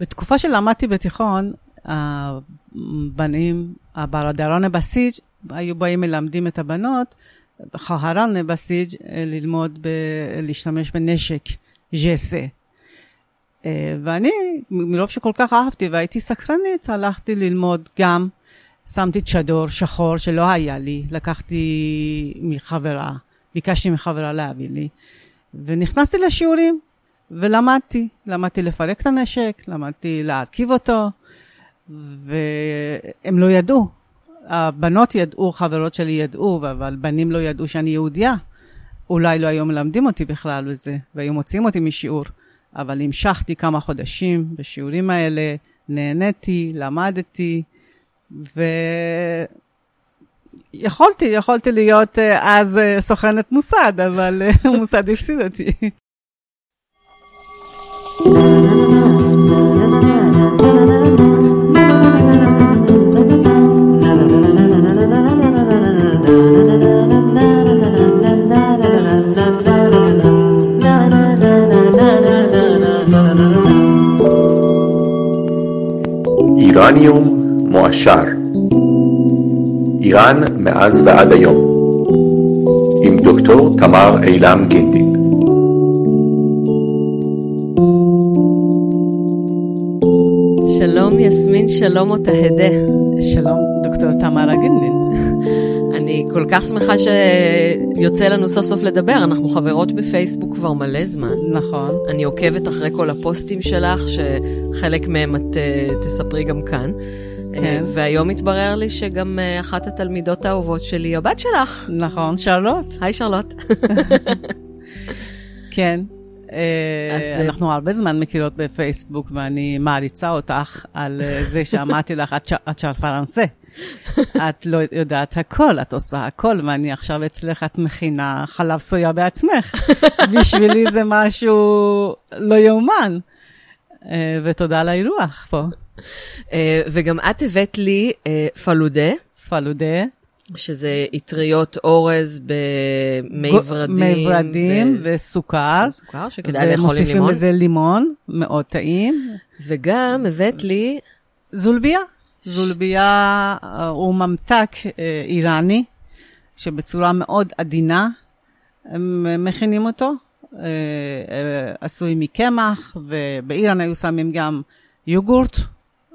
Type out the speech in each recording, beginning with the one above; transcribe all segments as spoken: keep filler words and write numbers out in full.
בתקופה שלמדתי בתיכון, הבנים, הבארדרון בסיג' היו באים מלמדים את הבנות, חהרן בסיג' ללמוד, ב, להשתמש בנשק, ג'סה. ואני, מרוב שכל כך אהבתי והייתי סקרנית, הלכתי ללמוד גם, שמתי צ'דור שחור שלא היה לי, לקחתי מחברה, ביקשתי מחברה להביא לי, ונכנסתי לשיעורים, ולמדתי, למדתי לפרק את הנשק, למדתי להרכיב אותו, והם לא ידעו. הבנות ידעו, חברות שלי ידעו, אבל בנים לא ידעו שאני יהודיה. אולי לא היו מלמדים אותי בכלל בזה, והיו מוצאים אותי משיעור. אבל המשכתי כמה חודשים בשיעורים האלה, נהניתי, למדתי, ויכולתי, יכולתי להיות אז סוכנת מוסד, אבל מוסד הפסיד אותי. איראניום מועשר, איראן מאז ועד היום, עם דוקטור תמר אילם גנדיק. שלום יסמין, שלום אותה הדה. שלום דוקטור תמרה גנדין. אני כל כך שמחה שיוצא לנו סוף סוף לדבר, אנחנו חברות בפייסבוק כבר מלא זמן. נכון. אני עוקבת אחרי כל הפוסטים שלך, שחלק מהם את uh, תספרי גם כאן. כן. Uh, והיום התברר לי שגם uh, אחת התלמידות האהובות שלי, הבת שלך. נכון, שרלוט. היי שרלוט. כן. אנחנו הרבה זמן מכירות בפייסבוק, ואני מעריצה אותך על זה שאמרתי לך, את שר פרנסה. את לא יודעת הכל, את עושה הכל, ואני עכשיו אצלך, את מכינה חלב סויה בעצמך. בשבילי זה משהו לא יאומן. ותודה על האירוח פה. וגם את הבאת לי פלודה. פלודה. שזה יטריות אורז במי ורדים. מי ורדים וסוכר. סוכר, שכדאי לאכול עם לימון. ומוסיפים לזה לימון, מאוד טעים. וגם הבאת לי... זולביה. זולביה הוא ממתק איראני, שבצורה מאוד עדינה מכינים אותו. עשוי מקמח, ובאיראן היו שמים גם יוגורט.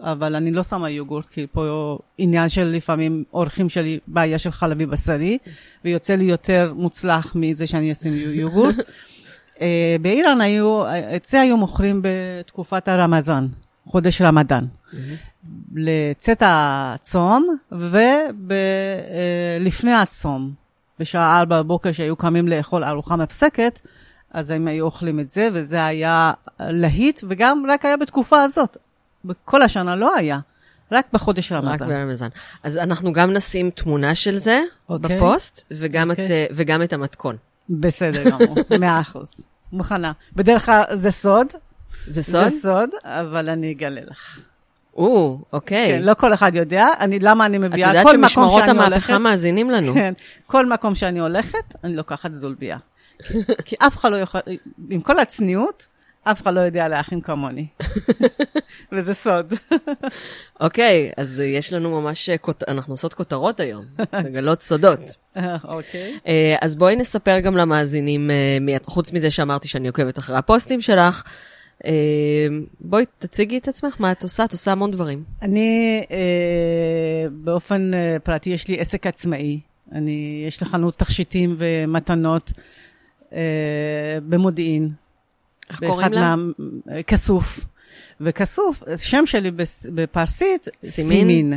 אבל אני לא שמה יוגורט, כי פה עניין של לפעמים אורחים שלי, בעיה של חלבי בשרי, ויוצא לי יותר מוצלח מזה שאני אשים יוגורט. באיראן היו, צה היו מוכרים בתקופת הרמזן, חודש רמדאן, לצאת הצום, ולפני הצום, בשעה ארבע בבוקר שהיו קמים לאכול ארוחה מפסקת, אז הם היו אוכלים את זה, וזה היה להיט, וגם רק היה בתקופה הזאת. בכל השנה לא היה, רק בחודש רמזן. רק ברמזן. אז אנחנו גם נשים תמונה של זה okay. בפוסט, וגם, okay. את, וגם את המתכון. בסדר, גמור, מאה אחוז. מוכנה. בדרך כלל זה סוד. זה סוד? זה סוד, אבל אני אגלה לך. או, אוקיי. כן, לא כל אחד יודע. אני, למה אני מביאה? את יודעת שמשמרות המהפכה מאזינים לנו. כן, כל מקום שאני הולכת, אני לוקחת זולביה. כי, כי אף אחד לא יוכל, עם כל הצניעות, אף אחד לא יודע להכין כמוני, וזה סוד. אוקיי, אז יש לנו ממש, אנחנו עושות כותרות היום, מגלות סודות. אוקיי. אז בואי נספר גם למאזינים, חוץ מזה שאמרתי שאני עוקבת אחרי הפוסטים שלך, בואי תציגי את עצמך, מה את עושה? את עושה המון דברים. אני, באופן פרטי, יש לי עסק עצמאי. יש לי חנות תכשיטים ומתנות במודיעין. איך קוראים לה? כסוף. וכסוף, שם שלי בפרסית, סימין.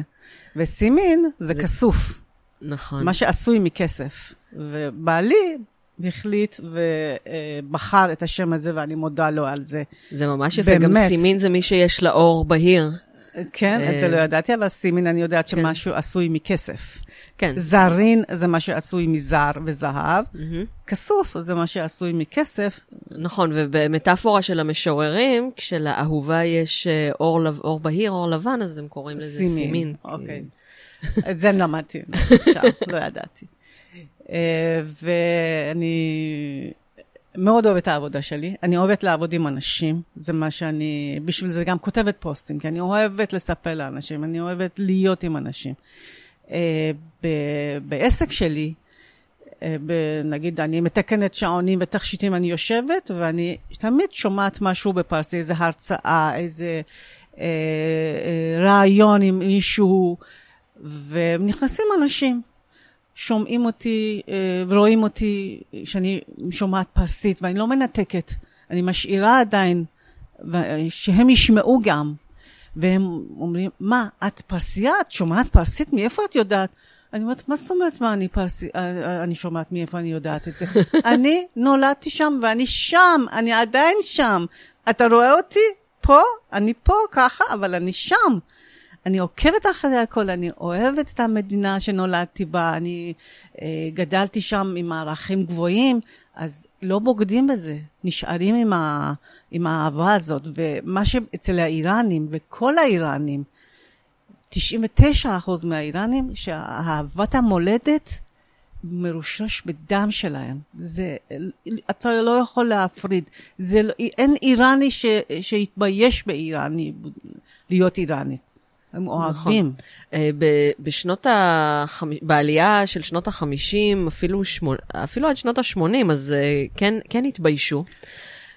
וסימין זה כסוף. נכון. מה שעשוי מכסף. ובעלי החליט ובחר את השם הזה, ואני מודה לו על זה. זה ממש יפה. גם סימין זה מי שיש לאור בהיר. כן, את זה לא ידעתי, אבל סימין אני יודעת שמשהו עשוי מכסף. כן. זרין זה מה שעשוי מזר וזהב, כסוף זה מה שעשוי מכסף. נכון, ובמטאפורה של המשוררים, כשלאהובה יש אור בהיר, אור לבן, אז הם קוראים לזה סימין. אוקיי, את זה למדתי, לא ידעתי. ואני מאוד אוהבת העבודה שלי, אני אוהבת לעבוד עם אנשים, זה מה שאני, בשביל זה גם כותבת פוסטים, כי אני אוהבת לספר לאנשים, אני אוהבת להיות עם אנשים. בעסק שלי, נגיד, אני מתקנת שעונים ותכשיטים, אני יושבת, ואני תמיד שומעת משהו בפרסי, איזה הרצאה, איזה רעיון עם מישהו, ונכנסים אנשים. שומעים אותי ורואים אותי שאני שומעת פרסית, ואני לא מנתקת, אני משאירה עדיין, שהם ישמעו גם, והם אומרים, מה, את פרסייה? את שומעת פרסית? מאיפה את יודעת? אני אומרת, מה זאת אומרת מה אני פרסית? אני שומעת מאיפה אני יודעת את זה. אני נולדתי שם, ואני שם, אני עדיין שם. אתה רואה אותי? פה? אני פה ככה, אבל אני שם. אני עוקבת אחרי הכל, אני אוהבת את המדינה שנולדתי בה, אני אה, גדלתי שם עם ערכים גבוהים, אז לא בוגדים בזה, נשארים עם, ה, עם האהבה הזאת, ומה שאצל האיראנים, וכל האיראנים, תשעים ותשעה אחוז מהאיראנים, שהאהבת המולדת מרושש בדם שלהם, זה, אתה לא יכול להפריד, זה, אין איראני ש, שיתבייש באיראני, להיות איראנית. הם אוהבים. בשנות החמ... בעלייה של שנות ה-חמישים, אפילו, שמונה... אפילו עד שנות ה-שמונים, אז כן, כן התביישו.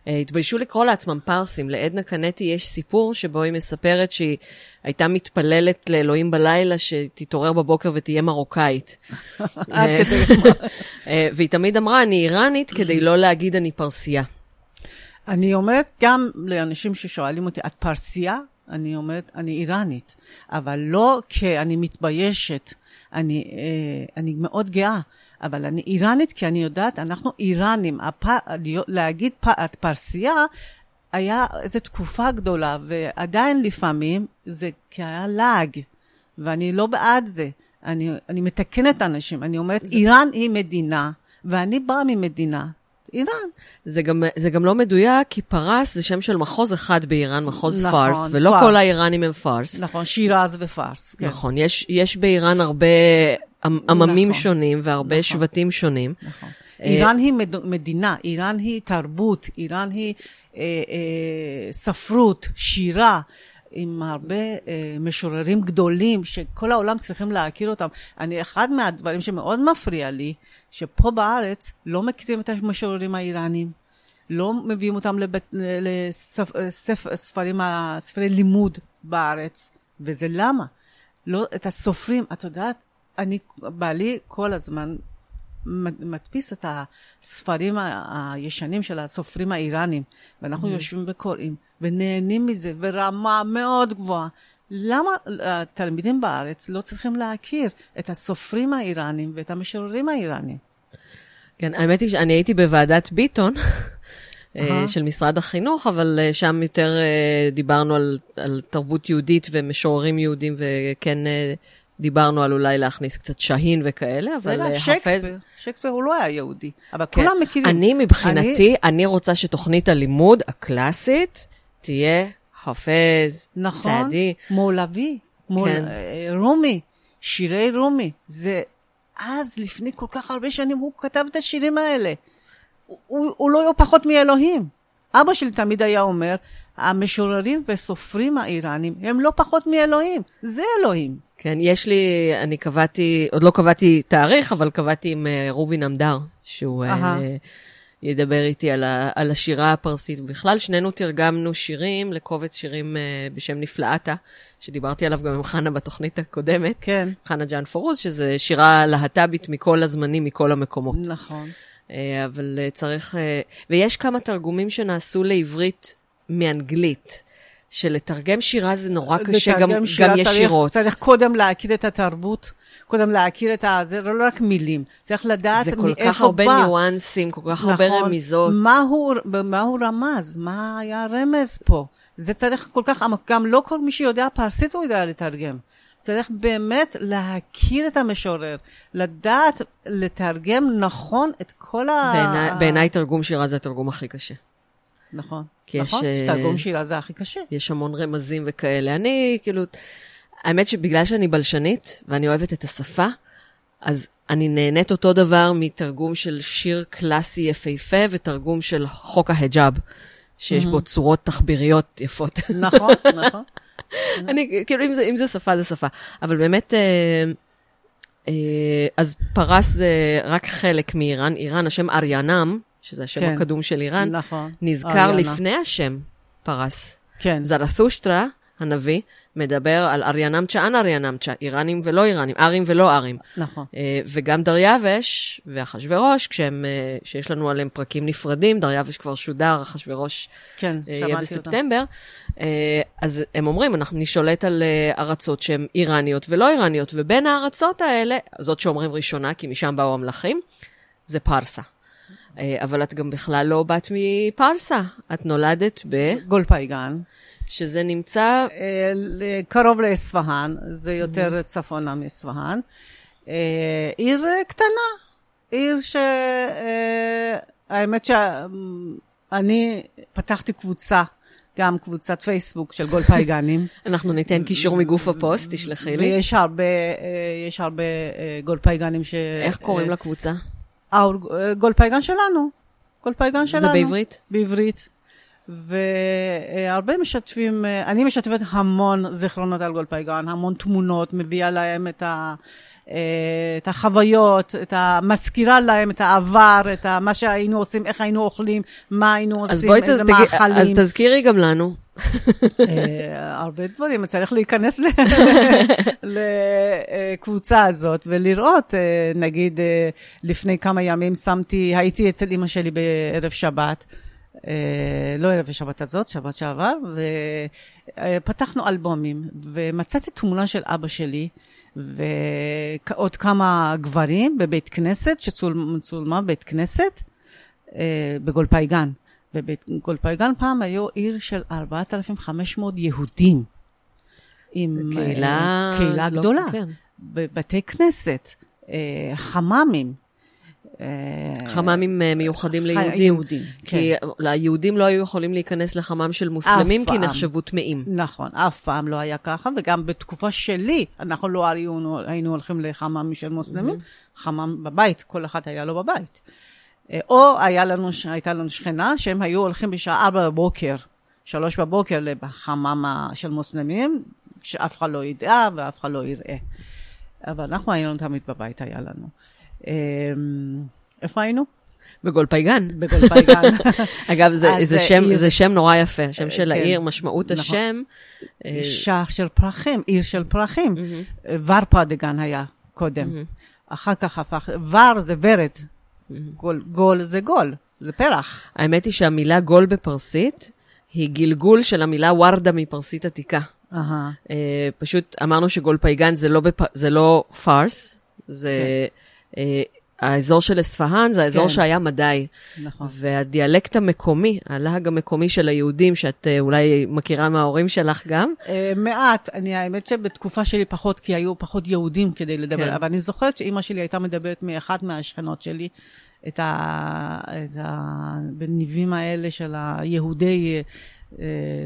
התביישו לקרוא לעצמם פרסים. לעדנה קנטי יש סיפור שבו היא מספרת שהיא הייתה מתפללת לאלוהים בלילה שתתעורר בבוקר ותהיה מרוקאית. והיא תמיד אמרה, אני איראנית כדי לא להגיד אני פרסייה. אני אומרת גם לאנשים ששואלים אותי, את פרסייה? אני אומרת, אני איראנית, אבל לא כי אני מתביישת, אני, אה, אני מאוד גאה, אבל אני איראנית כי אני יודעת, אנחנו איראנים, הפ... להגיד פ... את פרסייה, היה איזו תקופה גדולה, ועדיין לפעמים זה היה לעג, ואני לא בעד זה, אני, אני מתקנת אנשים, אני אומרת, זה... איראן היא מדינה, ואני באה ממדינה, איראן. זה גם, זה גם לא מדויק, כי פרס זה שם של מחוז אחד באיראן, מחוז נכון, פרס, ולא פרס. כל האיראנים הם פרס. נכון, שירז ופרס. כן. נכון, יש, יש באיראן הרבה עממים נכון, שונים, והרבה נכון, שבטים שונים. נכון. איראן היא מדינה, איראן היא תרבות, איראן היא אה, אה, ספרות, שירה, עם הרבה אה, משוררים גדולים, שכל העולם צריכים להכיר אותם. אני, אחד מהדברים שמאוד מפריע לי, שפה בארץ לא מכירים את המשוררים האיראנים, לא מביאים אותם לבית, לספ, ספר, ספרים, ספרי לימוד בארץ, וזה למה? לא, את הסופרים, את יודעת, אני, בעלי כל הזמן מדפיס את הספרים הישנים של הסופרים האיראנים, ואנחנו mm. יושבים וקוראים, ונהנים מזה, ורמה מאוד גבוהה. למה התלמידים בארץ לא צריכים להכיר את הסופרים האיראנים ואת המשוררים האיראנים? כן, האמת היא שאני הייתי בוועדת ביטון, של משרד החינוך, אבל שם יותר דיברנו על, על תרבות יהודית ומשוררים יהודים, וכן דיברנו על אולי להכניס קצת שהין וכאלה, אבל חפז... שייקספיר, שייקספיר הוא לא היה יהודי, אבל כן, כולם מכירים. אני מבחינתי, אני... אני רוצה שתוכנית הלימוד הקלאסית תהיה חפז, נכון, סעדי. מולבי, מול... כן. רומי, שירי רומי. זה אז, לפני כל כך הרבה שנים, הוא כתב את השירים האלה. הוא, הוא לא יהיה פחות מאלוהים. אבא שלי תמיד היה אומר, המשוררים וסופרים האיראנים, הם לא פחות מאלוהים. זה אלוהים. כן, יש לי, אני קבעתי, עוד לא קבעתי תאריך, אבל קבעתי עם רובי נמדר, שהוא ידבר איתי על השירה הפרסית. בכלל, שנינו תרגמנו שירים לקובץ שירים בשם נפלאתה, שדיברתי עליו גם עם חנה בתוכנית הקודמת. כן. חנה ג'אנפורוז, שזה שירה להט"בית מכל הזמנים, מכל המקומות. נכון. אבל צריך, ויש כמה תרגומים שנעשו לעברית מאנגלית. שלתרגם שירה זה נורא קשה, גם, גם יש צריך, שירות. צריך קודם להכיר את התרבות, קודם להכיר את ה... זה לא רק מילים, צריך לדעת מאיפה בא. זה כל כך הרבה בא. ניואנסים, כל כך נכון, הרבה רמיזות. מה הוא, מה הוא רמז? מה היה רמז פה? זה צריך כל כך... גם לא כל מי שיודע פרסית הוא יודע לתרגם. צריך באמת להכיר את המשורר, לדעת לתרגם נכון את כל ה... בעיני, בעיניי תרגום שירה זה התרגום הכי קשה. נכון, נכון, שתרגום שירה זה הכי קשה. יש המון רמזים וכאלה. אני, כאילו, האמת שבגלל שאני בלשנית, ואני אוהבת את השפה, אז אני נהנית אותו דבר מתרגום של שיר קלאסי יפהפה, ותרגום של חוק ההיג'אב, שיש בו צורות תחביריות יפות. נכון, נכון. אני, כאילו, אם זה, אם זה שפה, זה שפה. אבל באמת, אז פרס זה רק חלק מאיראן. איראן, השם אריאנם, שזה השם הקדום של איראן, נזכר לפני השם פרס. זרתושטרה, הנביא, מדבר על אריאנמצ'ה, אנ אריאנמצ'ה, איראנים ולא איראנים, ארים ולא ארים. נכון. וגם דריווש ואחשוורוש, כשהם, שיש לנו עליהם פרקים נפרדים, דריווש כבר שודר, אחשוורוש יהיה בספטמבר, אז הם אומרים, אנחנו נשולט על ארצות שהן איראניות ולא איראניות, ובין הארצות האלה, זאת שאומרים ראשונה, כי משם באו המלכים, זה פרסה. אבל את גם בכלל לא באת מפרסה, את נולדת בגולפייגן, שזה נמצא קרוב לאספהאן, זה יותר צפונה מאספהאן. עיר קטנה, עיר שהאמת שאני פתחתי קבוצה, גם קבוצת פייסבוק של גולפייגנים. אנחנו ניתן קישור מגוף הפוסט, תשלחי לי. ויש הרבה גולפייגנים ש... איך קוראים לקבוצה? גולפייגן שלנו. גולפייגן שלנו. זה בעברית? בעברית. והרבה משתפים, אני משתפת המון זיכרונות על גולפייגן, המון תמונות, מביאה להם את, ה, את החוויות, את המזכירה להם, את העבר, את ה, מה שהיינו עושים, איך היינו אוכלים, מה היינו עושים, איזה תג... מאכלים. אז תזכירי גם לנו. הרבה דברים, צריך להיכנס לקבוצה הזאת ולראות, נגיד לפני כמה ימים שמתי, הייתי אצל אמא שלי בערב שבת, לא ערב השבת הזאת, שבת שעבר, ופתחנו אלבומים, ומצאתי תמונה של אבא שלי, ועוד כמה גברים בבית כנסת, שצולמה בית כנסת, בגולפייגן. ובגולפייגן פעם היו עיר של ארבעת אלפים וחמש מאות יהודים, עם קהילה גדולה, בבתי כנסת, חממים, חממים מיוחדים ליהודים, כי ליהודים לא היו יכולים להיכנס לחמם של מוסלמים, כי נחשבו טמאים. נכון, אף פעם לא היה ככה, וגם בתקופה שלי, אנחנו לא היינו הולכים לחמם של מוסלמים, חמם בבית, כל אחד היה לו בבית. או הייתה לנו שכנה, שהם היו הולכים בשעה ארבע בבוקר, שלוש בבוקר לחמם של מוסלמים, שאף אחד לא ידע ואף אחד לא יראה. אבל אנחנו היינו תמיד בבית, היה לנו. איפה היינו? בגולפייגן. בגולפייגן. אגב, זה שם נורא יפה, השם של העיר, משמעות השם. שח של פרחים, עיר של פרחים. ורפדגן היה קודם. אחר כך הפך, ור זה ורד. גול זה גול, זה פרח. האמת היא שהמילה גול בפרסית, היא גלגול של המילה ורדה מפרסית עתיקה. פשוט אמרנו שגולפייגן זה לא פרס, זה... האזור של אספהאן זה האזור שהיה מדי. והדיאלקט המקומי, הלהג המקומי של היהודים, שאת אולי מכירה מההורים שלך גם? מעט. אני, האמת שבתקופה שלי פחות, כי היו פחות יהודים כדי לדבר. אבל אני זוכרת שאמא שלי הייתה מדברת מאחת מהשכנות שלי, את הניבים האלה של היהודי...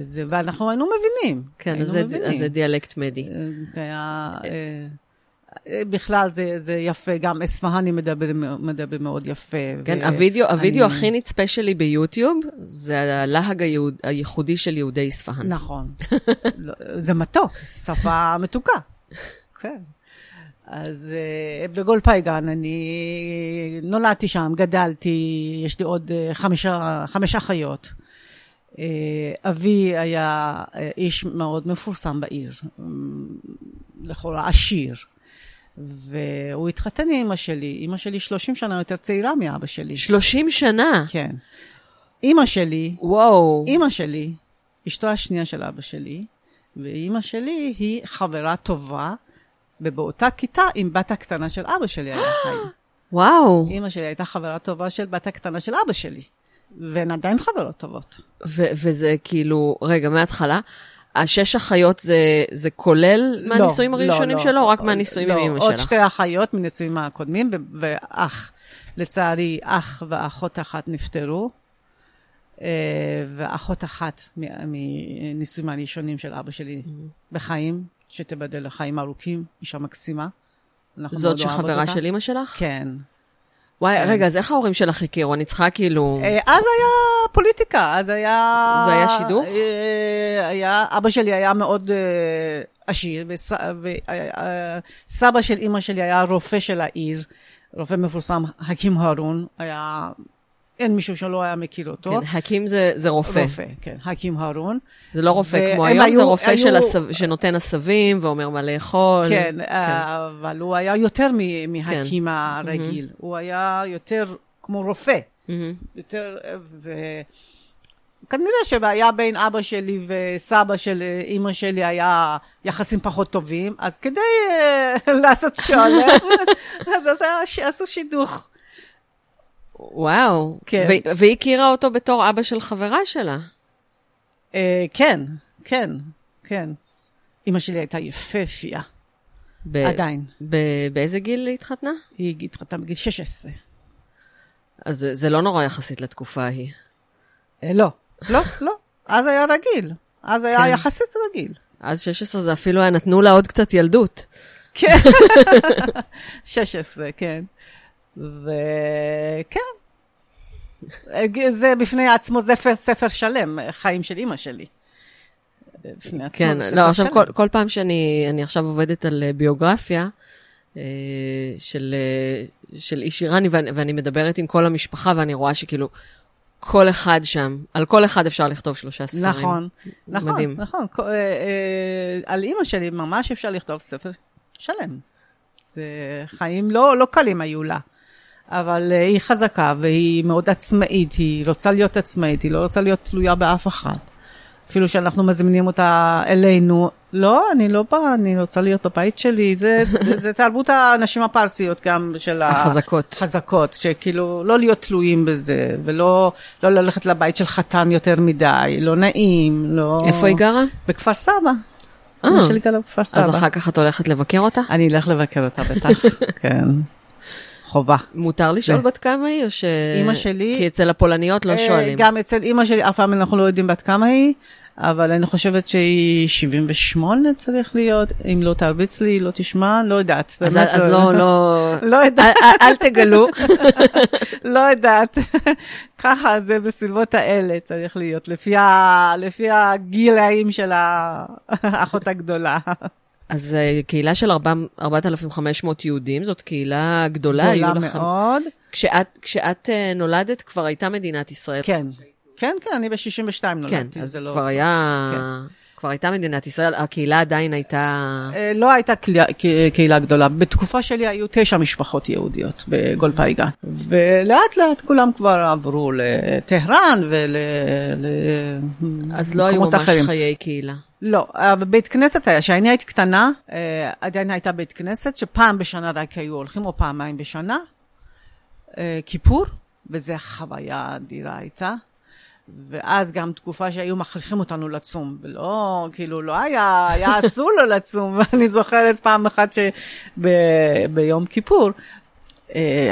זה, ואנחנו היינו מבינים. כן, אז זה דיאלקט מדי. היה... בכלל זה, זה יפה, גם אספהאני מדבר, מדבר מאוד יפה. כן, ו... הווידאו, הווידאו אני... הכי נצפה שלי ביוטיוב, זה הלהג היהוד, הייחודי של יהודי אספהאן. נכון. זה מתוק, שפה מתוקה. כן. אז בגולפייגן אני נולדתי שם, גדלתי, יש לי עוד חמישה, חמישה אחיות. אבי היה איש מאוד מפורסם בעיר, לכאורה עשיר, והוא התחתן עם אמא שלי. אמא שלי שלושים שנה יותר צעירה מאבא שלי. שלושים שנה? כן. אמא שלי, וואו. אמא שלי, אשתו השנייה של אבא שלי, ואמא שלי היא חברה טובה, ובאותה כיתה עם בת הקטנה של אבא שלי היה חיים. וואו. אמא שלי הייתה חברה טובה של בת הקטנה של אבא שלי. והן עדיין חברות טובות. ו- וזה כאילו, רגע, מההתחלה, השש אחיות זה, זה כולל לא, מהניסויים הראשונים לא, שלו, לא, רק לא, מהניסויים לא, עם אמא שלה? עוד שתי אחיות מניסויים הקודמים, ו- ואח, לצערי, אח ואחות אחת נפטרו, ואחות אחת מניסויים הראשונים של אבא שלי mm-hmm. בחיים, שתבדל לחיים ארוכים, אישה מקסימה, זאת שחברה של אמא שלך? כן. וואי, רגע, אז איך ההורים שלך הכירו? אני צריכה כאילו... אז היה פוליטיקה, אז היה... זה היה שידוך? אבא שלי היה מאוד עשיר, וסבא של אמא שלי היה רופא של העיר, רופא מפורסם, חכים הרון, היה... אין מישהו שלא היה מכיר אותו. כן, חכים זה, זה רופא. רופא, כן, חכים הרון. זה לא רופא כמו היום, היו, זה רופא היו... של הסב... שנותן עשבים ואומר מה לאכול. כן, כן, אבל הוא היה יותר מהחכים כן. הרגיל. Mm-hmm. הוא היה יותר כמו רופא. Mm-hmm. יותר, ו... כנראה שהיה בין אבא שלי וסבא של אמא שלי היה יחסים פחות טובים, אז כדי לעשות שואלה, אז, אז היה, עשו שידוך. וואו, כן. והיא הכירה אותו בתור אבא של חברה שלה. אה, כן, כן, כן. אמא שלי הייתה יפהפייה. ב- עדיין. ב- באיזה גיל היא התחתנה? היא התחתנה בגיל שש עשרה. אז זה, זה לא נורא יחסית לתקופה ההיא. אה, לא, לא, לא. אז היה רגיל. אז היה כן. יחסית רגיל. אז שש עשרה זה אפילו היה, נתנו לה עוד קצת ילדות. כן. שש עשרה, כן. וכן, זה בפני עצמו, זה ספר שלם, חיים של אמא שלי. בפני עצמו, כן, לא, עכשיו כל, כל פעם שאני, אני עכשיו עובדת על ביוגרפיה של, של איש איראני, ואני, ואני מדברת עם כל המשפחה, ואני רואה שכאילו, כל אחד שם, על כל אחד אפשר לכתוב שלושה ספרים. נכון, נכון, מדהים. נכון. על אמא שלי ממש אפשר לכתוב ספר שלם. זה חיים לא, לא קלים היו לה. אבל היא חזקה, והיא מאוד עצמאית, היא רוצה להיות עצמאית, היא לא רוצה להיות תלויה באף אחד. אפילו שאנחנו מזמינים אותה אלינו, לא, אני לא באה, אני רוצה להיות בבית שלי, זה, זה תרבות האנשים הפרסיות גם של החזקות. החזקות, שכאילו לא להיות תלויים בזה, ולא לא ללכת לבית של חתן יותר מדי, לא נעים, לא... איפה היא גרה? בכפר סבא. אמא שלי גרה בכפר סבא. אז אחר כך את הולכת לבקר אותה? אני אלך לבקר אותה בטח, כן. חובה. מותר לשאול בת כמה היא, או ש... אמא שלי... כי אצל הפולניות לא שואלים. גם אצל אמא שלי, אף פעם אנחנו לא יודעים בת כמה היא, אבל אני חושבת שהיא שבעים ושמונה צריך להיות, אם לא תרביץ לי, לא תשמע, לא יודעת. אז לא, לא... לא יודעת. אל תגלו. לא יודעת. ככה זה בסביבות האלה צריך להיות, לפי הגילאים של האחות הגדולה. אז קהילה של ארבעת אלפים וחמש מאות יהודים, זאת קהילה גדולה. גדולה מאוד. כשאת, כשאת נולדת, כבר הייתה מדינת ישראל. כן, כן, כן, אני ב-שישים ושתיים נולדתי. כן, אז כבר היה, כבר הייתה מדינת ישראל, הקהילה עדיין הייתה... לא הייתה קהילה גדולה. בתקופה שלי היו תשע משפחות יהודיות בגולפייגן. ולאט לאט כולם כבר עברו לטהרן ול... אז לא היו ממש חיי קהילה. לא, בית כנסת היה, שאני הייתי קטנה, עדיין הייתה בית כנסת, שפעם בשנה רק היו הולכים, או פעמיים בשנה, כיפור, וזה חוויה אדירה הייתה, ואז גם תקופה שהיו מכריחים אותנו לצום, ולא, כאילו לא היה, היה אסור לו לצום, ואני זוכרת פעם אחת שביום כיפור,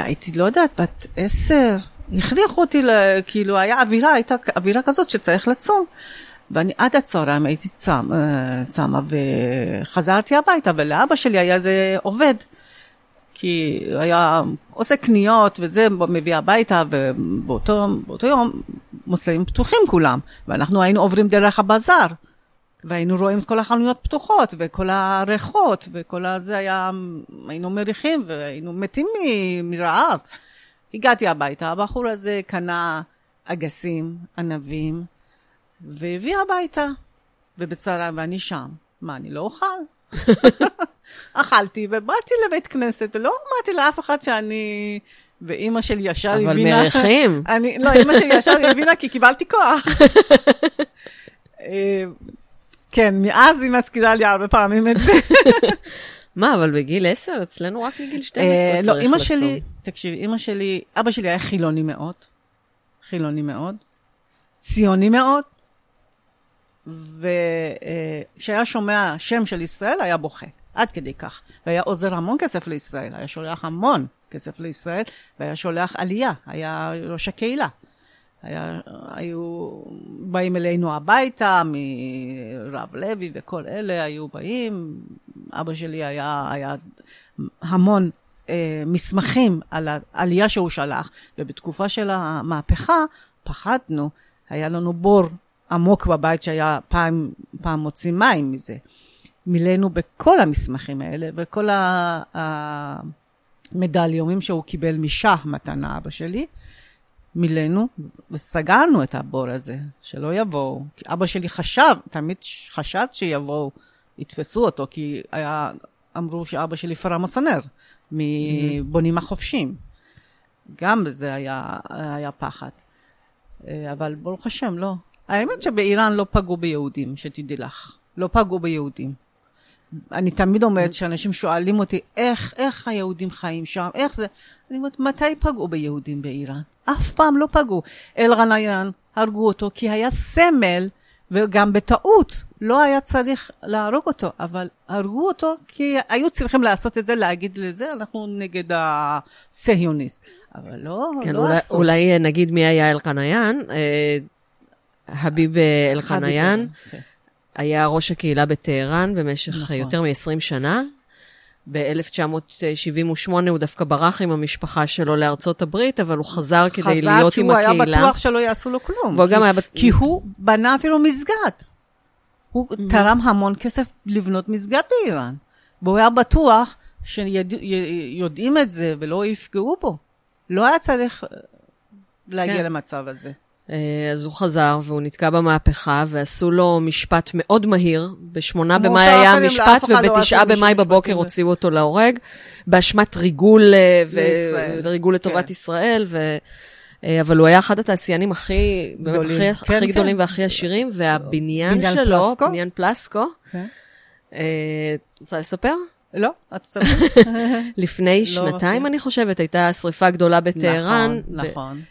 הייתי, לא יודעת, בת עשר, הכריחו אותי, כאילו היה אווירה, הייתה אווירה כזאת שצריך לצום, ואני עד הצהריים הייתי צמה, וחזרתי הביתה, ולאבא שלי היה זה עובד, כי היה עושה קניות, וזה מביא הביתה, ובאותו יום מוסלמים פתוחים כולם, ואנחנו היינו עוברים דרך הבזאר, והיינו רואים את כל החנויות פתוחות, וכל הריחות, וכל הזה היה, היינו מריחים, והיינו מתים מרעב. הגעתי הביתה, הבחור הזה קנה אגסים, ענבים, והביא הביתה, ובצהריים, ואני שם. מה, אני לא אוכל? אכלתי, ובאתי לבית כנסת, ולא אמרתי לאף אחד שאני... ואימא שלי ישר הבינה... אבל מרחים. אני... לא, אימא שלי ישר הבינה, כי קיבלתי כוח. כן, מאז היא מזכירה לי הרבה פעמים את זה. מה, אבל בגיל עשר? אצלנו רק בגיל שתים עשרה צריך לצום. לא, אימא שלי... תקשיב, אימא שלי... אבא שלי היה חילוני מאוד. חילוני מאוד. ציוני מאוד. וכשהיה שומע שם של ישראל, היה בוכה, עד כדי כך. והיה עוזר המון כסף לישראל, היה שולח המון כסף לישראל, והיה שולח עלייה, היה ראש הקהילה. היה, היו באים אלינו הביתה, מרב לוי וכל אלה, היו באים אבא שלי היה, היה המון אה, מסמכים על העלייה שהוא שלח, ובתקופה של המהפכה פחדנו, היה לנו בור עמוק בבית שהיה פעם, פעם מוציא מים מזה. מילאנו בכל המסמכים האלה, וכל המדליומים שהוא קיבל משעה מתנה אבא שלי, מילאנו וסגרנו את הבור הזה, שלא יבואו. אבא שלי חשב, תמיד חשד שיבואו, יתפסו אותו, כי היה, אמרו שאבא שלי פרמסנר, מבונים החופשים. גם בזה היה, היה פחד. אבל ברוך השם, לא. האמת שבאיראן לא פגעו ביהודים, שתדעי לך. לא פגעו ביהודים. אני תמיד אומרת שאנשים שואלים אותי, איך, איך היהודים חיים שם, איך זה? אני אומרת, מתי פגעו ביהודים באיראן? אף פעם לא פגעו. אל גנאיין, הרגו אותו, כי היה סמל, וגם בטעות, לא היה צריך להרוג אותו, אבל הרגו אותו, כי היו צריכים לעשות את זה, להגיד לזה, אנחנו נגד הסהיוניסט. אבל לא, כן, לא אולי, עשו. אולי נגיד מי היה אל גנאיין, חביב אל גנאיין, היה ראש הקהילה בטהרן במשך נכון. יותר מ-עשרים שנה. ב-אלף תשע מאות שבעים ושמונה הוא דווקא ברח עם המשפחה שלו לארצות הברית, אבל הוא חזר כדי חזר להיות עם הקהילה. חזר כי הוא היה בטוח שלא יעשו לו כלום. כי, היה... כי הוא בנה אפילו מסגד. הוא mm-hmm. תרם המון כסף לבנות מסגד באיראן. והוא היה בטוח שיודעים את זה ולא יפגעו בו. לא היה צריך להגיע כן. למצב הזה. אז הוא חזר והוא נתקע במהפכה, ועשו לו משפט מאוד מהיר, בשמונה במאי היה המשפט, ובתשעה במאי בבוקר הוציאו אותו להורג, באשמת ריגול, ריגול לטובת ישראל, אבל הוא היה אחד התעשיינים הכי גדולים והכי עשירים, והבניין שלו, בניין פלסקו, רוצה לספר? לא, את סברת. לפני שנתיים, אני חושבת, הייתה שריפה גדולה בטהרן. נכון, נכון.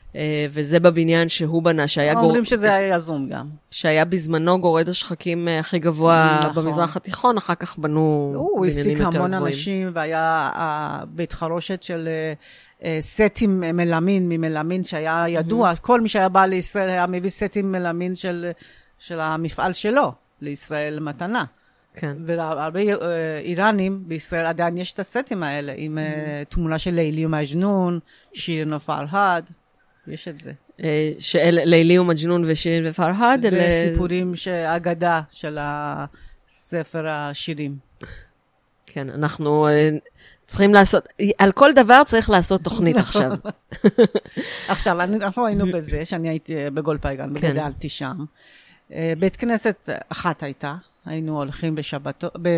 וזה בבניין שהוא בנה, שהיה גורד... אומרים שזה היה יזום גם. שהיה בזמנו גורד השחקים הכי גבוה במזרח התיכון, אחר כך בנו בניינים יותר גבוהים. הוא השיג המון אנשים, והיה בית חרושת של סטים מלמין, ממלמין שהיה ידוע. כל מי שהיה בא לישראל היה מביא סטים מלמין של המפעל שלו, לישראל מתנה. כן. ולהרבה איראנים בישראל עדיין יש את הסטים האלה, עם תמונה של לילי ומג'נון, שירין ופרהד, יש את זה. לילי ומג'נון ושירין ופרהד? זה סיפורים, אגדה של הספר השירים. כן, אנחנו צריכים לעשות, על כל דבר צריך לעשות תוכנית עכשיו. עכשיו, אנחנו היינו בזה, שאני הייתי בגולפייגן, וגדלתי שם. בית כנסת אחת הייתה, היינו הולכים בשבת, ב,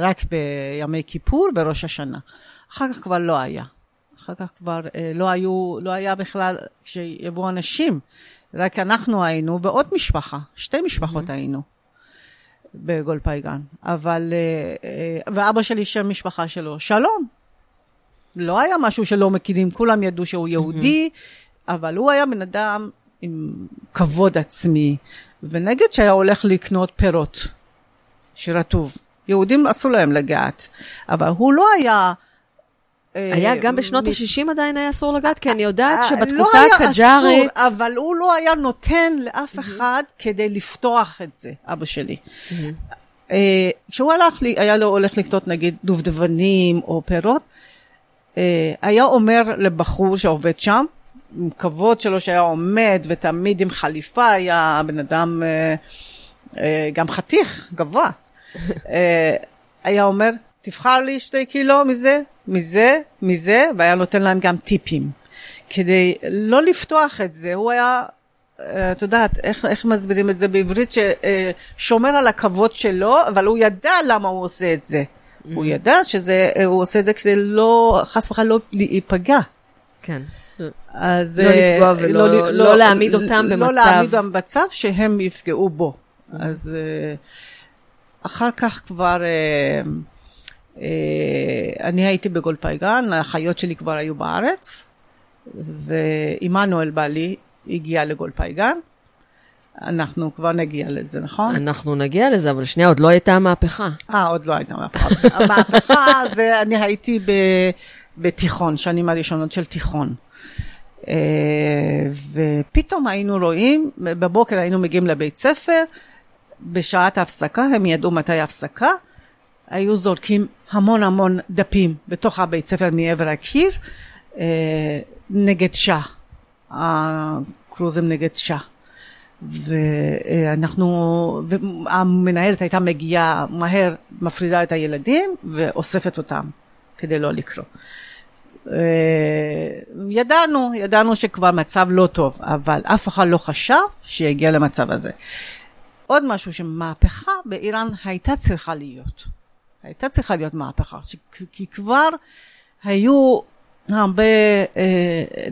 רק בימי כיפור, בראש השנה. אחר כך כבר לא היה. אחר כך כבר אה, לא, היו, לא היה בכלל כשיבואו אנשים. רק אנחנו היינו בעוד משפחה. שתי משפחות mm-hmm. היינו בגולפייגן. אבל, אה, אה, ואבא שלי שם משפחה שלו, שלום. לא היה משהו שלא מכירים. כולם ידעו שהוא יהודי, mm-hmm. אבל הוא היה בן אדם עם כבוד עצמי. ונגד שהיה הולך לקנות פירות. שרטוב. יהודים עשו להם לגעת. אבל הוא לא היה... היה גם בשנות ה-שישים עדיין היה אסור לגעת, כי אני יודעת שבתקופה הקג'ארית... אבל הוא לא היה נותן לאף אחד כדי לפתוח את זה, אבא שלי. כשהוא היה הולך לקנות נגיד דובדבנים או פירות, היה אומר לבחור שעובד שם, עם כבוד שלו שהיה עומד ותמיד עם חליפה, היה בן אדם גם חתיך גבוה. היה אומר, תבחר לי שתי קילו מזה, מזה, מזה, והיה נותן להם גם טיפים. כדי לא לפתוח את זה, הוא היה, את יודעת, איך, איך מסבירים את זה בעברית, ששומר על הכבוד שלו, אבל הוא ידע למה הוא עושה את זה. הוא ידע שזה, הוא עושה את זה כדי לא, חס וחלילה לא להיפגע. כן. אז, לא לפגוע ולא, לא להעמיד אותם במצב. לא להעמיד אותם במצב שהם יפגעו בו. אז אחר כך כבר אני הייתי בגולפייגן, החיות שלי כבר היו בארץ, ואימנואל בעלי הגיע לגולפייגן. אנחנו כבר נגיע לזה, נכון? אנחנו נגיע לזה, אבל שנייה, עוד לא הייתה מהפכה. אה, עוד לא הייתה מהפכה. המהפכה זה, אני הייתי בתיכון, שנים הראשונות של תיכון. ופתאום היינו רואים, בבוקר היינו מגיעים לבית ספר, בשעת ההפסקה, הם ידעו מתי ההפסקה, היו זורקים המון המון דפים בתוך הבית ספר מעבר הקיר, נגד שעה, הקרוזים נגד שעה. ואנחנו, המנהלת הייתה מגיעה מהר, מפרידה את הילדים ואוספת אותם כדי לא לקרוא. ידענו, ידענו שכבר מצב לא טוב, אבל אף אחד לא חשב שיגיע למצב הזה. עוד משהו שמהפכה באיראן הייתה צריכה להיות. הייתה צריכה להיות מהפכה, כי כבר היו הרבה,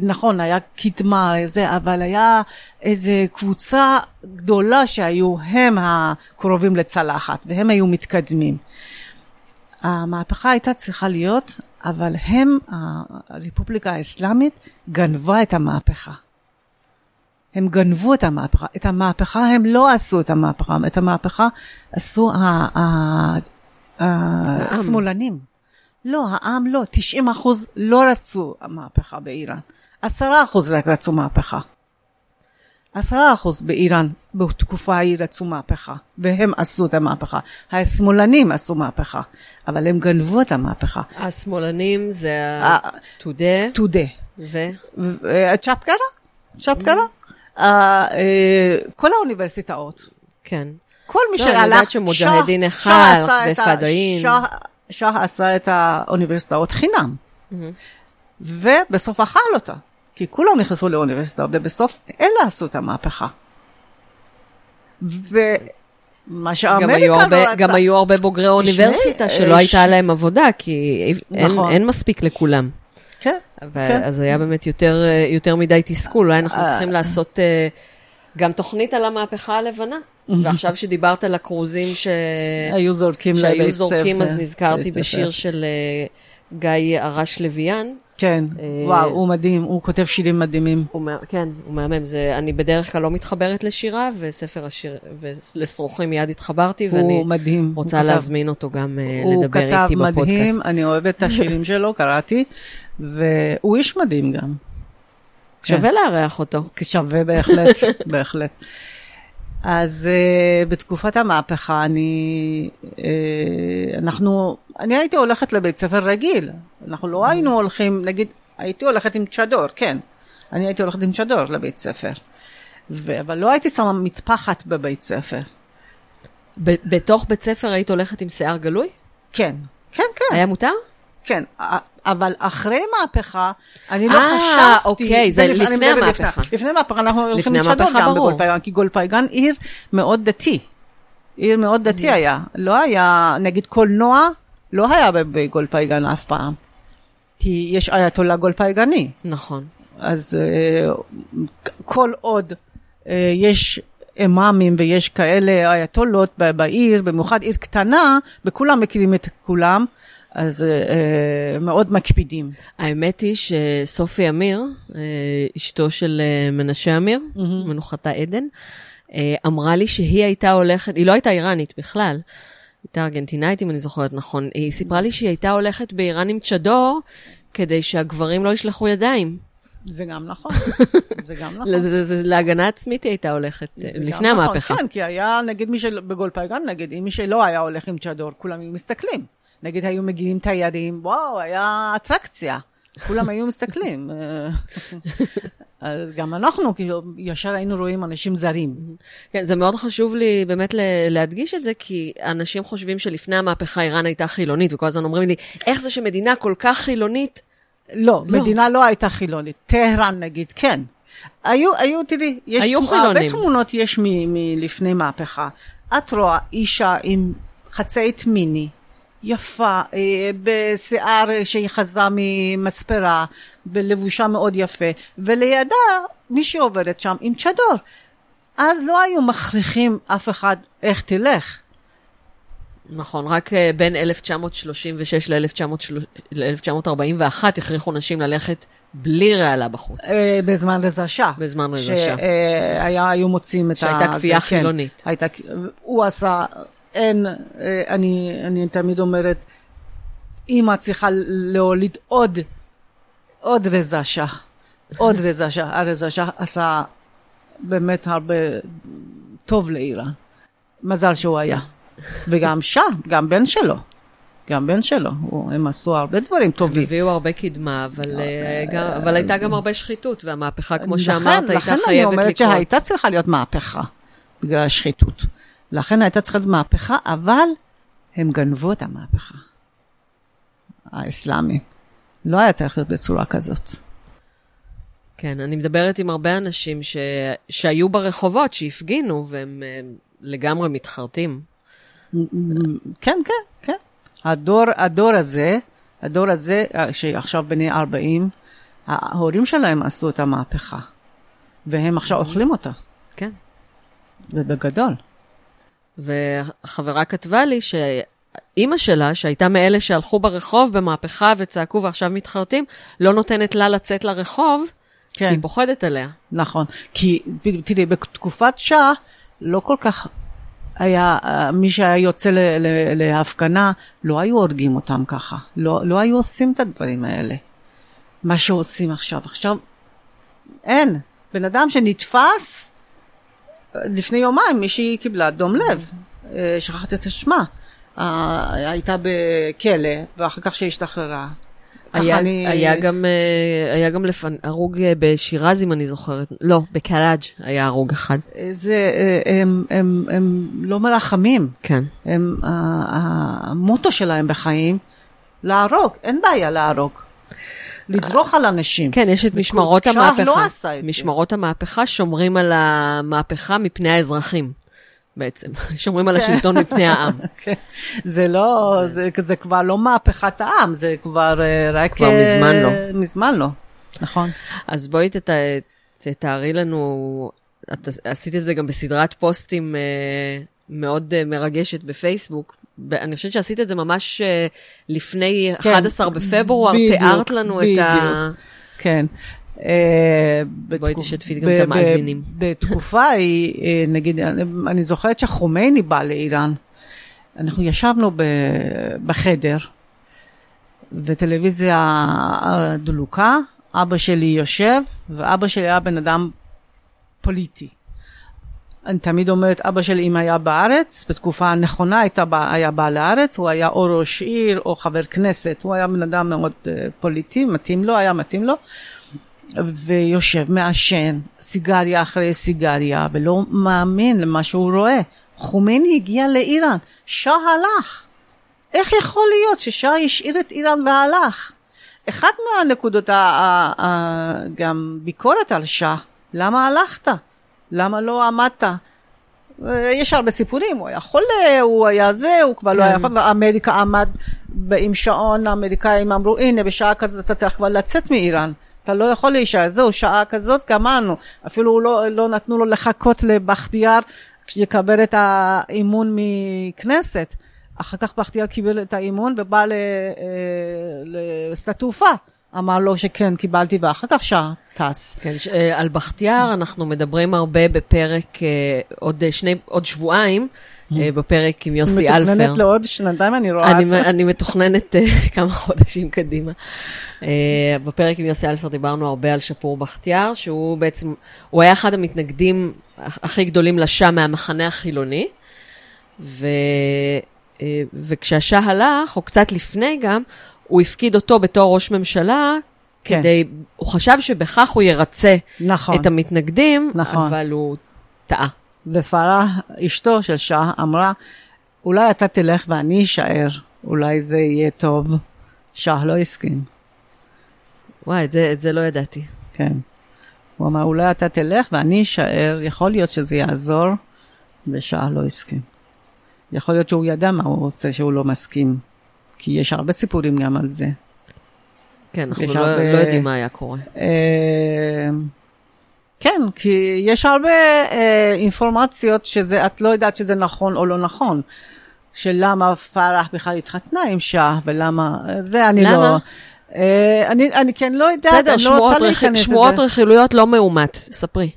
נכון, היה קדמה, אבל היה איזו קבוצה גדולה שהיו הם הקרובים לצלחת, והם היו מתקדמים. המהפכה הייתה צריכה להיות, אבל הם, הרפובליקה האסלאמית, גנבה את המהפכה. הם גנבו את המהפכה. את המהפכה הם לא עשו את המהפכה. את המהפכה עשו השמאלנים. לא, העם לא. תשעים אחוז לא רצו המהפכה באיראן. עשרה אחוז רק רצו מהפכה. עשרה אחוז באיראן בתקופה ההיא רצו מהפכה. והם עשו את המהפכה. השמאלנים עשו מהפכה. אבל הם גנבו את המהפכה. השמאלנים זה תודה. תודה. ו? צ'אפקרה? צ'אפקרה? כל האוניברסיטאות. כן. כל מי שהלך... אני יודעת שמוג'הדין החל בפדאין. שאה עשה את האוניברסיטאות חינם. ובסוף אכל אותה. כי כולם נכנסו לאוניברסיטאות, ובסוף אלה עשו את המהפכה. ומה שהאמריקה לא רצה... גם היו הרבה בוגרי אוניברסיטה שלא הייתה להם עבודה, כי אין מספיק לכולם. כן. אז היה באמת יותר מדי תסכול. אולי אנחנו צריכים לעשות גם תוכנית על המהפכה הלבנה. ועכשיו שדיברת על הקרוזים שהיו זורקים, אז נזכרתי בשיר של גיא ארץ לויאן. כן, וואו, הוא מדהים, הוא כותב שירים מדהימים. כן, הוא מהמם. אני בדרך כלל לא מתחברת לשירה, וספר השיר, ולסרוכים מיד התחברתי, ואני רוצה להזמין אותו גם לדבר איתי בפודקאסט. הוא כתב מדהים, אני אוהבת את השירים שלו, קראתי, והוא איש מדהים גם. שווה לארח אותו. שווה בהחלט, בהחלט. אז uh, בתקופת המהפכה אני, uh, אנחנו, אני הייתי הולכת לבית ספר רגיל. אנחנו לא היינו הולכים, נגיד, הייתי הולכת עם צ'דור, כן. אני הייתי הולכת עם צ'דור לבית ספר. ו- אבל לא הייתי שמה מטפחת בבית ספר. ב- בתוך בית ספר היית הולכת עם שיער גלוי? כן. כן, כן. היה מותר? כן, אבל אחרי מהפכה, אני לא חשבתי... אוקיי, זה לפני המהפכה. לפני המהפכה, אנחנו הולכים לשדות גם בגולפייגן, כי גולפייגן עיר מאוד דתי. עיר מאוד דתי היה. לא היה, נגיד קולנוע, לא היה בגולפייגן אף פעם. כי יש אייתולה גולפייגני. נכון. אז כל עוד יש... אמאמים ויש כאלה אייתולות בעיר, במיוחד עיר קטנה, וכולם מכירים את כולם, אז אה, מאוד מקפידים. האמת היא שסופי אמיר, אה, אשתו של אה, מנשה אמיר, mm-hmm. מנוחתה עדן, אה, אמרה לי שהיא הייתה הולכת, היא לא הייתה איראנית בכלל, הייתה ארגנטינאית אם אני זוכרת נכון, היא סיפרה לי שהיא הייתה הולכת באיראן עם צ'דור, כדי שהגברים לא ישלחו ידיים. זה גם נכון, זה גם נכון. להגנה עצמית היא הייתה הולכת לפני המהפכה. כן, כי היה, נגיד מי שבגולפייגן, נגיד, מי שלא היה הולך עם צ'דור, כולם היו מסתכלים. נגיד, היו מגיעים תיירים, וואו, היה אטרקציה. כולם היו מסתכלים. גם אנחנו, כאילו, ישר היינו רואים אנשים זרים. כן, זה מאוד חשוב לי באמת להדגיש את זה, כי אנשים חושבים שלפני המהפכה איראן הייתה חילונית, וכל הזמן אומרים לי, איך זה שמדינה כל כך חילונית, לא, לא, מדינה לא הייתה חילונית. טהרן נגיד, כן. היו, היו, תראי, יש היו תמונה, חילונים. בתמונות יש מ- מ- לפני מהפכה. את רואה אישה עם חצאית מיני, יפה, אה, בשיער שהיא חזרה ממספרה, בלבושה מאוד יפה, ולידה מי שעוברת שם עם צ'דור. אז לא היו מכריחים אף אחד איך תלך. נכון, רק בין אלף תשע מאות שלושים ושש ל-אלף תשע מאות ארבעים ואחת הכריחו נשים ללכת בלי רעלה בחוץ. בזמן רזה שעה. בזמן רזה שעה. שהיו מוצאים את ה... שהייתה כפייה חילונית. הוא עשה, אין, אני תמיד אומרת, אמא צריכה להוליד עוד, עוד רזה שעה. עוד רזה שעה. הרזה שעה עשה באמת הרבה טוב לאיראן. מזל שהוא היה. וגם שעה, גם בן שלו. גם בן שלו, הם עשו הרבה דברים טובים. הם הביאו הרבה קדמה, אבל, גם, אבל הייתה גם הרבה שחיתות, והמהפכה, כמו שאמרת, הייתה חייבת לקרות. לכן אני אומרת שהייתה צריכה להיות מהפכה, בגלל השחיתות. לכן הייתה צריכה להיות מהפכה, אבל הם גנבו את המהפכה. האסלאמי. לא היה צריך להיות בצורה כזאת. כן, אני מדברת עם הרבה אנשים ש... שהיו ברחובות, שהפגינו, והם לגמרי מתחרטים. כן, כן, כן. הדור, הדור הזה, הדור הזה שעכשיו בני ארבעים, ההורים שלהם עשו את המהפכה, והם עכשיו אוכלים אותה. כן. ובגדול. וחברה כתבה לי שאימא שלה, שהייתה מאלה שהלכו ברחוב במהפכה וצעקו ועכשיו מתחרטים, לא נותנת לה לצאת לרחוב, כן. כי היא פוחדת עליה. נכון, כי תראי, בתקופת שעה לא כל כך... היה, מי שהיה יוצא להפגנה, לא היו הורגים אותם ככה. לא, לא היו עושים את הדברים האלה. מה שעושים עכשיו. עכשיו, אין. בן אדם שנתפס, לפני יומיים, מישהי קיבלה דום לב. שכחת את השמה. הייתה בכלא, ואחר כך שהשתחררה. היה, אני... היה גם, היה גם לפ... הרוג בשירז, אם אני זוכרת. לא, בקלאג' היה הרוג אחד. זה, הם, הם, הם לא מרחמים. כן. הם, המוטו שלהם בחיים, להרוג. אין בעיה להרוג. לדרוך על אנשים. כן, יש את משמרות המהפכה. לא עשה את משמרות המהפכה שומרים על המהפכה מפני האזרחים. בעצם, שומרים על השלטון מפני העם. זה לא, זה כבר לא מהפכת העם, זה כבר רק... כבר מזמן לא. מזמן לא, נכון. אז בואי תתארי לנו, את עשית את זה גם בסדרת פוסטים מאוד מרגשת בפייסבוק, אני חושבת שעשית את זה ממש לפני אחד עשר בפברואר, תיארת לנו את ה... כן. בואי תשתפית גם את המאזינים. בתקופה היא, נגיד, אני זוכרת שחומייני בא לאיראן. אנחנו ישבנו בחדר, וטלוויזיה דלוקה, אבא שלי יושב, ואבא שלי היה בן אדם פוליטי. אני תמיד אומרת, אבא שלי אם היה בארץ, בתקופה הנכונה היה בא לארץ, הוא היה או ראש עיר או חבר כנסת, הוא היה בן אדם מאוד פוליטי, מתאים לו, היה מתאים לו. ויושב מעשן, סיגריה אחרי סיגריה, ולא מאמין למה שהוא רואה. חומייני הגיע לאיראן, שאה הלך. איך יכול להיות ששאה השאיר את איראן והלך? אחד מהנקודות, גם ביקורת על שאה, למה הלכת? למה לא עמדת? יש הרבה סיפורים, הוא היה חולה, הוא היה זה, הוא כבר לא היה חולה, אמריקה עמד עם שעון, האמריקאים אמרו, הנה בשעה כזאת אתה צריך כבר לצאת מאיראן. אתה לא יכול להישאר, זהו, שעה כזאת, גמרנו. אפילו לא, לא נתנו לו לחכות לבחתיאר, כשיקבל את האימון מכנסת. אחר כך בחתיאר קיבל את האימון, ובא לשדה תעופה. אמר לו שכן, קיבלתי, ואחר כך שעה טס. כן, ש... על בחתיאר אנחנו מדברים הרבה בפרק, עוד, שני, עוד שבועיים, בפרק עם יוסי אלפר. מתוכננת לעוד שנתיים, אני רואה את זה. אני מתוכננת כמה חודשים קדימה. בפרק עם יוסי אלפר דיברנו הרבה על שאפור בחתיאר, שהוא בעצם, הוא היה אחד המתנגדים הכי גדולים לשעה מהמחנה החילוני, וכשהשעה הלך, או קצת לפני גם, הוא הפקיד אותו בתור ראש ממשלה, כדי, הוא חשב שבכך הוא ירצה את המתנגדים, אבל הוא טעה. ופרה, אשתו של שעה, אמרה, אולי אתה תלך ואני אשאר, אולי זה יהיה טוב. שעה לא הסכים. וואי, את זה, את זה לא ידעתי. כן. הוא אמר, אולי אתה תלך ואני אשאר, יכול להיות שזה יעזור, ושעה לא הסכים. יכול להיות שהוא ידע מה הוא עושה, שהוא לא מסכים. כי יש הרבה סיפורים גם על זה. כן, אנחנו לא, הרבה, לא יודעים מה היה קורה. אה... כן, כי יש הרבה אה, אינפורמציות שזה, את לא יודעת שזה נכון או לא נכון. שלמה פרח בכלל התחתנה עם שעה, ולמה, זה אני למה? לא... אה, אני, אני כן לא יודעת, בסדר, אני לא רוצה להיכנס את זה. שמועות רכילויות לא מאומת, ספרי.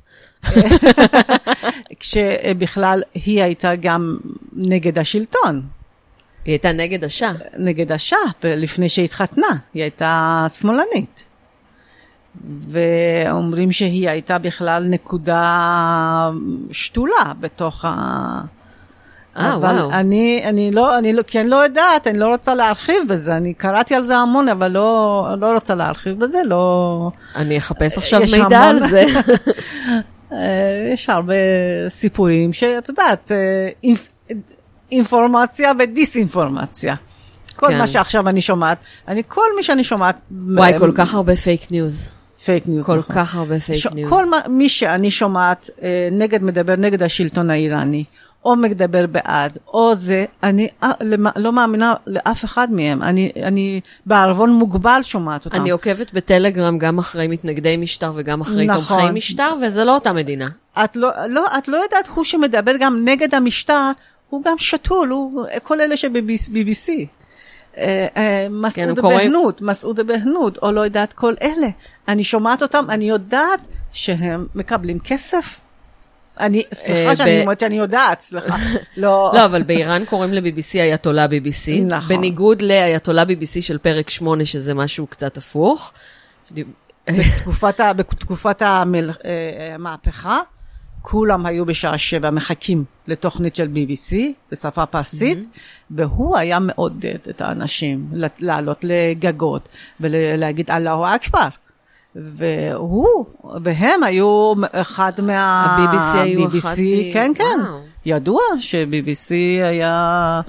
כשבכלל היא הייתה גם נגד השלטון. היא הייתה נגד השעה. נגד השעה, לפני שהתחתנה, היא הייתה שמאלנית. ואומרים שהיא הייתה בכלל נקודה שתולה בתוך אבל אני, אני לא, אני לא, כן לא יודעת, אני לא רוצה להרחיב בזה, אני קראתי על זה המון, אבל לא, לא רוצה להרחיב בזה, לא... אני אחפש עכשיו מידע על זה. יש הרבה סיפורים שאת יודעת, אינפורמציה ודיסאינפורמציה. כל מה שעכשיו אני שומעת, אני, כל מי שאני שומעת... וואי, כל כך הרבה פייק ניוז. פייק ניוז. כל כך הרבה פייק ניוז. כל מי שאני שומעת נגד מדבר, נגד השלטון האיראני, או מדבר בעד, או זה, אני לא מאמינה לאף אחד מהם. אני, אני בערבון מוגבל שומעת אותם. אני עוקבת בטלגרם גם אחרי מתנגדי משטר וגם אחרי תומכי משטר, וזה לא אותה מדינה. את לא, לא, את לא יודעת, הוא שמדבר גם נגד המשטר, הוא גם שתול, הוא, כל אלה שב-בי בי סי. מסעוד בהנות, מסעוד בהנות, או לא יודעת כל אלה. אני שומעת אותם, אני יודעת שהם מקבלים כסף. אני, סליחה שאני אומרת שאני יודעת, סליחה. לא, אבל באיראן קוראים לבי בי סי אייתולה בי בי סי, בניגוד לאייתולה בי בי סי של פרק שמונה, שזה משהו קצת הפוך. בתקופת המהפכה, כולם היו בשעה שבע מחכים לתוכנית של בי בי סי, בשפה פרסית, והוא היה מעודד את האנשים לעלות לגגות ולהגיד אללהו אכבר. והוא, והם היו אחד מה... ה-בי בי סי היו אחד מ... כן, כן. ידוע ש-בי בי סי היה...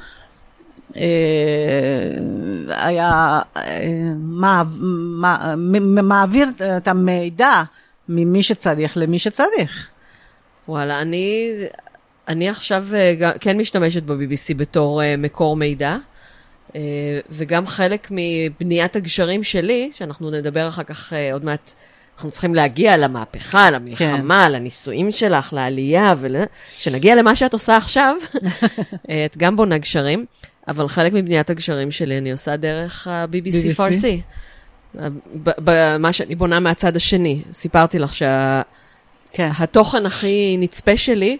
היה... מעביר את המידע ממי שצריך למי שצריך. וואלה, אני... אני עכשיו כן משתמשת ב-בי בי סי בתור מקור מידע. וגם חלק מבניית הגשרים שלי, שאנחנו נדבר אחר כך עוד מעט, אנחנו צריכים להגיע למהפכה, למלחמה, לניסויים שלך, לעלייה, שנגיע למה שאת עושה עכשיו, את גם בונה גשרים, אבל חלק מבניית הגשרים שלי אני עושה דרך ה-בי בי סי פרסי. מה שאני בונה מהצד השני, סיפרתי לך שהתוכן הכי נצפה שלי,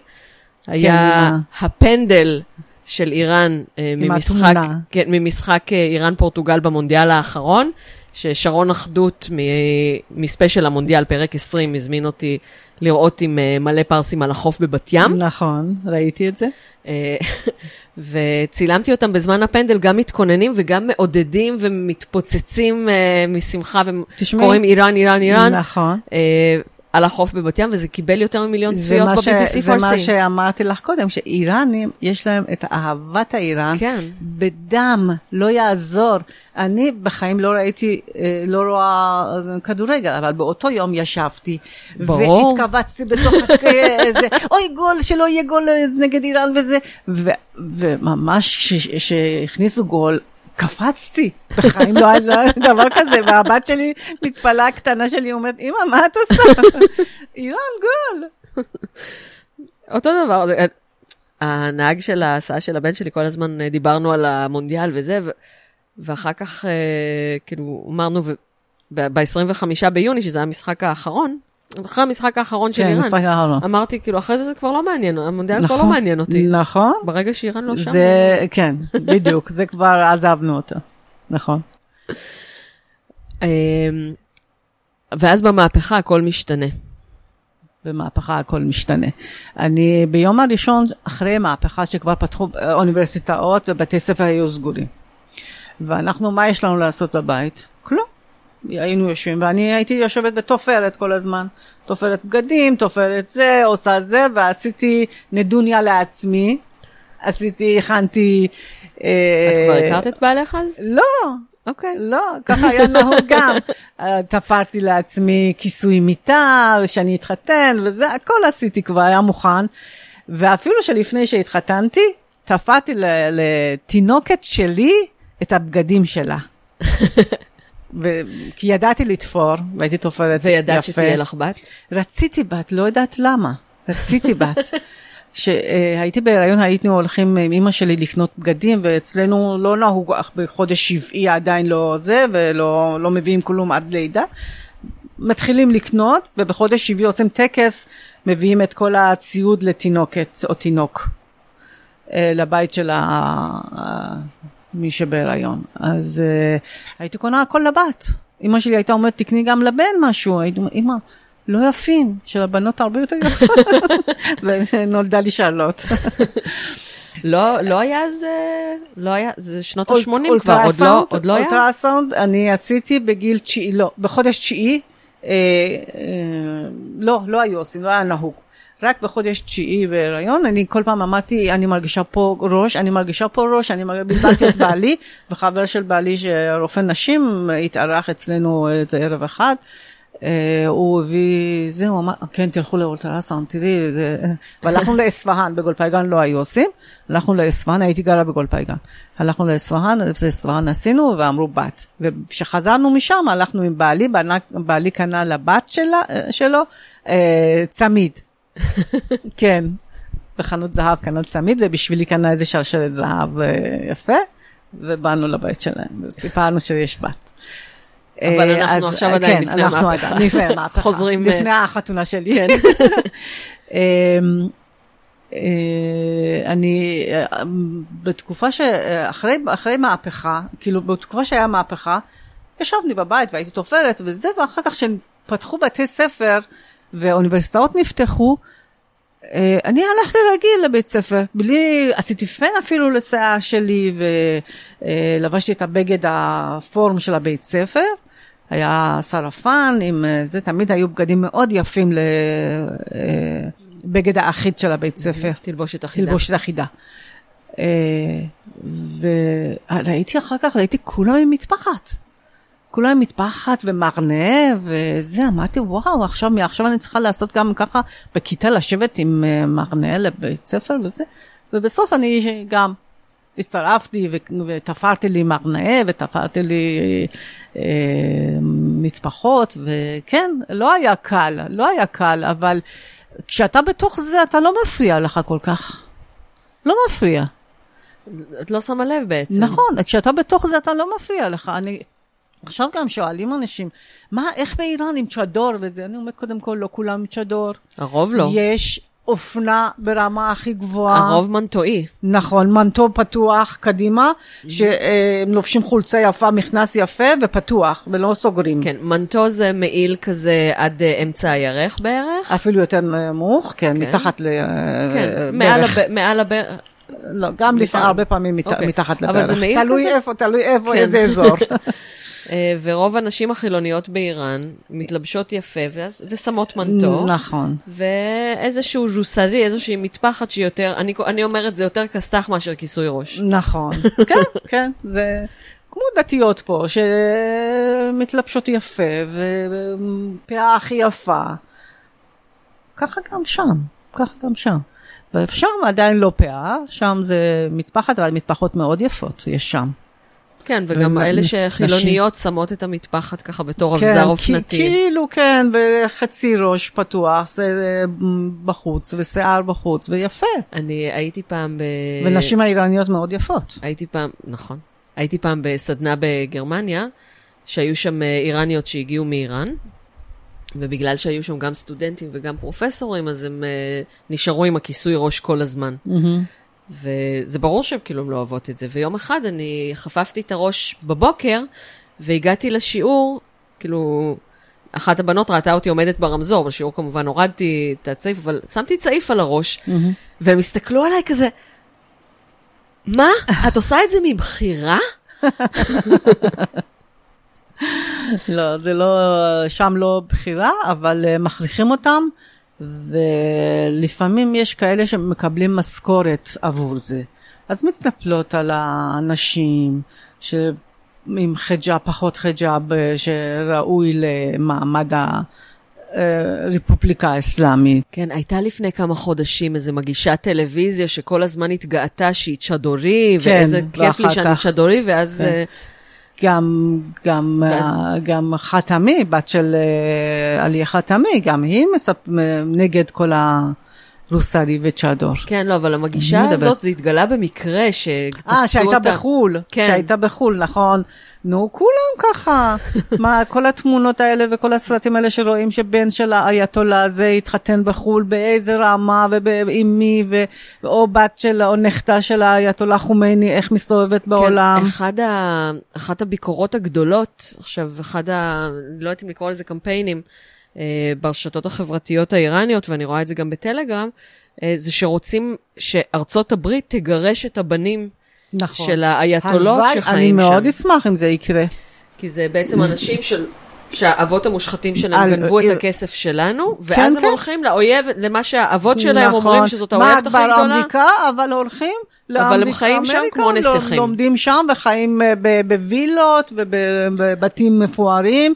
היה הפנדל, של איראן ממשחק כן, ממשחק איראן פורטוגל במונדיאל האחרון ששרון אחדות מספיישל המונדיאל פרק עשרים מזמין אותי לראות עם מלא פרסים על החוף בבת ים. נכון, ראיתי את זה. וצילמתי אותם בזמן הפנדל, גם מתכוננים וגם מעודדים ומתפוצצים משמחה וקוראים איראן, איראן, איראן. נכון. על החוף בבת ים, וזה קיבל יותר ממיליון צפיות ב-בי בי סי פורסי. זה מה שאמרתי לך קודם, שאיראנים, יש להם את אהבת האיראן, בדם, לא יעזור. אני בחיים לא ראיתי, לא רואה כדורגל, אבל באותו יום ישבתי, והתכווצתי בתוך זה, אוי גול, שלא יהיה גול נגד איראן וזה, וממש שהכניסו גול, קפצתי, בחיים לא היה דבר כזה, והבת שלי, מתפלה הקטנה שלי, אומרת, אמא, מה את עושה? איראן גול. אותו דבר, הנהג של ההסעה של הבן שלי, כל הזמן דיברנו על המונדיאל וזה, ואחר כך, כאילו, אמרנו, ב-עשרים וחמישה ביוני, שזה המשחק האחרון, אחרי המשחק האחרון של איראן, אמרתי, כאילו, אחרי זה זה כבר לא מעניין, המונדיאל כבר לא מעניין אותי. נכון. ברגע שאיראן לא שם. זה, כן, בדיוק, זה כבר עזבנו אותו. נכון. ואז במהפכה הכל משתנה. במהפכה הכל משתנה. אני ביום הראשון, אחרי מהפכה שכבר פתחו אוניברסיטאות ובתי ספר היו סגורים. ואנחנו, מה יש לנו לעשות בבית? כלום. היינו יושבים, ואני הייתי יושבת בתופרת כל הזמן, תופרת בגדים, תופרת זה, עושה זה, ועשיתי נדוניה לעצמי, עשיתי, הכנתי... את כבר הכרת את בעלך אז? לא, אוקיי, לא, ככה היה נהוג גם. תפרתי לעצמי כיסוי מיטה, שאני התחתן, וזה, הכל עשיתי כבר, היה מוכן, ואפילו שלפני שהתחתנתי, תפרתי לתינוקת שלי את הבגדים שלה. כי ידעתי לתפור, והייתי תופרת יפה. וידעת שתהיה לך בת? רציתי בת, לא יודעת למה. רציתי בת. כשהייתי בהיריון, היינו הולכים עם אמא שלי לקנות בגדים, ואצלנו לא נהוג בחודש שבעי עדיין לא זה, ולא מביאים כלום עד לידה. מתחילים לקנות, ובחודש שבעי עושים טקס, מביאים את כל הציוד לתינוקת או תינוק, לבית של ה... מי שבהיריון. אז uh, הייתי קונה הכל לבת. אמא שלי הייתה אומרת, תקני גם לבן משהו. הייתי אומרת, אמא, לא יפים, של הבנות הרבה יותר יפות. ונולדה לי שאלות. לא היה זה, לא היה, זה שנות ה-שמונים כבר, עוד לא היה? אולטרסאונד אני עשיתי בגיל תשיעי, לא, בחודש תשיעי, לא, לא היו עושים, לא היה נהוג. רק בחודש תשיעי בהיריון, אני כל פעם אמרתי, אני מרגישה פה ראש, אני מרגישה פה ראש, אני בלבלתי את בעלי, וחבר של בעלי שרופא נשים, התארח אצלנו את הערב אחד, הוא הביא, זהו, אמר, כן, תלכו לאולטרסאונד, תראי, והלכנו לאספהאן, בגולפייגן לא היו עושים, הלכנו לאספהאן, הייתי גרה בגולפייגן, הלכנו לאספהאן, לאספהאן עשינו, ואמרו בת, וכשחזרנו משם, הלכנו עם בעלי, בעלי קנה לבת שלו, צמיד, כן, בחנות זהב קנה צמיד, ובשבילי קנה איזה שרשרת זהב יפה, ובאנו לבית שלהם, וסיפרנו שיש בת. אבל אנחנו עכשיו עדיין לפני המהפכה. חוזרים לפני החתונה שלי. אני, בתקופה שאחרי מהפכה, כאילו בתקופה שהיה מהפכה, ישבני בבית והייתי תופרת, וזה, ואחר כך שפתחו בתי ספר, ואוניברסיטאות נפתחו, אני הלכתי רגיל לבית ספר, בלי, עשיתי פן אפילו לסעה שלי, ולבשתי את הבגד הפורם של הבית ספר, היה שרפן, עם זה תמיד היו בגדים מאוד יפים לבגד האחיד של הבית ספר. תלבושת אחידה. תלבושת אחידה. וראיתי אחר כך, ראיתי כולם עם מטפחת. כולם מטפחת ומרנה, וזה, אמרתי, וואו, עכשיו, מעכשיו אני צריכה לעשות גם ככה, בכיתה לשבת עם מרנה לבית ספר וזה, ובסוף אני גם הסתרפתי, ותפרתי לי מרנה, ותפרתי לי אה, מטפחות, וכן, לא היה קל, לא היה קל, אבל כשאתה בתוך זה, אתה לא מפריע לך כל כך, לא מפריע. את לא שמה לב בעצם. נכון, כשאתה בתוך זה, אתה לא מפריע לך, אני... עכשיו גם שואלים אנשים, מה, איך באיראן עם צ'דור וזה? אני אומרת, קודם כל, לא כולם עם צ'דור. הרוב לא. יש אופנה ברמה הכי גבוהה. הרוב מנטואי. נכון, מנטוא פתוח קדימה, שהם לובשים חולצה יפה, מכנס יפה ופתוח, ולא סוגרים. כן, מנטוא זה מעיל כזה עד אמצע הירך בערך? אפילו יותר נמוך, כן, מתחת לברך. כן, מעל הברך. לא, גם לפעמים, הרבה פעמים מתחת לברך. תלוי איפה, תלוי איפה, איזה אזור. ורוב הנשים החילוניות באיראן מתלבשות יפה ושמות מנטור. נכון. ואיזשהו ז'וסרי, איזושהי מטפחת שיותר, אני, אני אומרת, זה יותר כסתח מאשר כיסוי ראש. נכון. כן, כן. זה כמו דתיות פה, שמתלבשות יפה, ופאה הכי יפה. ככה גם שם, ככה גם שם. ושם עדיין לא פאה, שם זה מטפחת, אבל מטפחות מאוד יפות יש שם. כן, וגם אלה שחילוניות שמות את המטפחת ככה בתור אבזר אופנתי. כאילו, כן, וחצי ראש פתוח, בחוץ, ושיער בחוץ, ויפה. אני הייתי פעם ב... ונשים האיראניות מאוד יפות. הייתי פעם, נכון. הייתי פעם בסדנה בגרמניה, שהיו שם איראניות שהגיעו מאיראן, ובגלל שהיו שם גם סטודנטים וגם פרופסורים, אז הם נשארו עם הכיסוי ראש כל הזמן. אהם. וזה ברור שהם כאילו הם לא אוהבות את זה. ויום אחד אני חפפתי את הראש בבוקר, והגעתי לשיעור, כאילו, אחת הבנות ראתה אותי עומדת ברמזור, בשיעור כמובן הורדתי את הצעיף, אבל שמתי צעיף על הראש, mm-hmm. והם הסתכלו עליי כזה, מה? את עושה את זה מבחירה? לא, זה לא, שם לא בחירה, אבל מכריחים אותם, ולפעמים יש כאלה שמקבלים משכורת עבור זה. אז מתנפלות על האנשים שעם חג'אב, פחות חג'אב, שראוי למעמד הרפובליקה האסלאמית. כן, הייתה לפני כמה חודשים איזו מגישת טלוויזיה שכל הזמן התגאתה שהיא צ'דורי, כן, ואיזה כיף לי שאני כך. צ'דורי, ואז... כן. גם, גם, גם חתמי, בת של עלי חתמי, גם היא נגד כל הרוסרי וצ'דור. כן, לא, אבל המגישה הזאת, זה התגלה במקרה שתפסו אותה. שהייתה בחול, שהייתה בחול, נכון. נו, כולם ככה. מה, כל התמונות האלה וכל הסרטים האלה שרואים שבן של האייתולה הזה התחתן בחול, באיזה רמה ועם מי, או בת שלה, או נכתה של האייתולה חומייני, איך מסתובבת בעולם. כן, אחת הביקורות הגדולות, עכשיו, אחד ה... לא יודעת אם לקרוא לזה קמפיינים, ברשתות החברתיות האיראניות, ואני רואה את זה גם בטלגרם, זה שרוצים שארצות הברית תגרש את הבנים נכון. של האייתולות שחיים שם. אני מאוד אשמח אם זה יקרה. כי זה בעצם אנשים של... שהאבות המושחתים שלהם גנבו את הכסף שלנו, ואז הם הולכים לאויב, למה שהאבות שלהם אומרים שזאת האויבת הכי גדולה. מה אמריקה, אבל הולכים לאמריקה, לומדים שם וחיים בווילות ובבתים מפוארים,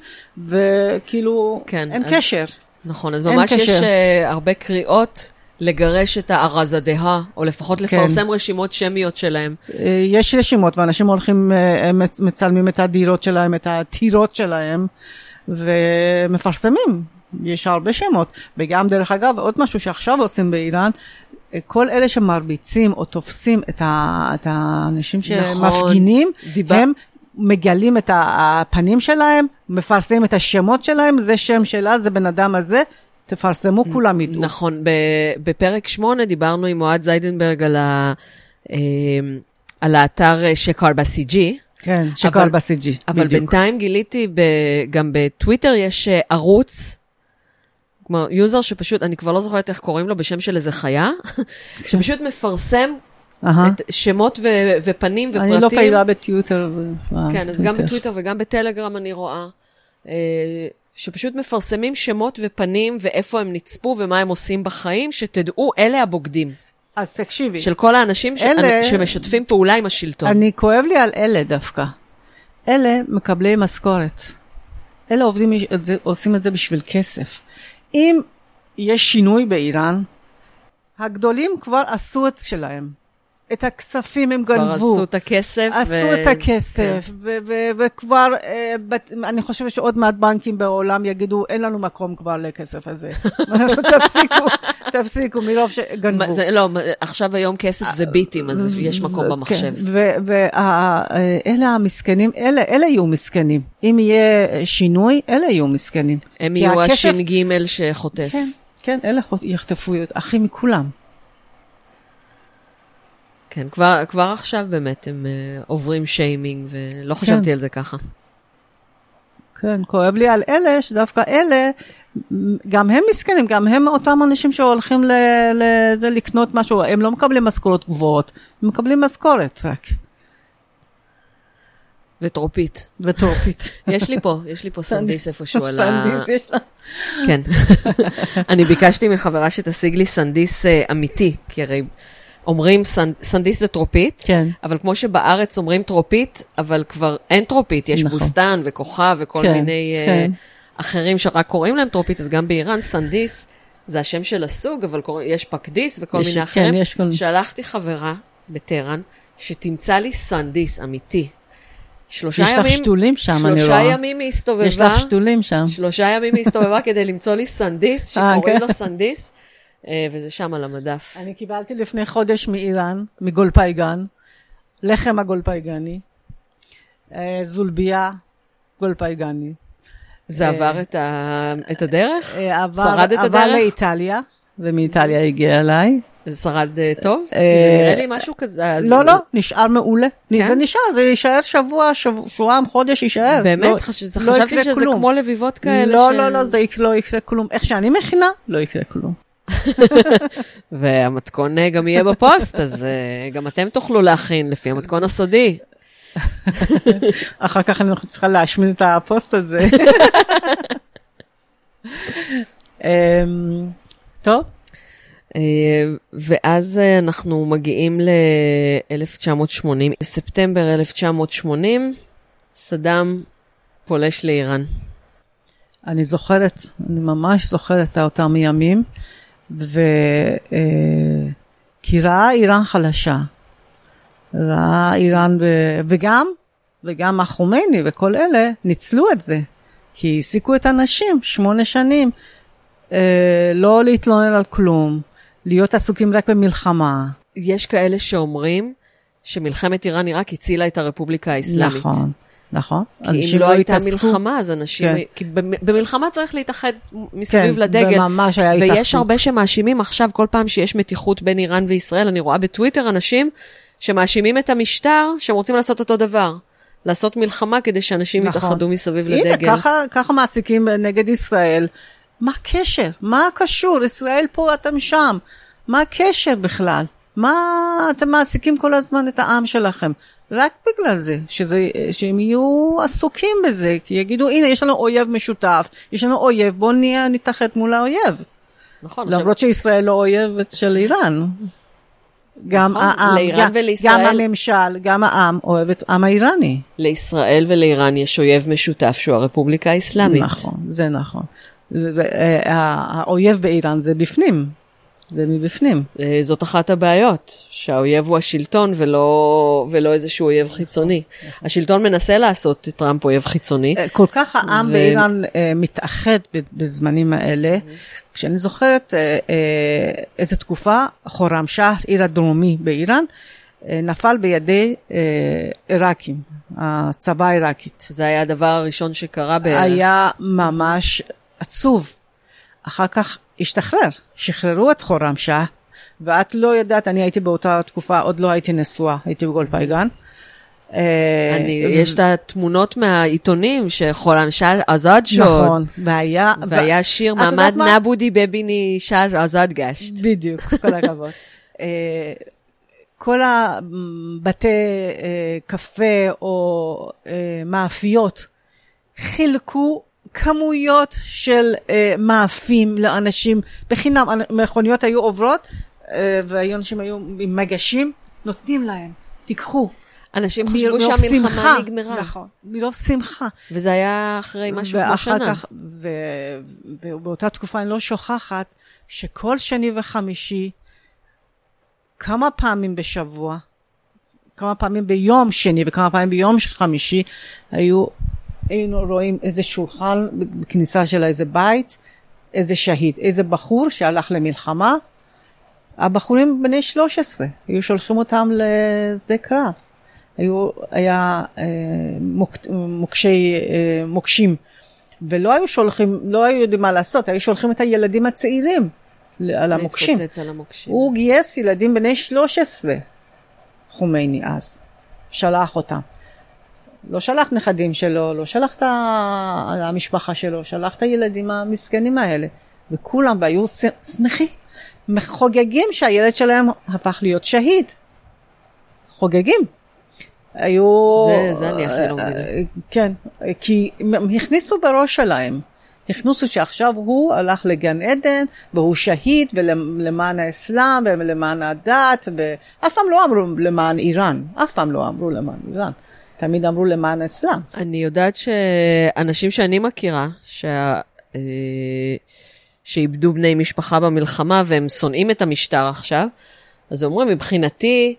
וכאילו אין קשר. נכון, אז ממש יש הרבה קריאות לגרש את הארז הדהה, או לפחות לפרסם רשימות שמיות שלהם. יש רשימות, ואנשים הולכים, מצלמים את הדירות שלהם, את הטירות שלהם, ומפרסמים. יש הרבה שמות. וגם דרך אגב, עוד משהו שעכשיו עושים באיראן, כל אלה שמרביצים או תופסים את האנשים שמפגינים, הם מגלים את הפנים שלהם, מפרסמים את השמות שלהם, זה שם שלה, זה בן אדם הזה, תפרסמו כולם ידעו. נכון, בפרק שמונה דיברנו עם מועד זיידנברג על, ה, על האתר שקר בסיג'י. כן, שקר בסיג'י, בדיוק. אבל בינתיים גיליתי, ב, גם בטוויטר יש ערוץ, כלומר יוזר שפשוט, אני כבר לא זוכרת איך קוראים לו בשם של איזה חיה, שפשוט מפרסם את שמות ו, ופנים ופרטים. אני לא פעילה בטוויטר. כן, אז גם בטוויטר וגם בטלגרם אני רואה... שפשוט מפרסמים שמות ופנים, ואיפה הם נצפו ומה הם עושים בחיים, שתדעו, אלה הבוגדים. אז תקשיבי. של כל האנשים אלה, ש... שמשתפים פעולה עם השלטון. אני כואב לי על אלה דווקא. אלה מקבלי משכורת. אלה עובדים, עושים את זה בשביל כסף. אם יש שינוי באיראן, הגדולים כבר עשו את שלהם. את הכספים הם גנבו. כבר עשו את הכסף. עשו ו... את הכסף. ו- ו- וכבר, אה, בת... אני חושבת שעוד מעט בנקים בעולם יגידו, אין לנו מקום כבר לכסף הזה. תפסיקו, תפסיקו, מרוב שגנבו. זה, לא, עכשיו היום כסף זה ביטים, אז ו- יש מקום ו- במחשב. כן. ואלה וה- המסכנים, אלה, אלה יהיו מסכנים. אם יהיה שינוי, אלה יהיו מסכנים. הם יהיו הכסף... הש"ג שחוטף. כן, כן, אלה יחטפו הכי מכולם. כן, כבר, כבר עכשיו באמת הם uh, עוברים שיימינג, ולא חשבתי כן. על זה ככה. כן, כואב לי על אלה, שדווקא אלה, גם הם מסכנים, גם הם אותם אנשים שהולכים ל, ל, זה, לקנות משהו, הם לא מקבלים משכורות גבוהות, הם מקבלים משכורת רק. וטרופית. וטרופית. יש לי פה, יש לי פה סנדיס איפשהו על ה... סנדיס יש לה. כן. אני ביקשתי מחברה שתשיג לי סנדיס uh, אמיתי, כי הרי... אומרים סנדיס זה טרופית, כן. אבל כמו שבארץ אומרים טרופית, אבל כבר אין טרופית, יש נכון. בוסטן וכוחה וכל כן, מיני כן. Uh, אחרים שרק קוראים להם טרופית, אז גם באיראן סנדיס זה השם של הסוג, אבל קורא, יש פקדיס וכל יש, מיני אחרים. כן, יש כל... שלחתי חברה בטהרן, שתמצא לי סנדיס אמיתי. שלושה יש ימים, לך שתולים שם, אני רואה. שלושה ימים היא הסתובבה. יש לך שתולים שם. שלושה ימים היא הסתובבה כדי למצוא לי סנדיס, שקוראים לו סנדיס. וזה שם על המדף. אני קיבלתי לפני חודש מאיראן, מגולפייגן, לחם הגולפייגני, זולביה גולפייגני. זה עבר את הדרך? שרד את הדרך? עבר לאיטליה, ומאיטליה הגיע אליי. זה שרד טוב? כי זה נראה לי משהו כזה. לא, לא, נשאר מעולה. זה נשאר, זה יישאר שבוע, שבועם, חודש יישאר. באמת? חשבתי שזה כמו לביבות כאלה. לא, לא, לא, זה לא יקרה כלום. איך שאני מכינה, לא יקרה כלום. והמתכון גם יהיה בפוסט, אז גם אתם תוכלו להכין לפי המתכון הסודי. אחר כך אני צריכה להשמיד את הפוסט הזה. טוב, ואז אנחנו מגיעים ל-אלף תשע מאות שמונים, ספטמבר אלף תשע מאות שמונים, סדאם פולש לאיראן. אני זוכרת, אני ממש זוכרת אותם ימים, וכי ראה איראן חלשה, ראה איראן, וגם, וגם החומייני וכל אלה ניצלו את זה, כי העסיקו את הנשים שמונה שנים, לא להתלונן על כלום, להיות עסוקים רק במלחמה. יש כאלה שאומרים שמלחמת איראן עיראק הצילה את הרפובליקה האסלאמית. נכון. נכון. כי אם לא הייתה מלחמה, אז אנשים... כי במלחמה צריך להתאחד מסביב לדגל. וממש היה התאחדות. ויש הרבה שמאשימים עכשיו, כל פעם שיש מתיחות בין איראן וישראל, אני רואה בטוויטר אנשים שמאשימים את המשטר, שהם רוצים לעשות אותו דבר. לעשות מלחמה כדי שאנשים יתאחדו מסביב לדגל. הנה, ככה מעסיקים נגד ישראל. מה הקשר? מה הקשור? ישראל פה, אתם שם. מה הקשר בכלל? מה אתם מעסיקים כל הזמן את העם שלכם? רק בגלל זה, שזה, שהם יהיו עסוקים בזה, כי יגידו, הנה, יש לנו אויב משותף, יש לנו אויב, בוא נהיה נתאחת מול האויב. נכון. למרות ש... שישראל לא אויבת של איראן. גם נכון, העם, גם, ולישראל... גם הממשל, גם העם אוהבת עם האיראני. לישראל ולאיראן יש אויב משותף שהוא הרפובליקה האסלאמית. נכון, זה נכון. האויב באיראן זה בפנים. זה מבפנים. זאת אחת הבעיות, שהאויב הוא השלטון ולא, ולא איזשהו אויב חיצוני. השלטון מנסה לעשות טראמפ אויב חיצוני. כל כך העם ו... באיראן מתאחד בזמנים האלה. כשאני זוכרת איזו תקופה, חוררמשר, עיר הדרומי באיראן, נפל בידי עיראקים, הצבא העיראקית. זה היה הדבר הראשון שקרה בערך. היה ממש עצוב. אחר כך השתחרר, שחררו את חוררמשר, ואת לא ידעת, אני הייתי באותה תקופה, עוד לא הייתי נשואה, הייתי בגולפייגן. יש את התמונות מהעיתונים שחוררמשר עזד שוד. נכון, והיה... והיה שיר מעמד נבודי בביני שר עזד גשת. בדיוק, כל הכבוד. כל הבתי קפה או מאפיות חילקו כמויות של אה, מאפים לאנשים, בחינם, מכוניות היו עוברות, אה, ואנשים היו מגשים, נותנים להם, תיקחו. אנשים חשבו שהמלחמה נגמרה. נכון, מרוב שמחה. וזה היה אחרי משהו כמו שנה. כך, ו... ובאותה תקופה אני לא שוכחת, שכל שני וחמישי, כמה פעמים בשבוע, כמה פעמים ביום שני, וכמה פעמים ביום חמישי, היו... היינו רואים איזה שולחן בכניסה של איזה בית, איזה שהיד, איזה בחור שהלך למלחמה. הבחורים בני שלוש עשרה, היו שולחים אותם לשדה קרב. היו, היה אה, מוק, מוקשי, אה, מוקשים, ולא היו שולחים, לא היו יודעים מה לעשות, היו שולחים את הילדים הצעירים על המוקשים. על המוקשים. הוא גייס ילדים בני שלוש עשרה, חומייני אז, שלח אותם. לא שלח נכדים שלו, לא שלח את המשפחה שלו, שלח את הילדים המסכנים האלה. וכולם היו שמחים, חוגגים שהילד שלהם הפך להיות שהיד. חוגגים. היו... זה, זה אני הכי לא מבין. כן, כי הכניסו בראש שלהם. הכניסו שעכשיו הוא הלך לגן עדן, והוא שהיד, ולמען האסלאם, ולמען הדת, ואף פעם לא אמרו למען איראן. אף פעם לא אמרו למען איראן. תמיד אמרו למען האסלאם. אני יודעת שאנשים שאני מכירה, שאיבדו בני משפחה במלחמה, והם שונאים את המשטר עכשיו, אז אומרים, מבחינתי,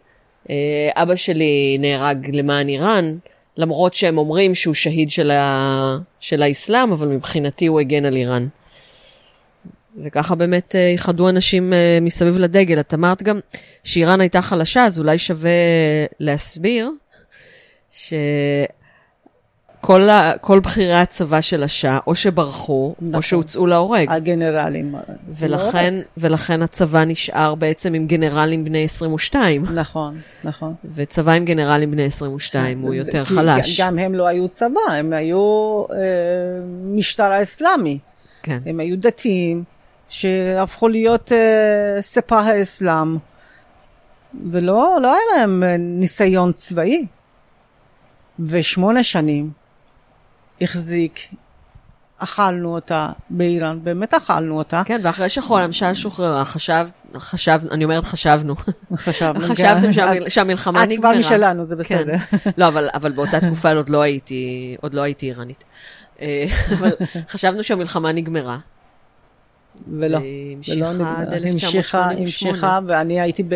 אבא שלי נהרג למען איראן, למרות שהם אומרים שהוא שהיד של האסלאם, אבל מבחינתי הוא הגן על איראן. וככה באמת יחדו אנשים מסביב לדגל. את אמרת גם שאיראן הייתה חלשה, אז אולי שווה להסביר, שכל כל בחירי הצבא של השעה, או שברחו, נכון. או שהוצאו להורג. הגנרלים. ולכן, ולכן הצבא נשאר בעצם עם גנרלים בני עשרים ושתיים. נכון, נכון. וצבא עם גנרלים בני עשרים ושתיים הוא יותר חלש. גם הם לא היו צבא, הם היו אה, משטר האסלאמי. כן. הם היו דתיים, שהפכו להיות אה, ספה האסלאם, ולא לא היה להם ניסיון צבאי. ושמונה שנים החזיק, אכלנו אותה באיראן, באמת אכלנו אותה. כן, ואחרי שחוררמשר שוחררה, חשב, חשב, אני אומרת חשבנו. חשבנו. חשבתם שהמלחמה נגמרה. את כבר משלנו, זה בסדר. לא, אבל באותה תקופה עוד לא הייתי, עוד לא הייתי איראנית. אבל חשבנו שהמלחמה נגמרה. ולא. המשיכה, המשיכה, ואני הייתי ב...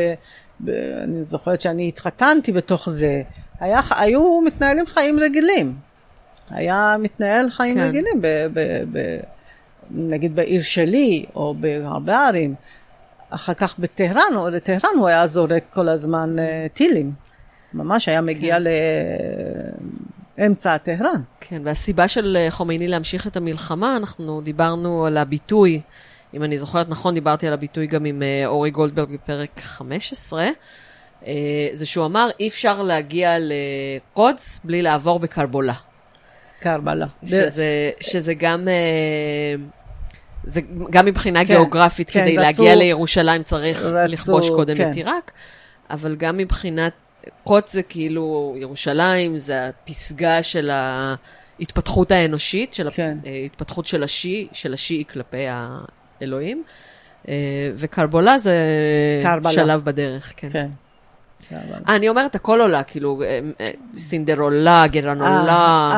אני זוכרת שאני התחתנתי בתוך זה. היה, היו מתנהלים חיים רגילים. היה מתנהל חיים כן. רגילים, ב, ב, ב, נגיד בעיר שלי, או בהרבה ערים. אחר כך בטהרן, או לטהרן הוא היה זורק כל הזמן טילים. ממש היה מגיע כן. לאמצע הטהרן. כן, והסיבה של חומייני להמשיך את המלחמה, אנחנו דיברנו על הביטוי, אם אני זוכרת נכון, דיברתי על הביטוי גם עם אורי גולדברג בפרק חמש עשרה, זה שהוא אמר, אי אפשר להגיע לקודס בלי לעבור בקרבלה. קרבלה. שזה, שזה גם זה גם מבחינה כן, גיאוגרפית, כן, כדי רצו, להגיע לירושלים צריך רצו, לכבוש קודם כן. את עיראק, אבל גם מבחינת קוץ זה כאילו ירושלים, זה הפסגה של ההתפתחות האנושית, של כן. ההתפתחות של השי, של השי כלפי האלוהים, וקרבולה זה קרבלה. שלב בדרך, כן. כן. אה, אני אומרת, הכל עולה, כאילו, סינדרולה, גרנולה,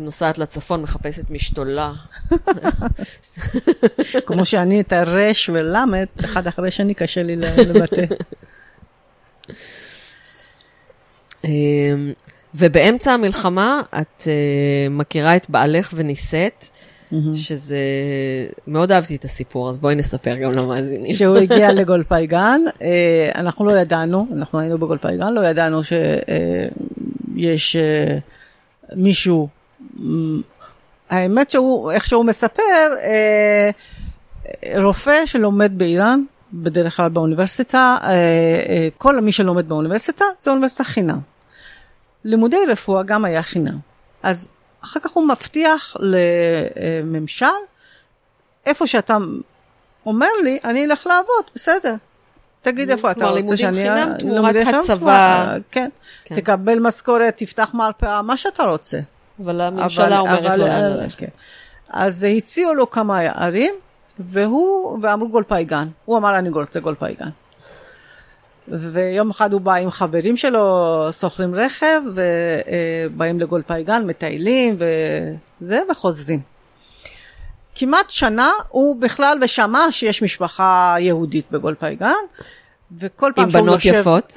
נוסעת לצפון, מחפשת משתולה. כמו שאני את הרש ולמד, אחד אחרי שאני קשה לי לבטא. ובאמצע המלחמה, את מכירה את בעלך וניסית, שזה, מאוד אהבתי את הסיפור, אז בואי נספר גם למאזינים. שהוא הגיע לגולפייגן, אנחנו לא ידענו, אנחנו היינו בגולפייגן, לא ידענו שיש מישהו, האמת שהוא, איך שהוא מספר, רופא שלומד באיראן, בדרך כלל באוניברסיטה, כל מי שלומד באוניברסיטה, זה אוניברסיטה חינם. לימודי רפואה גם היה חינם. אז אחר כך הוא מבטיח לממשל, איפה שאתה אומר לי, אני אלך לעבוד, בסדר. תגיד איפה אתה רוצה שאני... כבר לימודים חינם, תמורת הצבא. כן, תקבל משכורת, תפתח מרפאה, מה שאתה רוצה. אבל הממשלה אומרת לו ללכת. אז הציעו לו כמה ערים, והוא, ואמרו גולפייגן. הוא אמר, אני רוצה גולפייגן. ויום אחד הוא בא עם חברים שלו, סוחרים רכב, ובאים לגולפייגן, מטיילים וזה, וחוזרים. כמעט שנה הוא בכלל ושמע שיש משפחה יהודית בגולפייגן, וכל פעם שהוא יושב... עם בנות יפות.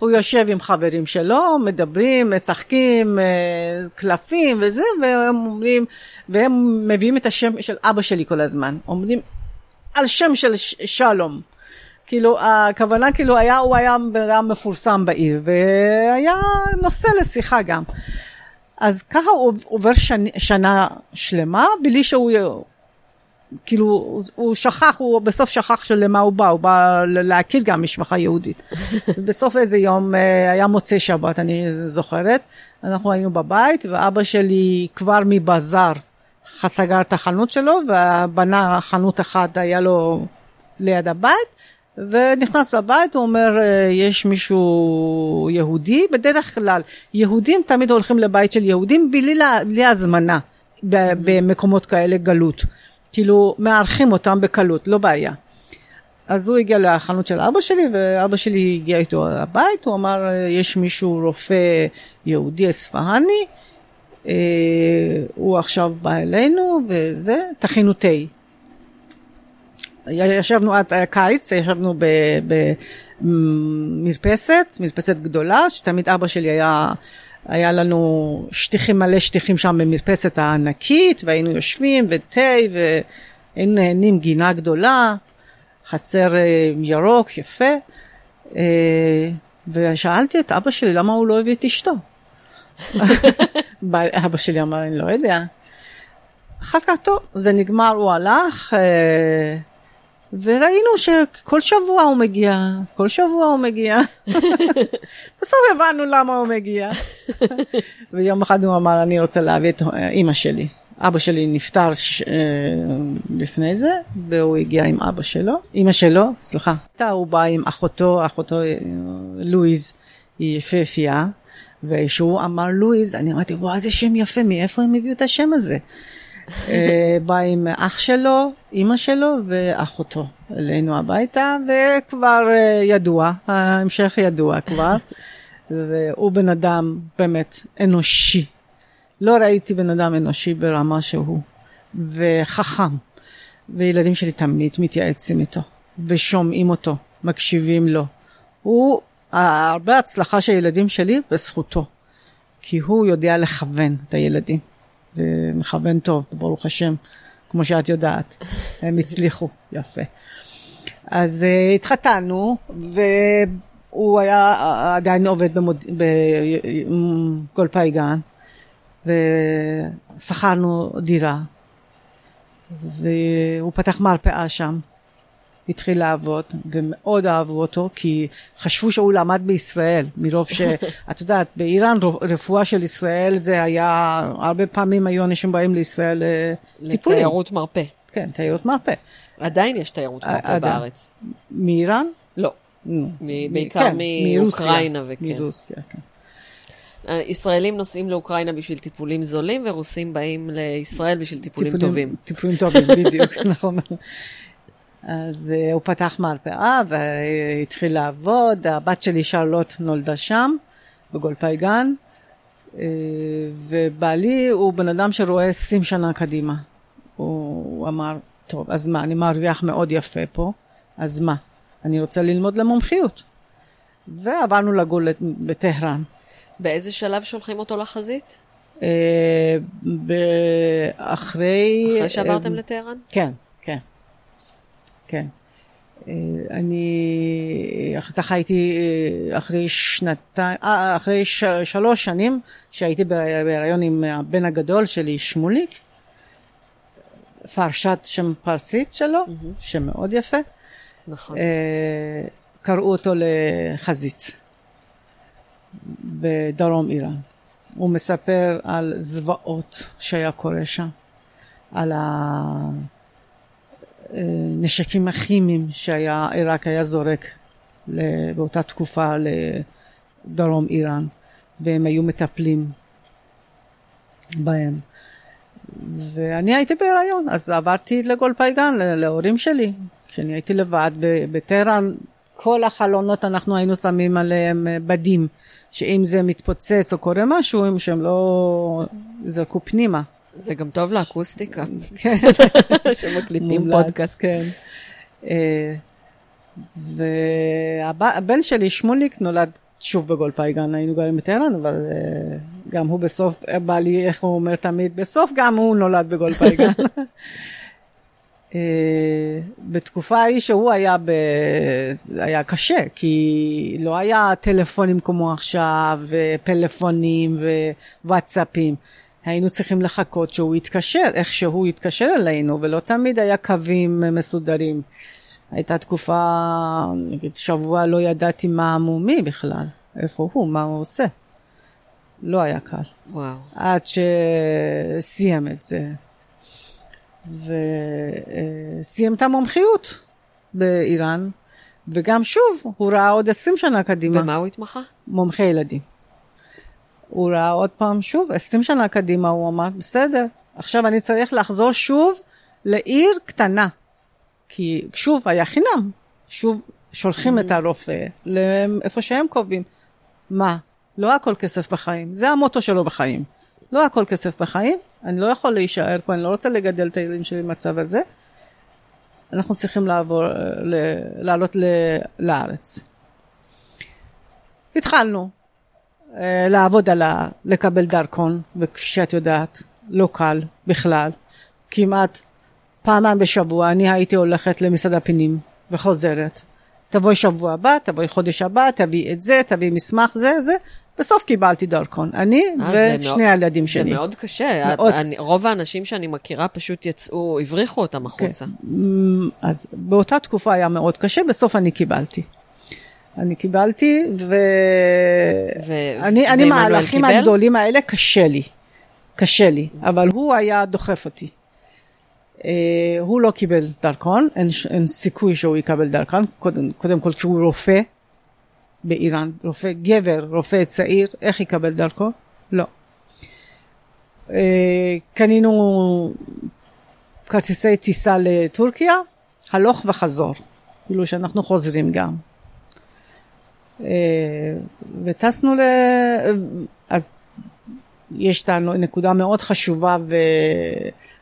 הוא יושב עם חברים שלו, מדברים, משחקים, קלפים וזה, והם אומרים, והם מביאים את השם של אבא שלי כל הזמן. אומרים, על שם של שלום. כאילו, הכוונה כאילו היה, הוא היה מפורסם בעיר, והיה נושא לשיחה גם. אז ככה הוא עובר שנה, שנה שלמה, בלי שהוא, כאילו, הוא שכח, הוא בסוף שכח שלמה הוא בא, הוא בא להכיר גם משפחה יהודית. בסוף איזה יום, היה מוצא שבת, אני זוכרת, אנחנו היינו בבית, ואבא שלי כבר מבזר, סגר את החנות שלו, ובנה חנות אחת, היה לו ליד הבית, ונכנס לבית, הוא אומר, יש מישהו יהודי, בדרך כלל, יהודים תמיד הולכים לבית של יהודים, בלי הזמנה, במקומות כאלה גלות, כאילו, מערכים אותם בקלות, לא בעיה. אז הוא הגיע לחנות של אבא שלי, ואבא שלי הגיע איתו לבית, הוא אמר, יש מישהו רופא יהודי אספהני, הוא עכשיו בא אלינו, וזה, תכינו תה. ישבנו עד הקיץ, ישבנו במרפסת, מרפסת גדולה, שתמיד אבא שלי היה, היה לנו שטיחים מלא שטיחים שם במרפסת הענקית, והיינו יושבים ותה, והיינו נהנים גינה גדולה, חצר ירוק, יפה, ושאלתי את אבא שלי למה הוא לא הביא את אשתו. אבא שלי אמר, אני לא יודע. אחר כך טוב, זה נגמר, הוא הלך, וראינו שכל שבוע הוא מגיע, כל שבוע הוא מגיע. בסוף הבנו למה הוא מגיע. ויום אחד הוא אמר, אני רוצה להביא את אמא שלי. אבא שלי נפטר ש... לפני זה, והוא הגיע עם אבא שלו. אמא שלו, סליחה. הוא בא עם אחותו, אחותו לואיז, היא יפהפייה. ושהוא אמר לואיז, אני אמרתי, וואו, זה שם יפה, מאיפה הם הביאו את השם הזה? בא עם אח שלו, אמא שלו ואחותו אלינו הביתה, וכבר ידוע, ההמשך ידוע כבר, והוא בן אדם באמת אנושי, לא ראיתי בן אדם אנושי ברמה שהוא, וחכם, וילדים שלי תמיד מתייעצים איתו, ושומעים אותו, מקשיבים לו, הוא הרבה הצלחה של ילדים שלי בזכותו, כי הוא יודע לכוון את הילדים, ומכוון טוב, ברוך השם, כמו שאת יודעת, הם הצליחו, יפה. אז uh, התחתנו, והוא היה עדיין עובד בגולפייגן, ושכרנו דירה, והוא פתח מרפאה שם, התחיל לעבוד, ומאוד אהבו אותו, כי חשבו שהוא למד בישראל, מרוב ש... את יודעת, באיראן רפואה של ישראל זה היה, הרבה פעמים היו אנשים באים לישראל טיפולים. לתיירות מרפא. כן, תיירות מרפא. עדיין יש תיירות מרפא בארץ. מאיראן? לא. בעיקר מאוקראינה וכן. מרוסיה, כן. ישראלים נוסעים לאוקראינה בשביל טיפולים זולים, ורוסים באים לישראל בשביל טיפולים טובים. טיפולים טובים, בדיוק, נכון. אז הוא פתח מרפאה והתחיל לעבוד, הבת שלי שרלוט נולדה שם, בגולפייגן, ובעלי הוא בן אדם שרואה עשרים שנה קדימה. הוא אמר, טוב, אז מה, אני מרוויח מאוד יפה פה, אז מה? אני רוצה ללמוד למומחיות. ועברנו לגור בטהרן. באיזה שלב שולחים אותו לחזית? אחרי... אחרי שעברתם לטהרן? כן, כן. כן. אני אחר כך הייתי אחרי שנתיים, אחרי שלוש שנים שהייתי בהיריון עם הבן הגדול שלי, שמוליק, פרשת שם פרסית שלו, שמאוד יפה. נכון. קראו אותו לחזית בדרום איראן. הוא מספר על זוועות שהיה קורה שם, על ה... נשקים הכימיים שהיה עיראק היה זורק באותה תקופה לדרום איראן, והם היו מטפלים בהם. ואני הייתי בהיריון, אז עברתי לגולפייגן להורים שלי, כשאני הייתי לבד בטהרן. כל החלונות אנחנו היינו שמים עליהם בדים, שאם זה מתפוצץ או קורה משהו, שהם לא זרקו פנימה. זה גם טוב לאקוסטיקה, שמקליטים פודקאסט. והבן שלי, שמוליק, נולד שוב בגולפייגן, היינו גרים בטהרן, אבל גם הוא בסוף, בעלי, איך הוא אומר תמיד, בסוף גם הוא נולד בגולפייגן. בתקופה ההיא שהוא היה, ב... היה קשה, כי לא היה טלפונים כמו עכשיו, ופלאפונים ווואטסאפים. היינו צריכים לחכות שהוא יתקשר, איך שהוא יתקשר אלינו, ולא תמיד היה קווים מסודרים. הייתה תקופה, נגיד, שבוע לא ידעתי מה המומי בכלל, איפה הוא, מה הוא עושה. לא היה קל. וואו. עד שסיים את זה. וסיים את המומחיות באיראן, וגם שוב, הוא ראה עוד עשרים שנה קדימה. במה הוא התמחה? מומחי ילדים. הוא ראה עוד פעם שוב, עשרים שנה קדימה, הוא אמר, בסדר, עכשיו אני צריך לחזור שוב לעיר קטנה, כי שוב היה חינם, שוב שולחים את הרופא, לאיפה שהם קובעים, מה? לא הכל כסף בחיים, זה המוטו שלו בחיים, לא הכל כסף בחיים, אני לא יכול להישאר פה, אני לא רוצה לגדל את הילדים שלי במצב הזה, אנחנו צריכים לעבור, לעלות לארץ. התחלנו. לעבוד על ה... לקבל דרכון, וכפי שאת יודעת, לא קל בכלל. כמעט פעמיים בשבוע אני הייתי הולכת למסעד הפינים וחוזרת. תבואי שבוע הבא, תבואי חודש הבא, תביא את זה, תביא מסמך זה, זה. בסוף קיבלתי דרכון. אני ושני הילדים שלי. זה מאוד קשה. מאוד... אני, רוב האנשים שאני מכירה פשוט יצאו, הבריחו אותם החוצה. Okay. אז באותה תקופה היה מאוד קשה, בסוף אני קיבלתי. אני קיבלתי, ואני מהלכים הגדולים האלה, קשה לי, קשה לי, אבל הוא היה דוחף אותי. הוא לא קיבל דרכון, אין סיכוי שהוא יקבל דרכון, קודם כל כשהוא רופא באיראן, רופא גבר, רופא צעיר, איך יקבל דרכון? לא. קנינו כרטיסי טיסה לטורקיה, הלוך וחזור, כאילו שאנחנו חוזרים גם. וטסנו ל... אז יש את הנקודה מאוד חשובה ו...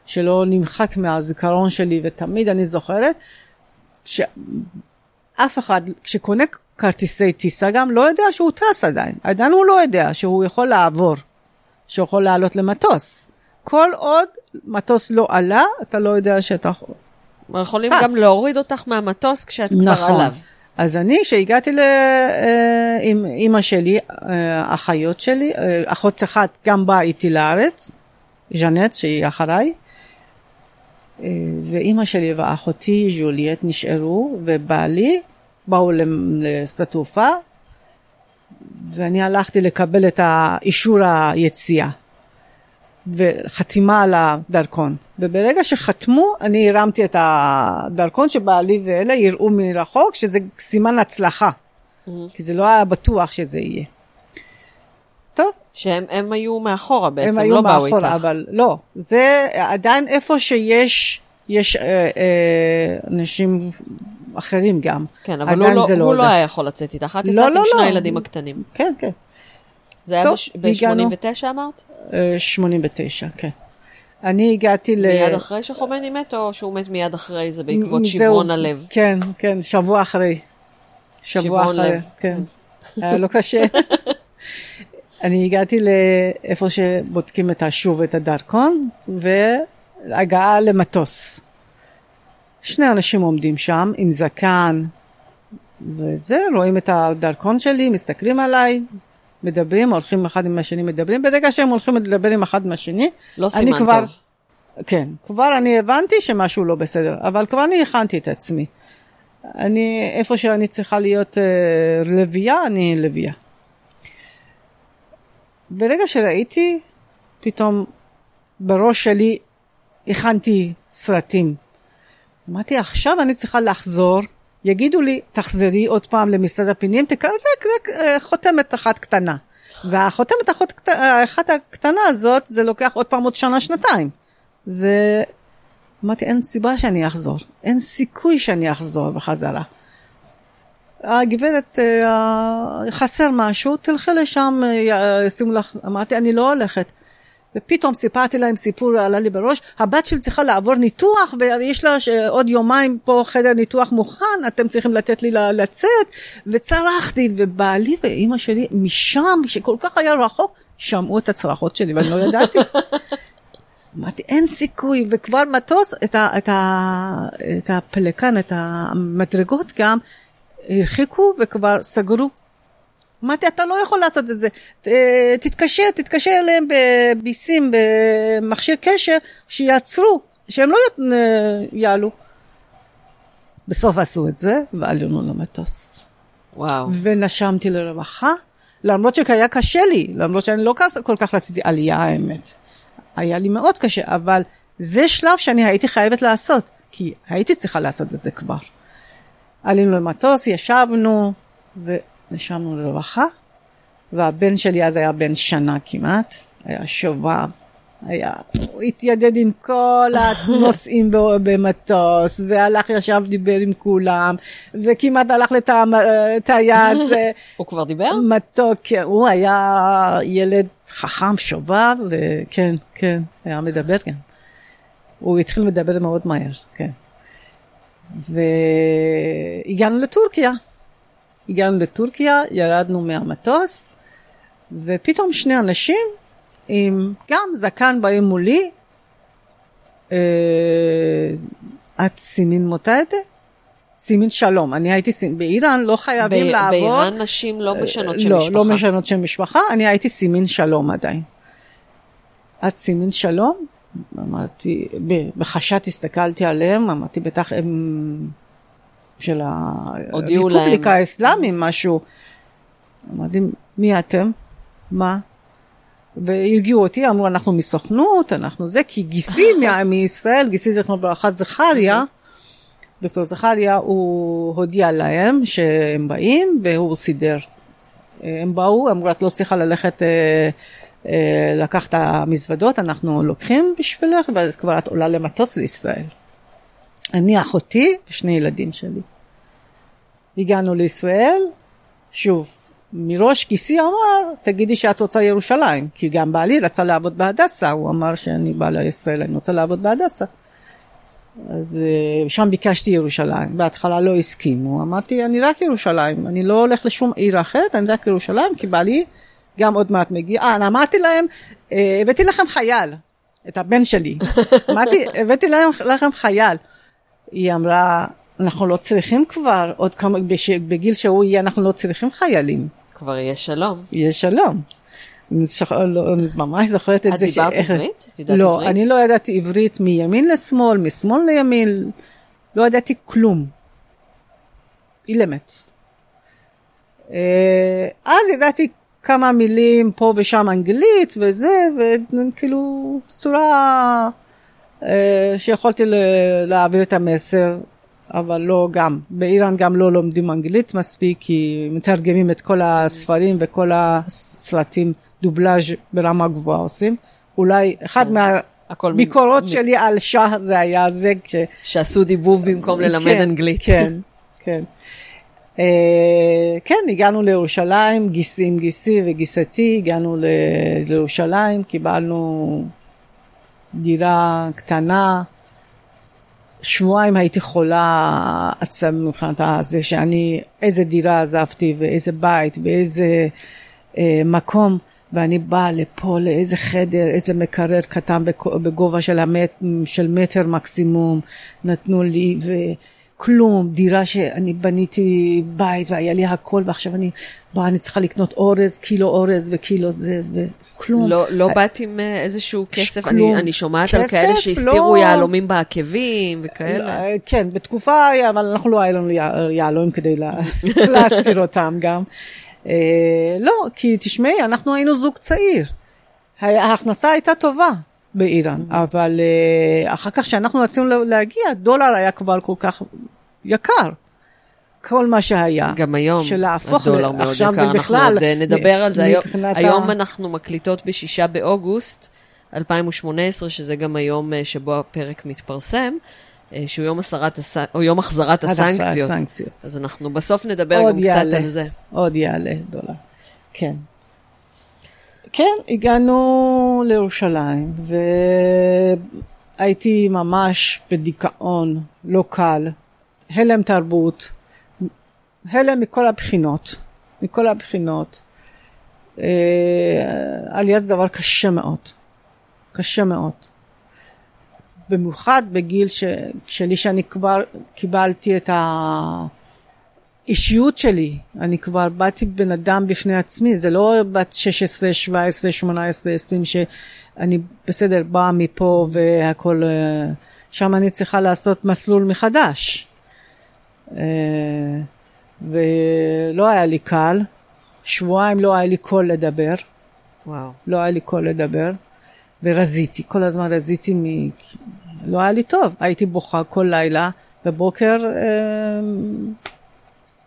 שלא נמחק מהזיכרון שלי, ותמיד אני זוכרת שאף אחד כשקונה כרטיסי טיסה גם לא יודע שהוא טס עדיין, עדיין הוא לא יודע שהוא יכול לעבור, שהוא יכול לעלות למטוס. כל עוד מטוס לא עלה, אתה לא יודע שאתה טס. יכולים גם להוריד אותך מהמטוס כשאת נכון. כבר עליו. אז אני, כשהגעתי עם אמא שלי, אחיות שלי, אחות אחת גם באה איתי לארץ, ז'נט, שהיא אחריי, ואימא שלי ואחותי ז'וליאט נשארו, ובעלי באו לשדה תעופה, ואני הלכתי לקבל את האישור היציאה, וחתימה על הדרכון. וברגע שחתמו, אני הרמתי את הדרכון שבעלי ואלה יראו מרחוק, שזה סימן הצלחה. Mm-hmm. כי זה לא היה בטוח שזה יהיה. טוב. שהם הם היו מאחורה בעצם, הם לא באו איתך. הם היו מאחורה, אבל לא. זה עדיין איפה שיש יש, אה, אה, אנשים אחרים גם. כן, אבל הוא, לא, לא, הוא לא היה יכול לצאת איתך. את לא, יצאת לא, עם שני לא. הילדים הקטנים. כן, כן. זה היה ב-שמונים ותשע אמרת? שמונים ותשע, כן. אני הגעתי ל... מיד אחרי שחומני מת, או שהוא מת מיד אחרי זה בעקבות שבעון הלב? כן, כן, שבוע אחרי. שבעון לב. כן, היה לא קשה. אני הגעתי לאיפה שבודקים את השוב ואת הדרכון, והגעה למטוס. שני אנשים עומדים שם עם זקן, וזה, רואים את הדרכון שלי, מסתכלים עליי, מדברים, הולכים אחד עם השני, מדברים. ברגע שהם הולכים לדבר עם אחד עם השני, לא סימן כבר, טוב. כן, כבר אני הבנתי שמשהו לא בסדר, אבל כבר אני הכנתי את עצמי. אני, איפה שאני צריכה להיות אה, לביאה, אני לביאה. ברגע שראיתי, פתאום בראש שלי הכנתי סרטים. אמרתי, עכשיו אני צריכה לחזור, יגידו לי, תחזרי עוד פעם למשרד הפנים, תקרא רק, רק חותמת אחת קטנה. והחותמת אחת, אחת הקטנה הזאת, זה לוקח עוד פעם עוד שנה, שנתיים. זה, אמרתי, אין סיבה שאני אחזור. אין סיכוי שאני אחזור בחזרה. הגברת, חסר משהו, תלכי לשם, שימו לך, אמרתי, אני לא הולכת. ופתאום סיפרתי להם סיפור, עלה לי בראש, הבת שלי צריכה לעבור ניתוח, ויש לה עוד יומיים פה חדר ניתוח מוכן, אתם צריכים לתת לי לצאת, וצרחתי, ובעלי ואימא שלי משם, שכל כך היה רחוק, שמעו את הצרחות שלי, ואני לא ידעתי. אמרתי, אין סיכוי, וכבר מטוס, את, ה, את, ה, את הפלקן, את המדרגות גם, הרחיקו וכבר סגרו. אמרתי, אתה לא יכול לעשות את זה. תתקשר, תתקשר אליהם בביסים, במכשיר קשר, שיעצרו, שהם לא יעלו. בסוף עשו את זה, ועלינו למטוס. וואו. ונשמתי לרווחה, למרות שהיה קשה לי, למרות שאני לא כל כך רציתי עלייה, האמת. היה לי מאוד קשה, אבל זה שלב שאני הייתי חייבת לעשות, כי הייתי צריכה לעשות את זה כבר. עלינו למטוס, ישבנו, ו... נשמנו לרווחה, והבן שלי אז היה בן שנה כמעט, היה שובב, היה, הוא התיידד עם כל הנוסעים במטוס, והלך ישב דיבר עם כולם, וכמעט הלך לטייס. הוא כבר דיבר? מתוק, הוא היה ילד חכם, שובב, וכן, כן, היה מדבר, כן. הוא התחיל לדבר מאוד מהר, כן. והגענו לטורקיה. הגענו לטורקיה, ירדנו מהמטוס, ופתאום שני אנשים, עם גם זקן באים מולי, את סימין מותדת? סימין שלום. אני הייתי סימין, באיראן לא חייבים לעבוד. באיראן נשים לא משנות של משפחה. לא, לא משנות של משפחה, אני הייתי סימין שלום עדיין. את סימין שלום? אמרתי, בחשת הסתכלתי עליהם, אמרתי, בטח הם... של הרפובליקה האסלאמית, משהו. אמרתי, מי אתם? מה? והרגיעו אותי, אמרו, אנחנו מסוכנות, אנחנו זה, כי גיסי מישראל, גיסי זכרונו לברכה זכריה, דוקטור זכריה, הוא הודיע להם שהם באים, והוא סידר. הם באו, אמרו, את לא צריכה ללכת לקחת את המזוודות, אנחנו לוקחים בשבילך, וכבר את עולה למטוס לישראל. אני אחותי ושני ילדים שלי. הגענו לישראל, שוב, מראש כיסי אמר, תגידי שאת רוצה ירושלים, כי גם בעלי רצה לעבוד בהדסה, הוא אמר שאני בא לישראל, אני רוצה לעבוד בהדסה. אז שם ביקשתי ירושלים, בהתחלה לא הסכימו, אמרתי, אני רק ירושלים, אני לא הולך לשום עיר אחרת, אני רק ירושלים, כי בעלי גם עוד מעט מגיע. אה, אני אמרתי להם, הבאתי לכם חייל, את הבן שלי, אמרתי, הבאתי לכם חייל, היא אמרה, אנחנו לא צריכים כבר, עוד כמה, בש, בגיל שהוא יהיה, אנחנו לא צריכים חיילים. כבר יש שלום. יש שלום. ממש זוכרת את זה. את דיברת עברית? לא, אני לא ידעתי עברית מימין לשמאל, משמאל לימין, לא ידעתי כלום. אילמת. אז ידעתי כמה מילים פה ושם אנגלית וזה, וכאילו צורה שיכולתי להעביר את המסר, אבל לא גם. באיראן גם לא לומדים אנגלית מספיק, כי מתרגמים את כל הספרים וכל הסרטים, דובלאז' ברמה גבוהה עושים. אולי אחד מה... ביקורות שלי על שאה זה היה זה, שעשו דיבוב במקום ללמד אנגלית. כן, כן. כן, הגענו לירושלים, גיסים גיסי וגיסתי, הגענו לירושלים, קיבלנו דירה קטנה, שבועיים הייתי חולה עצם מבחינת זה שאני, איזה דירה עזבתי ואיזה בית ואיזה אה, מקום, ואני באה לפה לאיזה חדר, איזה מקרר קטן בגובה של, המט, של מטר מקסימום, נתנו לי וכלום, דירה שאני בניתי בית והיה לי הכל, ועכשיו אני באה, אני צריכה לקנות אורז, קילו אורז וקילו זה וכלום. לא, לא באת עם איזשהו כסף, אני, אני שומעת כסף, על כאלה שהסתירו לא... יעלומים בעקבים וכאלה. לא, כן, בתקופה, אבל אנחנו לא היינו יעלומים כדי לה, להסתיר אותם גם. לא, כי תשמעי, אנחנו היינו זוג צעיר. ההכנסה הייתה טובה באיראן, אבל אחר כך שאנחנו רצינו להגיע, דולר היה כבר כל כך יקר. כל מה שהיה. גם היום הדולר מאוד יקר. אנחנו עוד נדבר על זה. היום אנחנו מקליטות בשישה באוגוסט אלפיים ושמונה עשרה, שזה גם היום שבו הפרק מתפרסם. שהוא יום, הסרת הס... או יום החזרת הסנקציות. הסנקציות. אז אנחנו בסוף נדבר גם יעלה. קצת על זה. עוד יעלה דולר. כן. כן, הגענו לירושלים, והייתי ממש בדיכאון, לא קל, הלם תרבות, הלם מכל הבחינות, מכל הבחינות. עלייה זה דבר קשה מאוד, קשה מאוד. במיוחד בגיל ש... שלי שאני כבר קיבלתי את האישיות שלי. אני כבר באתי בן אדם בפני עצמי. זה לא בת שש עשרה, שבע עשרה, שמונה עשרה, עשרים שאני בסדר באה מפה והכל. שם אני צריכה לעשות מסלול מחדש. ולא היה לי קל. שבועיים לא היה לי קול לדבר. וואו. לא היה לי קול לדבר. ורזיתי, כל הזמן רזיתי, מ... לא היה לי טוב. הייתי בוכה כל לילה, בבוקר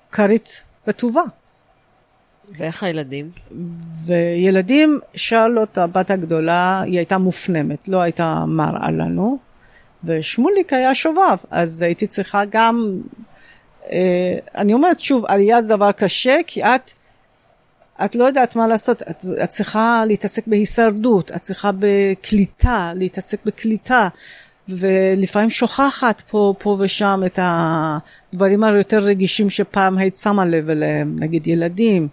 קרית וטובה. ואיך הילדים? וילדים, שרלוט, הבת הגדולה, היא הייתה מופנמת, לא הייתה מראה לנו, ושמוליק היה שובב, אז הייתי צריכה גם, אה, אני אומרת שוב, עלייה זה דבר קשה, כי את, את לא יודעת מה לעשות, את, את צריכה להתעסק בהישרדות, את צריכה בקליטה, להתעסק בקליטה, ולפעמים שוכחת פה, פה ושם את הדברים היותר רגישים שפעם היית שמה לב אליהם, נגיד ילדים.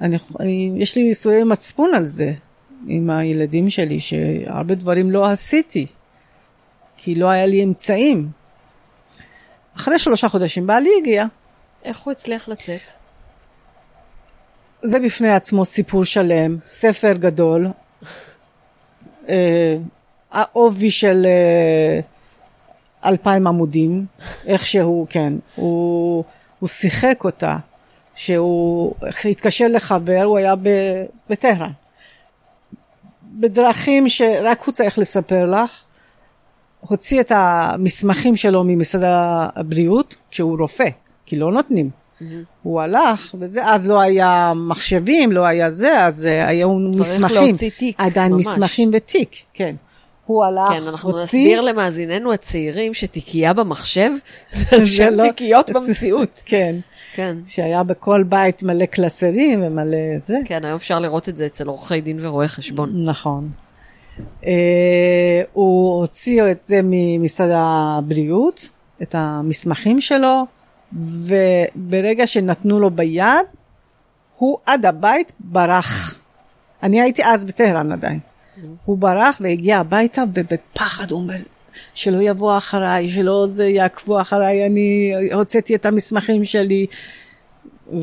אני, אני, יש לי ייסורי מצפון על זה, עם הילדים שלי, שהרבה דברים לא עשיתי, כי לא היה לי אמצעים. אחרי שלושה חודשים בעלי הגיע. איך הוא הצליח לצאת? זה בפני עצמו סיפור שלם, ספר גדול, העובי של אלפיים עמודים, איך שהוא, כן, הוא, הוא שיחק אותה, שהוא התקשר לחבר, הוא היה בטהרן, בדרכים שרק הוא צריך לספר לך, הוציא את המסמכים שלו ממשרד הבריאות, שהוא רופא, כי לא נותנים. הוא הלך, וזה, אז לא היה מחשבים, לא היה זה, אז היו מסמכים, עדיין מסמכים ותיק, כן. הוא הלך, הוציא. כן, אנחנו נסביר למאזיננו הצעירים שתיקייה במחשב, זה שם תיקיות במציאות. כן, שהיה בכל בית מלא קלסרים ומלא זה. כן, היום אפשר לראות את זה אצל עורכי דין ורואי חשבון. נכון. הוא הוציא את זה ממשרד הבריאות, את המסמכים שלו, וברגע שנתנו לו ביד, הוא עד הבית ברח. אני הייתי אז בטהרן עדיין. הוא ברח והגיע הביתה, ובפחד הוא אומר, שלא יבוא אחריי, שלא זה יעקבו אחריי, אני הוצאתי את המסמכים שלי. והוא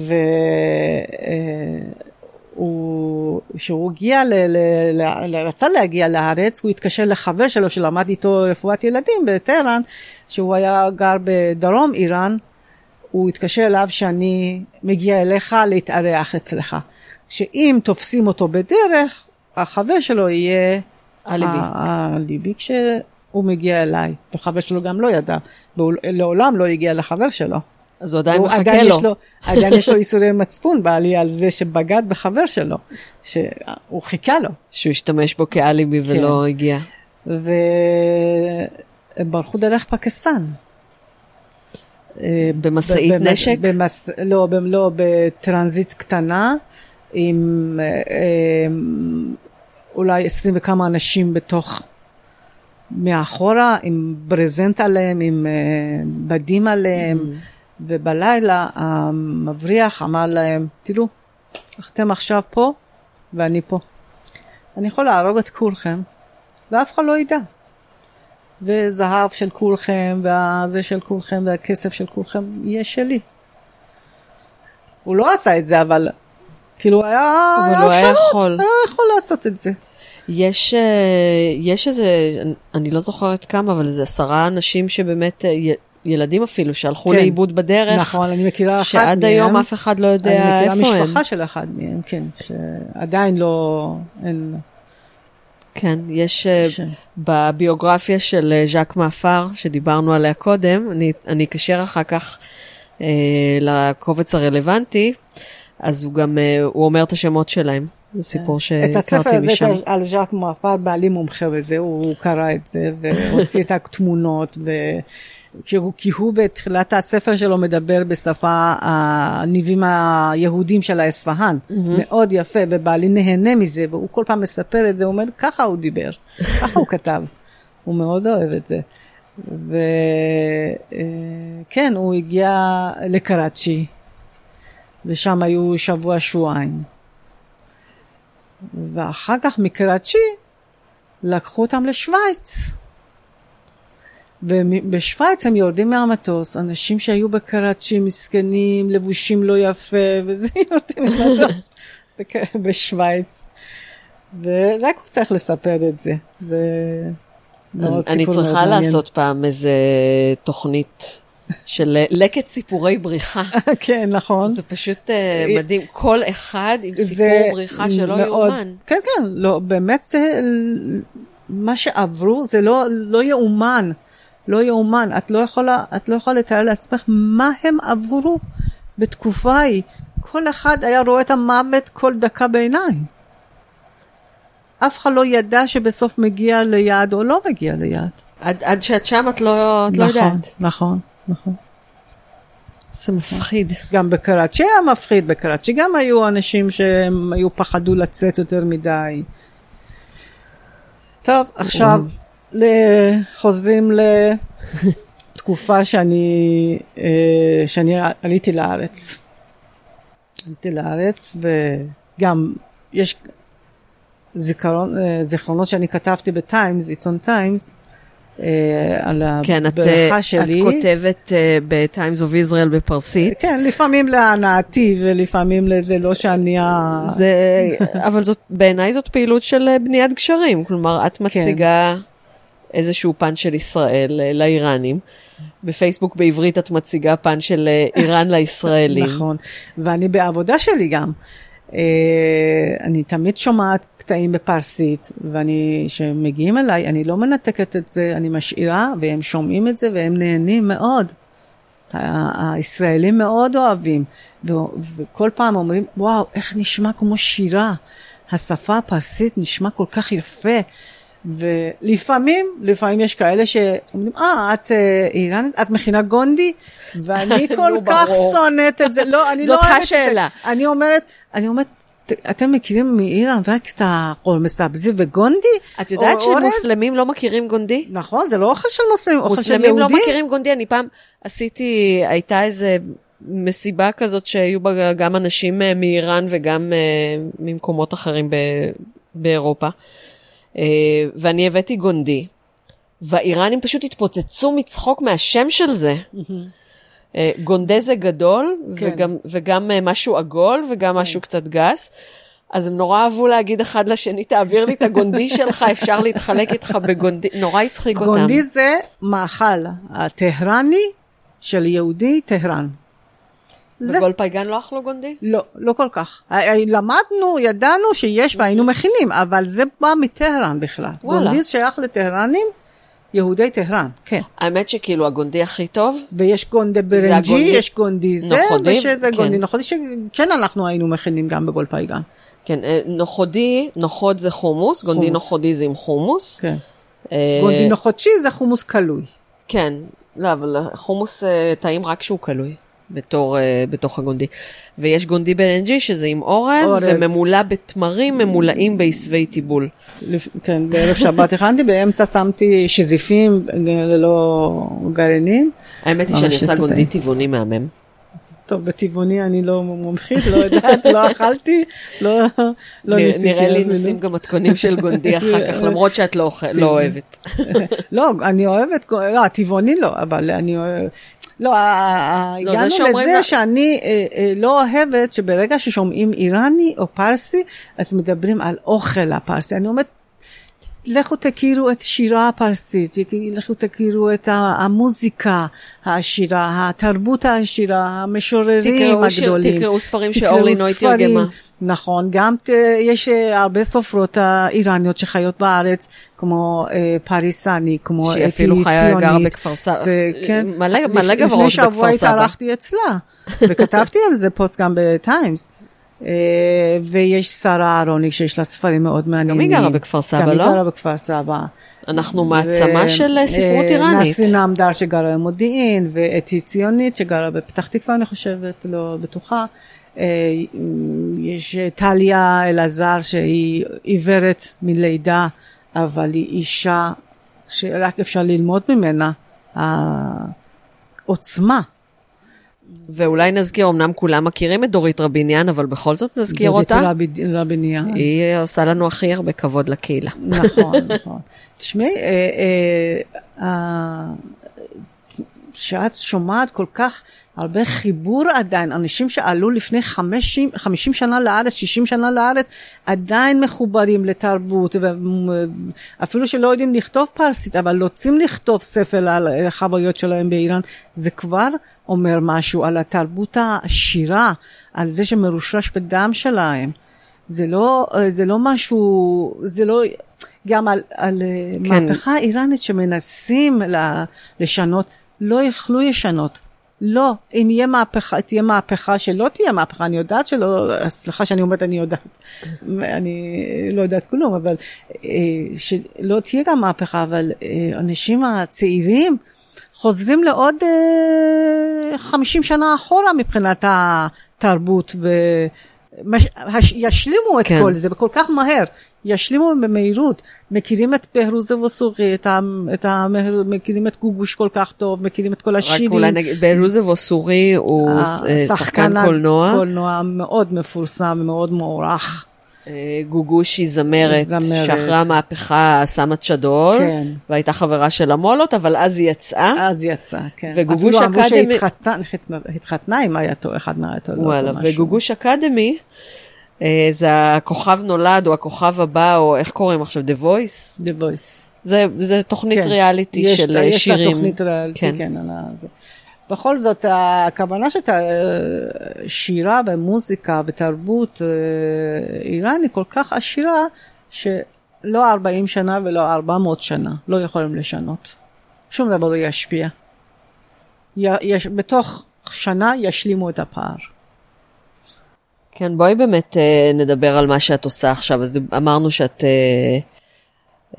הוא, שהוא הגיע, ל, ל, ל, רצה להגיע לארץ, הוא התקשר לחבר שלו שלמד איתו רפואת ילדים בטהרן, שהוא היה גר בדרום איראן, הוא התקשר אליו שאני מגיע אליך להתארח אצלך. שאם תופסים אותו בדרך, החבר שלו יהיה הליבי כשהוא מגיע אליי. וחבר שלו גם לא ידע, לעולם לא יגיע לחבר שלו. אז הוא עדיין מחכה לו. עדיין יש לו איסורי מצפון בעלי על זה שבגד בחבר שלו, שהוא חיכה לו. שהוא השתמש בו כאליבי ולא הגיע. וברחו דרך פקיסטן. במשאית נשק? לא, לא, בטרנזיט קטנה, עם אולי עשרים וכמה אנשים בתוך מאחורה, עם ברזנט עליהם, עם בדים עליהם, ובלילה המבריח אמר להם, תראו, אתם עכשיו פה, ואני פה. אני יכול להרוג את כולכם, ואף אחד לא ידע. וזהב של כולכם, והזה של כולכם, והכסף של כולכם, יהיה שלי. הוא לא עשה את זה, אבל כאילו היה אפשרות, היה יכול לעשות את זה. יש, יש איזה, אני לא זוכרת כמה, אבל זה עשרה אנשים שבאמת, ילדים אפילו, שהלכו לאיבוד בדרך. נכון, אני מכירה אחד מהם. שעד היום אף אחד לא יודע איפה הם. אני מכירה משפחה של אחד מהם, כן, שעדיין לא, אין... כן, יש בביוגרפיה של ז'אק מאפר, שדיברנו עליה קודם, אני אקשר אחר כך לקובץ הרלוונטי, אז הוא גם, הוא אומר את השמות שלהם, זה סיפור שהכרתי משם. את הספר הזה על ז'אק מאפר, בעלי מומחה בזה, הוא קרא את זה, והוציא את התמונות, כי הוא בתחילת הספר שלו מדבר בשפה הניבים היהודים של האספהאן, מאוד יפה, ובעלי נהנה מזה, והוא כל פעם מספר את זה, הוא אומר, ככה הוא דיבר, ככה הוא כתב, הוא מאוד אוהב את זה. וכן, הוא הגיע לקראצ'י, ושם היו שבוע שבועיים. ואחר כך מקראצ'י, לקחו אותם לשוויץ. ובשוויץ הם יורדים מהמטוס, אנשים שהיו בקראצ'י מסכנים, לבושים לא יפה, וזה יורדים מהמטוס בשוויץ. ורק הוא צריך לספר את זה. זה מאוד סיפור. אני צריכה לעשות פעם איזה תוכנית של לקט סיפורי בריחה. כן, נכון. זה פשוט מדהים. כל אחד עם סיפור בריחה שלא יאומן. כן, כן. לא, באמת זה, מה שעברו זה לא יאומן. לא יאומן. את לא יכולה, את לא יכולה לתאר לעצמך מה הם עברו בתקופה ההיא. כל אחד היה רואה את המוות כל דקה בעיניים. אף אחד לא ידע שבסוף מגיע ליד או לא מגיע ליד. עד, עד שאת שם את לא, את נכון, לא יודעת. נכון, נכון. זה מפחיד. גם בקראצ'י היה מפחיד. בקראצ'י גם היו אנשים שהם היו פחדו לצאת יותר מדי. טוב, עכשיו... חוזרים לתקופה שאני, שאני עליתי לארץ. עליתי לארץ, וגם יש זיכרון, זיכרונות שאני כתבתי בטיימס, עיתון טיימס, על הברכה שלי. את כותבת בטיימס אוף ישראל בפרסית. כן, לפעמים להנאתי ולפעמים לזה לא שאני... אבל בעיניי זאת פעילות של בניית גשרים. כלומר, את מציגה... איזשהו פן של ישראל לאיראנים. בפייסבוק בעברית את מציגה פן של איראן לישראלים. נכון. ואני בעבודה שלי גם. אני תמיד שומעת קטעים בפרסית, ואני, שמגיעים אליי, אני לא מנתקת את זה, אני משאירה, והם שומעים את זה, והם נהנים מאוד. הישראלים מאוד אוהבים. וכל פעם אומרים, וואו, איך נשמע כמו שירה. השפה הפרסית נשמע כל כך יפה. ולפעמים, לפעמים יש כאלה שאומרים, אה, את איראנית, את מכינה גונדי, ואני כל כך שונאת את זה. לא, אני לא אוהבת את זה. זאת השאלה. אני אומרת, אני אומרת, אתם מכירים מאיראן רק את החומסבזי וגונדי? את יודעת שמוסלמים לא מכירים גונדי? נכון, זה לא אוכל של מוסלמים, אוכל של יהודים. מוסלמים לא מכירים גונדי, אני פעם עשיתי, הייתה איזה מסיבה כזאת שהיו בה גם אנשים מאיראן וגם ממקומות אחרים באירופה. ואני הבאתי גונדי, והאיראנים פשוט התפוצצו מצחוק מהשם של זה. גונדי זה גדול, וגם משהו עגול, וגם משהו קצת גס, אז הם נורא אהבו להגיד אחד לשני, תעביר לי את הגונדי שלך, אפשר להתחלק איתך בגונדי, נורא יצחיק אותם. גונדי זה מאכל הטהרני של יהודי טהרן. בגולפייגן לא אכלו גונדי? לא, לא כל כך. למדנו, ידענו שיש והיינו מכינים, אבל זה בא מטהרן בכלל. גונדי שייך לטהרנים, יהודי טהרן, כן. האמת שכאילו הגונדי הכי טוב. ויש גונדי ברנג'י, יש גונדי זה, ושזה גונדי נוחודי, שכן אנחנו היינו מכינים גם בגולפייגן. כן, נוחודי, נוחוד זה חומוס, גונדי נוחודי זה עם חומוס. גונדי נוחודשי זה חומוס קלוי. כן, לא, אבל חומוס טעים רק שהוא קלוי. בתור, בתוך הגונדי. ויש גונדי ברנג'י שזה עם אורז, וממולה בתמרים ממולאים בעשבי טיבול. כן, בערב שבת הכנתי, באמצע שמתי שזיפים ללא גרעינים. האמת היא שאני עושה גונדי טבעוני מהמם. טוב, בטבעוני אני לא מומחית, לא יודעת, לא אכלתי, לא ניסיתי. נראה לי נשים גם מתכונים של גונדי אחר כך, למרות שאת לא אוהבת. לא, אני אוהבת, לא, טבעוני לא, אבל אני אוהבת, לא, הגענו לזה שאני לא אוהבת שברגע ששומעים איראני או פרסי, אז מדברים על אוכל הפרסי. אני אומרת, לכו תכירו את שירה הפרסית, לכו תכירו את המוזיקה העשירה, התרבות העשירה, המשוררים הגדולים. תקראו ספרים שאורלי נוי תרגמה. נכון, גם יש הרבה סופרות איראניות שחיות בארץ, כמו פריסני, כמו אתי ציונית. שאפילו גרה בכפר סבא. מלא גברות בכפר סבא. לפני שבוע התארחתי אצלה, וכתבתי על זה פוסט גם בטיימס. ויש שרה אהרוניק שיש לה ספרים מאוד מעניינים. גם היא גרה בכפר סבא, לא? גם היא גרה בכפר סבא. אנחנו מעצמה של ספרות איראנית. נסי נעמדר שגרה במודיעין, ואתי ציונית שגרה בפתח תקווה, אני חושבת, לא בטוחה. יש טליה אלעזר שהיא עיוורת מלידה, אבל היא אישה שרק אפשר ללמוד ממנה העוצמה. ואולי נזכיר, אמנם כולם מכירים את דורית רביניאן, אבל בכל זאת נזכיר אותה. דורית רביניאן. היא עושה לנו הכי הרבה כבוד לקהילה. נכון, נכון. תשמעי, שאת שומעת כל כך הרבה חיבור עדיין, אנשים שעלו לפני חמישים שנה לארץ, שישים שנה לארץ, עדיין מחוברים לתרבות, אפילו שלא יודעים לכתוב פרסית, אבל רוצים לכתוב ספר על החוויות שלהם באיראן, זה כבר אומר משהו על התרבות העשירה, על זה שמרושרש בדם שלהם. זה לא, זה לא משהו, זה לא... גם על, על כן. מהפכה האיראנית שמנסים לשנות, לא יכלו לשנות. לא, אם יהיה מהפכה, תהיה מהפכה שלא תהיה מהפכה, אני יודעת שלא, סליחה שאני אומרת, אני יודעת, אני לא יודעת כלום, אבל שלא תהיה גם מהפכה, אבל אנשים הצעירים חוזרים לעוד חמישים שנה אחורה מבחינת התרבות, וישלימו את כל זה, וכל כך מהר. ישלימו במהירות, מכירים את בהרוז וסורי, את את מכירים את גוגוש כל כך טוב, מכירים את כל השירים. רק אולי נגיד, בהרוז וסורי הוא שחקן קולנוע. קולנוע מאוד מפורסם, מאוד מוערך. גוגוש היא זמרת, שאחרי מהפכה שמה צ'דור, והייתה חברה של המולות, אבל אז היא יצאה. אז היא יצאה, כן. וגוגוש אקדמי. התחתנה עם היתו, אחד מהיתו. וואלה, וגוגוש אקדמי, זה הכוכב נולד, או הכוכב הבא, או איך קוראים עכשיו, The Voice? The Voice. זה, זה תוכנית כן. ריאליטי יש, של יש שירים. יש לה תוכנית ריאליטי, כן. כן זה. בכל זאת, הכוונה שאתה שירה במוזיקה ותרבות איראני כל כך עשירה, שלא ארבעים שנה ולא ארבע מאות שנה, לא יכולים לשנות. שום דבר לא ישפיע. יש, בתוך שנה ישלימו את הפער. כן, בואי באמת אה, נדבר על מה שאת עושה עכשיו. אז אמרנו שאת, אה,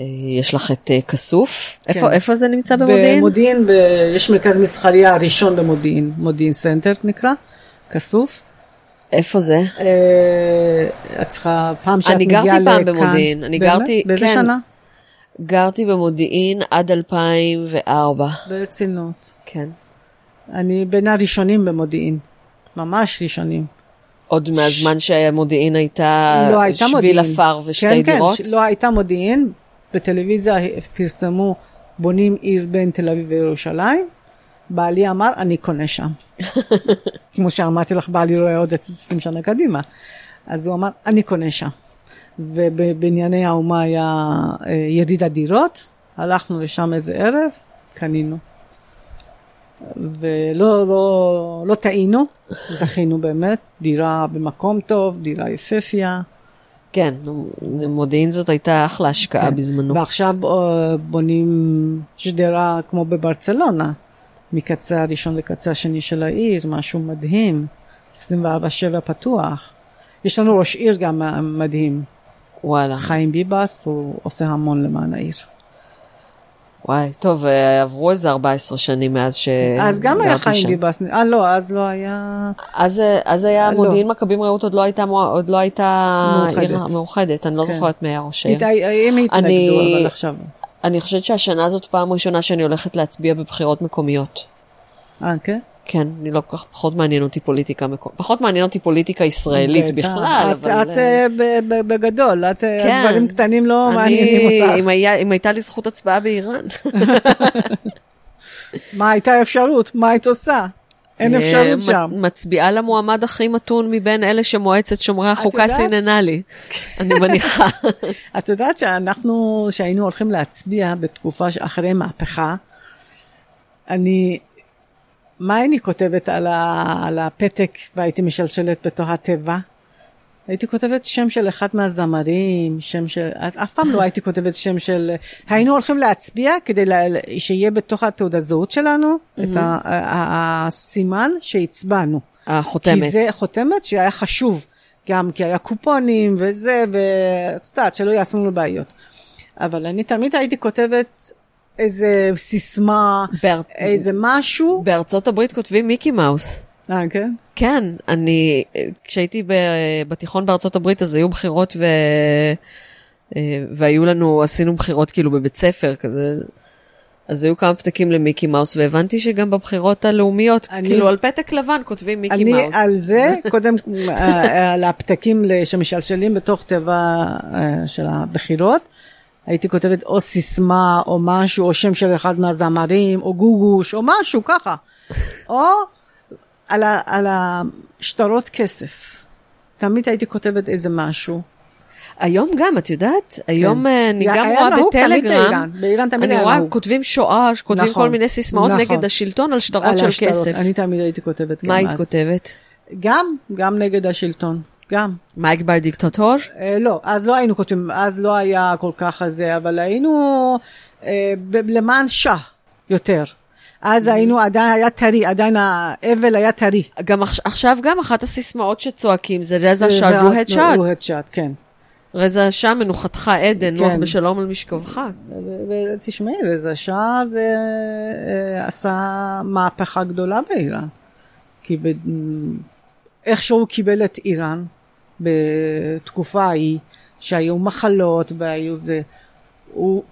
אה, יש לך את אה, כסוף. כן. איפה, איפה זה נמצא במודיעין? במודיעין, ב- יש מרכז מסחרי הראשון במודיעין, מודיעין סנטר נקרא, כסוף. איפה זה? אה, את צריכה, פעם שאת מגיעה לכאן. אני גרתי פעם במודיעין. אני באמת? גרתי, באיזה כן, שנה? גרתי במודיעין עד אלפיים וארבע. ברצינות. כן. אני בין הראשונים במודיעין. ממש ראשונים. עוד מהזמן שהמודיעין הייתה שביל אפר ושתי דירות? כן, כן, לא הייתה מודיעין. בטלוויזיה פרסמו, בונים עיר בין תל אביב וירושלים. בעלי אמר, אני קונה שם. כמו שאמרתי לך, בעלי רואה עוד עשרים שנה קדימה. אז הוא אמר, אני קונה שם. ובבנייני האומה היה יריד הדירות, הלכנו לשם איזה ערב, קנינו. ולא לא, לא טעינו, זכינו באמת, דירה במקום טוב, דירה יפפיה. כן, מודיעין זאת הייתה אחלה השקעה כן. בזמנו. ועכשיו בונים שדרה כמו בברצלונה, מקצה הראשון לקצה השני של העיר, משהו מדהים, עשרים וארבע שבע פתוח. יש לנו ראש עיר גם מדהים. וואלה. חיים ביבס, הוא עושה המון למען העיר. וואי, טוב, עברו איזה ארבע עשרה שנים מאז ש... אז גם היה חיים ביבס, אה לא, אז לא היה... אז, אז היה לא. מודיעין מכבים רעות, עוד לא הייתה, עוד לא הייתה עיר מאוחדת, אני לא כן. זוכרת מאה ראש עיר. הם התנגדו, אני... אבל עכשיו... אני חושבת שהשנה הזאת פעם ראשונה שאני הולכת להצביע בבחירות מקומיות. אה, כן? כן, אני לא כל כך, פחות מעניין אותי פוליטיקה מקומית, פחות מעניין אותי פוליטיקה ישראלית בכלל. את בגדול, את דברים קטנים לא מעניינים אותך. אם הייתה לי זכות הצבעה באיראן. מה הייתה אפשרות? מה היית עושה? אין אפשרות שם. מצביעה למועמד הכי מתון מבין אלה שמועצת שומרי החוקה סיננה לי. אני מניחה. את יודעת שאנחנו, שהיינו הולכים להצביע בתקופה אחרי מהפכה, אני... מה אני כותבת על, ה, על הפתק, והייתי משלשלת בתוך הטבע? הייתי כותבת שם של אחד מהזמרים, שם של... אף פעם לא הייתי כותבת שם של... היינו הולכים להצביע כדי לה, שיהיה בתוך התעודת זהות שלנו, את הסימן שהצבענו. החותמת. כי זה חותמת שהיה חשוב, גם כי היה קופונים וזה, ואת יודעת, שלא יעשו לנו בעיות. אבל אני תמיד הייתי כותבת... איזה סיסמה, בארצ... איזה משהו. בארצות הברית כותבים מיקי מאוס. אה, כן? כן, אני, כשהייתי ב... בתיכון בארצות הברית, אז היו בחירות ו... והיו לנו, עשינו בחירות כאילו בבית ספר כזה, אז היו כמה פתקים למיקי מאוס, והבנתי שגם בבחירות הלאומיות, אני... כאילו על פתק לבן כותבים מיקי אני מאוס. אני על זה, קודם, על הפתקים שמשלשלים בתוך טבע של הבחירות, הייתי כותבת או סיסמה, או משהו, או שם של אחד מהזמרים, או גוגוש, או משהו, ככה. או על, ה, על השטרות כסף. תמיד הייתי כותבת איזה משהו. היום גם, את יודעת? כן. היום אני גם רואה בטלגרם, אני רואה, כותבים שואה, כותבים נכון, כל מיני סיסמאות נכון. נגד השלטון על שטרות על של השטרות. כסף. אני תמיד הייתי כותבת. מה היית אז. כותבת? גם, גם נגד השלטון. גם. מייק בר דיקטטור? לא, אז לא היינו כותבים, אז לא היה כל כך הזה, אבל היינו למען שעה יותר. אז היינו, עדיין היה טרי, עדיין האבל היה טרי. גם עכשיו גם אחת הסיסמאות שצועקים, זה רזה שעה, רוהת שעה. רוהת שעה, כן. רזה שעה, מנוחתך עדן, נוח בשלום על משכבך. תשמעי, רזה שעה זה עשה מהפכה גדולה באיראן. כי ב... איכשהו הוא קיבל את איראן בתקופה ההיא, שהיו מחלות והיו זה. הוא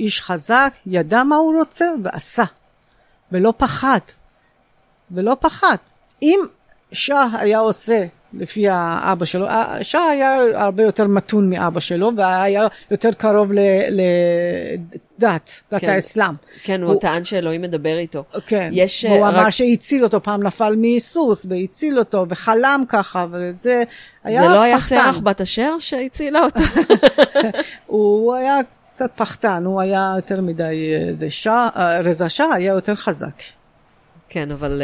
איש חזק, ידע מה הוא רוצה ועשה. ולא פחד. ולא פחד. אם שאה היה עושה לפי האבא שלו, שאה היה הרבה יותר מתון מאבא שלו, והיה יותר קרוב לדת, דת האסלאם. כן, הוא טען שאלוהים מדבר איתו. כן, הוא אמר שהציל אותו, פעם נפל מיסוס, והציל אותו, וחלם ככה, וזה היה פחתן. זה לא היה שרח בת אשר שהצילה אותו? הוא היה קצת פחתן, הוא היה יותר מדי, רזה שאה היה יותר חזק. כן, אבל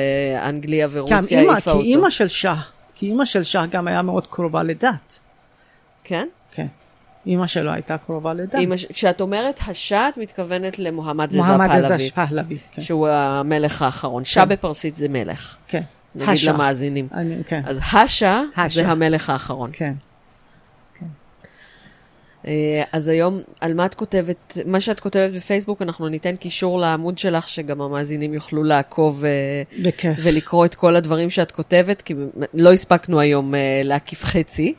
אנגליה ורוסיה העיפה אותו. כי אימא של שאה, כי אמא של שח גם היה מאוד קרובה לדת. כן? כן. אמא שלו הייתה קרובה לדת. כשאת אומרת השע, את מתכוונת למוחמד רזה פהלבי. מוחמד רזה פהלבי, כן. שהוא המלך האחרון. שע בפרסית זה מלך. כן. נגיד למאזינים. אז השע זה המלך האחרון. כן. אז היום, על מה את כותבת, מה שאת כותבת בפייסבוק, אנחנו ניתן קישור לעמוד שלך, שגם המאזינים יוכלו לעקוב ולקרוא את כל הדברים שאת כותבת, כי לא הספקנו היום להקיף חצי,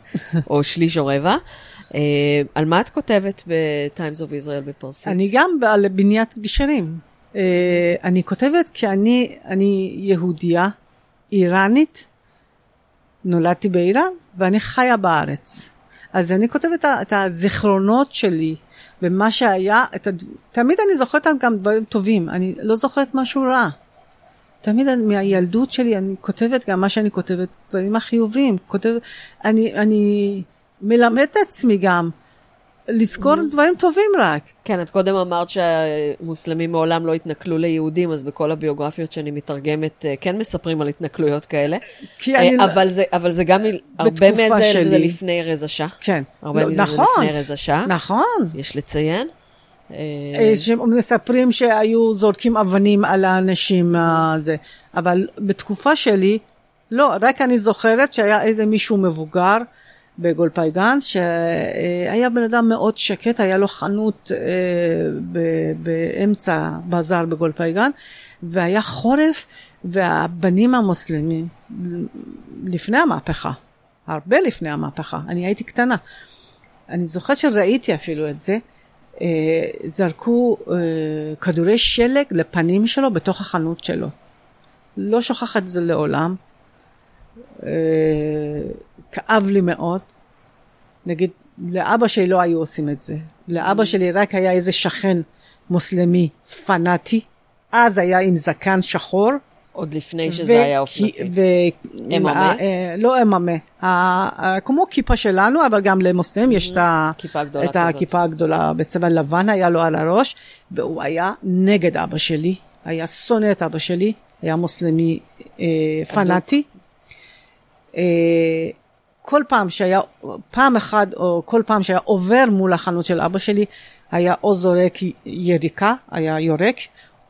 או שליש או רבע. על מה את כותבת ב-Times of Israel בפרסית? אני גם על בניית גשרים. אני כותבת כי אני, אני יהודיה, איראנית, נולדתי באיראן, ואני חיה בארץ. אז אני כותבת את הזיכרונות שלי, ומה שהיה, את הד... תמיד אני זוכרת גם דברים טובים, אני לא זוכרת משהו רע. תמיד מהילדות שלי אני כותבת גם מה שאני כותבת, דברים החיובים, כותבת, אני, אני מלמד את עצמי גם, לזכור דברים טובים רק. כן, את קודם אמרת שהמוסלמים מעולם לא התנכלו ליהודים, אז בכל הביוגרפיות שאני מתרגמת, כן מספרים על התנכלויות כאלה. אבל זה, אבל זה גם הרבה מזה זה לפני רזא שאה. כן. הרבה מזה זה לפני רזא שאה. נכון. יש לציין. שמספרים שהיו זורקים אבנים על האנשים הזה. אבל בתקופה שלי, לא, רק אני זוכרת שהיה איזה מישהו מבוגר, בגולפייגן, שהיה בן אדם מאוד שקט, היה לו חנות באמצע בזאר בגולפייגן, והיה חורף, והבנים המוסלמים, לפני המהפכה, הרבה לפני המהפכה, אני הייתי קטנה. אני זוכרת שראיתי אפילו את זה, זרקו כדורי שלג לפנים שלו בתוך החנות שלו. לא שוכח את זה לעולם. כאב לי מאוד. נגיד, לאבא שלי לא היו עושים את זה. לאבא שלי רק היה איזה שכן מוסלמי פנאטי. אז היה עם זקן שחור. עוד לפני שזה היה אופנתי. אממה? לא אממה. כמו כיפה שלנו, אבל גם למוסלמים יש את הכיפה הגדולה. בצבע לבן היה לו על הראש. והוא היה נגד אבא שלי. היה שונא את אבא שלי. היה מוסלמי פנאטי. כל פעם שהיה, פעם אחד או כל פעם שהיה עובר מול החנות של אבא שלי, היה או זורק יריקה, היה יורק,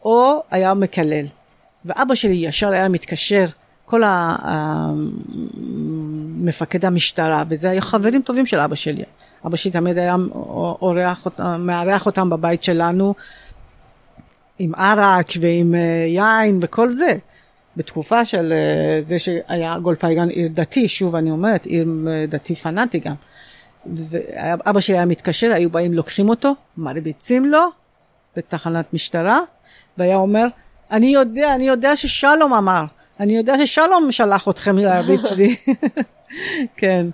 או היה מקלל. ואבא שלי ישר היה מתקשר, כל המפקד המשטרה, וזה היו חברים טובים של אבא שלי. אבא שלי תמיד היה אורח, מערך אותם בבית שלנו, עם ערק ועם יין וכל זה. בתקופה של זה שהיה גולפייגן עיר דתי, שוב אני אומרת, עיר דתי פנאטי גם. ואבא שלי היה מתקשר, היו באים לוקחים אותו, מרביצים לו, בתחנת משטרה, והיה אומר, אני יודע, אני יודע ששלום אמר, אני יודע ששלום שלח אתכם להרביץ לי. כן.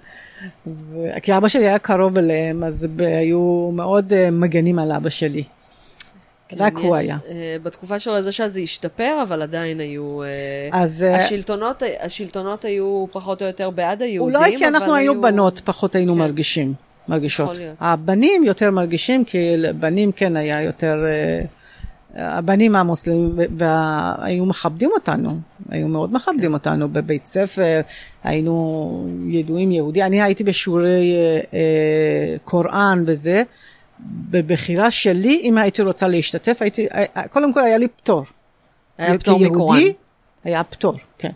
כי אבא שלי היה קרוב אליהם, אז היו מאוד מגנים על אבא שלי. רק הוא היה. בתקופה של רזא שאה זה השתפר, אבל עדיין היו... השלטונות היו פחות או יותר בעד היהודים. אולי כי אנחנו היינו בנות, פחות היינו מרגישים, מרגישות. הבנים יותר מרגישים, כי בנים כן היה יותר... הבנים המוסלמים, והיו מכבדים אותנו, היו מאוד מכבדים אותנו בבית ספר, היינו ידועים יהודי. אני הייתי בשיעורי קוראן וזה, בבחירה שלי, אם הייתי רוצה להשתתף, הייתי, קודם כל היה לי פטור. היה פטור מקורן. היה פטור, כן.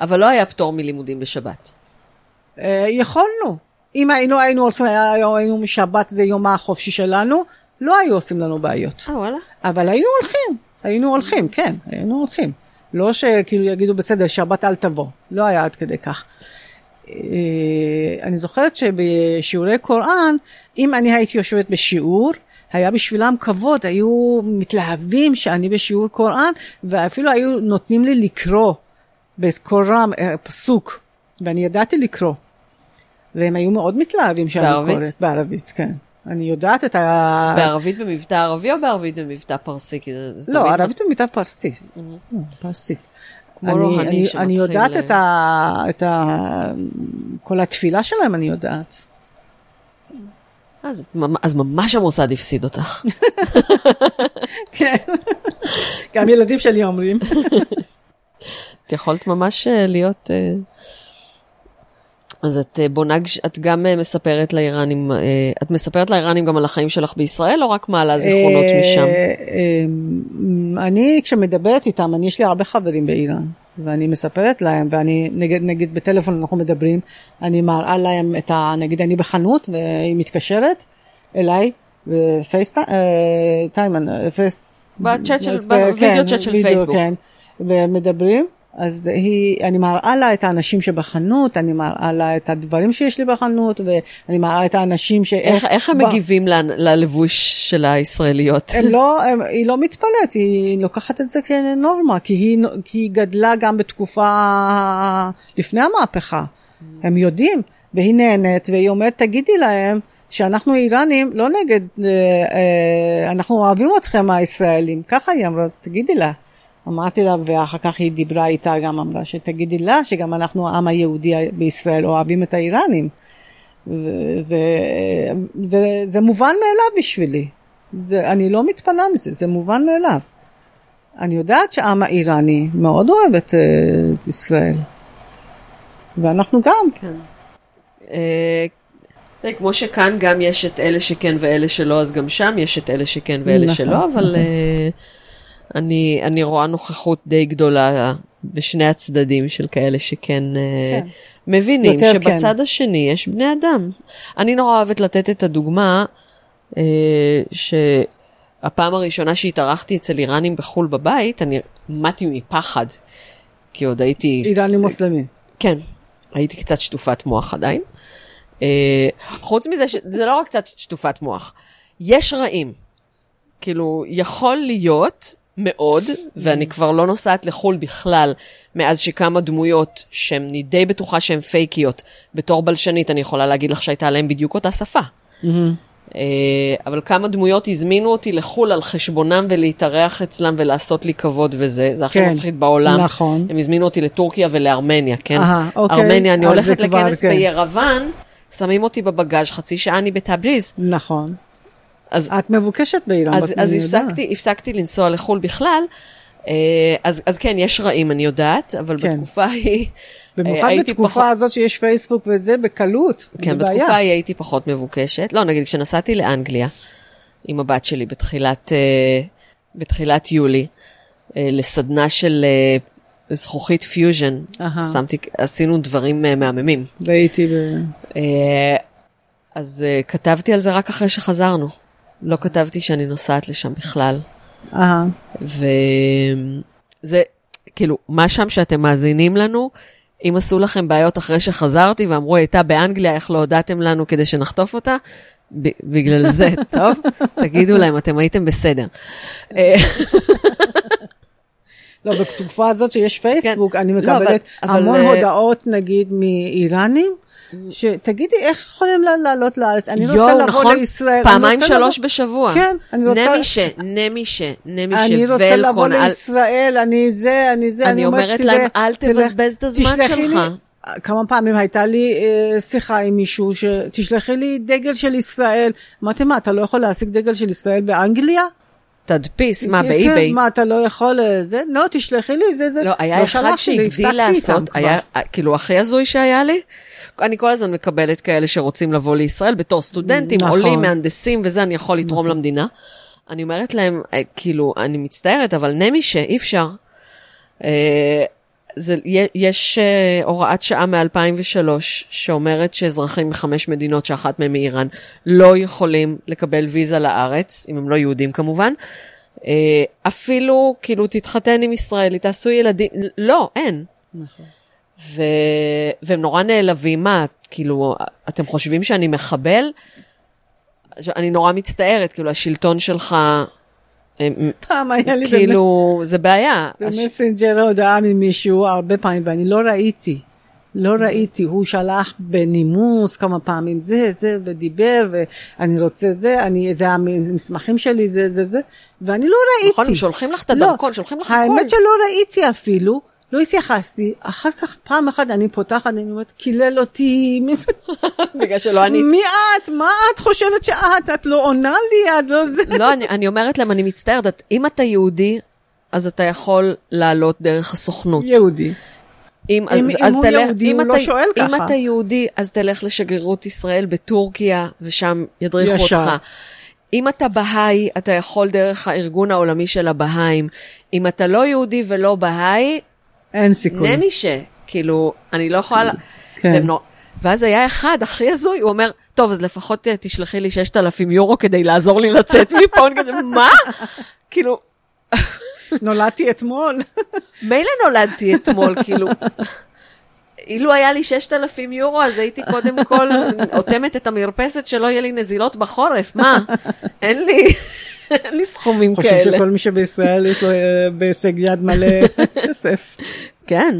אבל לא היה פטור מלימודים בשבת. יכולנו. אם היינו, היינו הולכים, היינו משבת, זה יום החופשי שלנו, לא היו עושים לנו בעיות. אה, וואלה. אבל היינו הולכים. היינו הולכים, כן. היינו הולכים. לא שכאילו יגידו בסדר, שבת אל תבוא. לא היה עד כדי כך. אני זוכרת שבשיעורי קוראן, אם אני הייתי יושבת בשיעור, היה בשבילם כבוד, היו מתלהבים שאני בשיעור קוראן, ואפילו היו נותנים לי לקרוא בקוראן, פסוק, ואני ידעתי לקרוא. והם היו מאוד מתלהבים שאני בערבית? קוראת. בערבית, כן. אני יודעת את ה... בערבית במבטא ערבי או בערבית במבטא פרסי? לא, ערבית במבטא פרסית. פרסית. אני, אני יודעת את ה, את ה, כל התפילה שלהם, אני יודעת. אז, אז ממש המוסד הפסיד אותך. כן. גם ילדים שלי אומרים. את יכולת ממש להיות... אז את בונה, את גם מספרת לאיראנים, את מספרת לאיראנים גם על החיים שלך בישראל, או רק מעלה זיכרונות משם? אני, כשמדברת איתם, אני יש לי הרבה חברים באיראן, ואני מספרת להם, ואני, נגיד, נגיד בטלפון אנחנו מדברים, אני מראה להם את ה, נגיד, אני בחנות, והיא מתקשרת אליי, וידאו צ'אט של פייסבוק. ומדברים. אז היא, אני מראה לה את האנשים שבחנות, אני מראה לה את הדברים שיש לי בחנות, ואני מראה את האנשים ש... איך, איך הם ב... מגיבים ל, ללבוש של הישראליות? הם לא, הם, היא לא מתפלאת, היא לוקחת את זה כנורמה, כי היא, כי היא גדלה גם בתקופה לפני המהפכה. הם יודעים, והיא נהנית, והיא אומרת, תגידי להם, שאנחנו איראנים לא נגד, אה, אה, אנחנו אוהבים אתכם הישראלים, ככה היא אמרה, תגידי לה. אמרתי לה, ואחר כך היא דיברה איתה, גם אמרה שתגידי לה שגם אנחנו העם היהודי בישראל אוהבים את האיראנים. זה, זה, זה מובן מאליו בשבילי. זה, אני לא מתפלא מזה, זה מובן מאליו. אני יודעת שהעם האיראני מאוד אוהב את, את ישראל. ואנחנו גם. כן. אה, כמו שכאן גם יש את אלה שכן ואלה שלא, אז גם שם יש את אלה שכן ואלה נכון, שלא, אבל נכון. אה, אני, אני רואה נוכחות די גדולה בשני הצדדים של כאלה שכן כן. מבינים שבצד כן. השני יש בני אדם. אני נורא אוהבת לתת את הדוגמה אה, שהפעם הראשונה שהתארחתי אצל איראנים בחול בבית, אני מתי מפחד, כי עוד הייתי... איראנים קצ... מוסלמים. כן, הייתי קצת שטופת מוח עדיין. אה, חוץ מזה, ש... זה לא רק קצת שטופת מוח. יש רעים. כאילו, יכול להיות... מאוד, ואני כבר לא נוסעת לחול בכלל, מאז שכמה דמויות שהן די בטוחה שהן פייקיות, בתור בלשנית אני יכולה להגיד לך שהייתה עליהן בדיוק אותה שפה. אבל כמה דמויות הזמינו אותי לחול על חשבונם ולהתארח אצלם ולעשות לי כבוד וזה, זה הכי מפחיד בעולם. הם הזמינו אותי לטורקיה ולארמניה, כן? ארמניה, אני הולכת לכנס בירבן, שמים אותי בבגאז' חצי שעה אני בתבריז. נכון. אז, את מבוקשת באיראן. אז, אז הפסקתי, הפסקתי לנסוע לחול בכלל, אז, אז כן, יש רעים, אני יודעת, אבל כן. בתקופה היא... במיוחד בתקופה פחות... הזאת שיש פייסבוק וזה, בקלות. כן, בבעיה. בתקופה היא הייתי פחות מבוקשת. לא, נגיד, כשנסעתי לאנגליה, עם הבת שלי בתחילת, בתחילת יולי, לסדנה של זכוכית פיוז'ן, שמתי, עשינו דברים מהממים. והייתי ב... אז uh, כתבתי על זה רק אחרי שחזרנו. לא כתבתי שאני נוסעת לשם בכלל. אהה. וזה, כאילו, מה שם שאתם מאזינים לנו, אם עשו לכם בעיות אחרי שחזרתי, ואמרו, הייתה באנגליה, איך לא הודעתם לנו כדי שנחטוף אותה? ב- בגלל זה, טוב? תגידו להם, אתם הייתם בסדר. לא, בתקופה הזאת שיש פייסבוק, כן. אני מקבלת לא, אבל, המון אבל, הודעות, נגיד, מאיראנים, שתגידי, איך יכולים לעלות לארץ? אני יו, רוצה לבוא נכון, לישראל. פעמיים שלוש לבוא... בשבוע. כן, אני רוצה... נמישה, נמישה, נמישה. אני רוצה ולקון, לבוא אל... לישראל, אני זה, אני זה. אני, אני אומרת להם, זה, אל תבזבז את הזמן שלך. לי, כמה פעמים הייתה לי אה, שיחה עם מישהו, שתשלחי לי דגל של ישראל. אמרתי, מה, אתה לא יכול להשיג דגל של ישראל באנגליה? תדפיס, מה, באי-ביי? מה, אתה לא יכול, זה, לא, תשלחי לי, זה, זה. לא, היה אחד שהגדיל לעשות, כאילו, הכי הזוי שהיה לי, אני כל הזמן מקבלת כאלה שרוצים לבוא לישראל, בתור סטודנטים, עולים, מהנדסים, וזה, אני יכול לתרום למדינה. אני אומרת להם, כאילו, אני מצטערת, אבל נמי שאי אפשר. יש הוראת שעה מ-אלפיים ושלוש, שאומרת שאזרחים מחמש מדינות, שאחת מהם מאיראן, לא יכולים לקבל ויזה לארץ, אם הם לא יהודים כמובן, אפילו כאילו תתחתן עם ישראלי, תעשו ילדים, לא, אין. נכון. ו... והם נורא נעלבים, מה, כאילו, אתם חושבים שאני מחבל? אני נורא מצטערת, כאילו, השלטון שלך... פעם היה לי כאילו, זה בעיה. במסנג'ר הודעה ממישהו הרבה פעמים, ואני לא ראיתי, לא ראיתי, הוא שלח בנימוס כמה פעמים, זה, זה, ודיבר, ואני רוצה זה, אני, זה המסמכים שלי, זה, זה, זה, ואני לא ראיתי. נכון, שולחים לך את הדרכון, שולחים לך הכל. האמת שלא ראיתי אפילו, לא התייחסתי, אחר כך פעם אחת אני פותחת, אני אומרת, כילל אותי, בגלל שלא ענית. מי את? מה את חושבת שאת? את לא עונה לי, את לא זה. לא, אני אומרת להם, אני מצטערת, אם אתה יהודי, אז אתה יכול לעלות דרך הסוכנות. יהודי. אם הוא יהודי, הוא לא שואל ככה. אם אתה יהודי, אז תלך לשגרירות ישראל בטורקיה, ושם ידריכו אותך. אם אתה בהאי, אתה יכול דרך הארגון העולמי של הבהאים. אם אתה לא יהודי ולא בהאי, אין סיכוי. נמישה, כאילו, אני לא יכולה... כן. ואז היה אחד, הכי הזוי, הוא אומר, טוב, אז לפחות תשלחי לי ששת אלפים יורו כדי לעזור לי לצאת מפה, מה? כאילו... נולדתי אתמול. מילא נולדתי אתמול, כאילו... אילו היה לי ששת אלפים יורו, אז הייתי קודם כל עותמת את המרפסת שלא יהיה לי נזילות בחורף, מה? אין לי... אין לי סכומים כאלה. חושב שכל מי שבישראל יש לו בהישג יד מלא כסף. כן.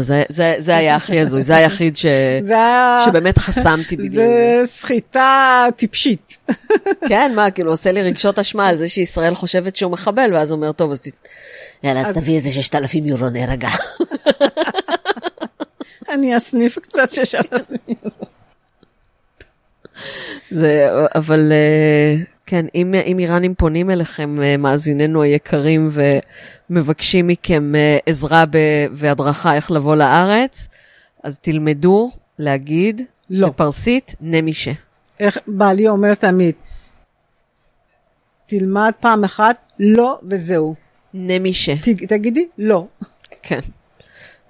זה, זה, זה היה הכי הזוי, זה היחיד ש... שבאמת חסמתי בגלל זה. זה סחיטה טיפשית. כן, מה, כאילו, עושה לי רגשות אשמה על זה שישראל חושבת שהוא מחבל, ואז אומר, טוב, אז, ת... יאללה, אז תביא איזה ששת אלפים יורו נרגע. אני אסניף קצת ששת אלפים יורו. זה, אבל... כן, אם, אם איראנים פונים אליכם, מאזיננו היקרים, ומבקשים מכם עזרה ב, והדרכה איך לבוא לארץ, אז תלמדו להגיד לא. בפרסית נמישה. איך בעלי אומר תמיד, תלמד פעם אחת, לא וזהו. נמישה. ת, תגידי, לא. כן.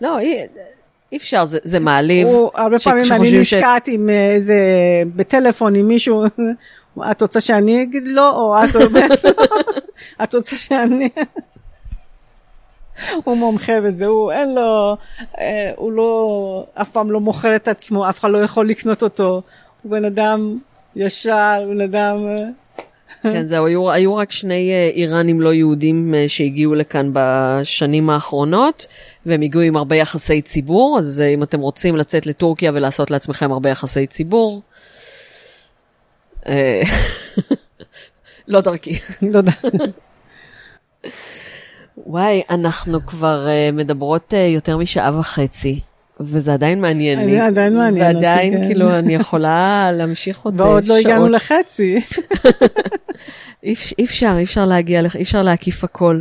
לא, אי, אי אפשר, זה, זה מעליב. הוא, הרבה פעמים אני נשקעת ש... עם איזה, בטלפון עם מישהו... את רוצה שאני אגיד לו, או את אומרת לו, את רוצה שאני... הוא מומחה וזה, הוא אין לו, הוא לא, אף פעם לא מוכר את עצמו, אף אחד לא יכול לקנות אותו, הוא בן אדם ישר, בן אדם... כן, זהו, היו, היו רק שני איראנים לא יהודים שהגיעו לכאן בשנים האחרונות, והם הגיעו עם הרבה יחסי ציבור, אז אם אתם רוצים לצאת לטורקיה ולעשות לעצמכם הרבה יחסי ציבור, לא דרכי. לא דרכי. וואי, אנחנו כבר מדברות יותר משעה וחצי, וזה עדיין מעניין לי. עדיין מעניין אותי. ועדיין, כאילו, אני יכולה להמשיך עוד שעות. ועוד לא הגענו לחצי. אי אפשר, אי אפשר להגיע, אי אפשר להקיף הכל.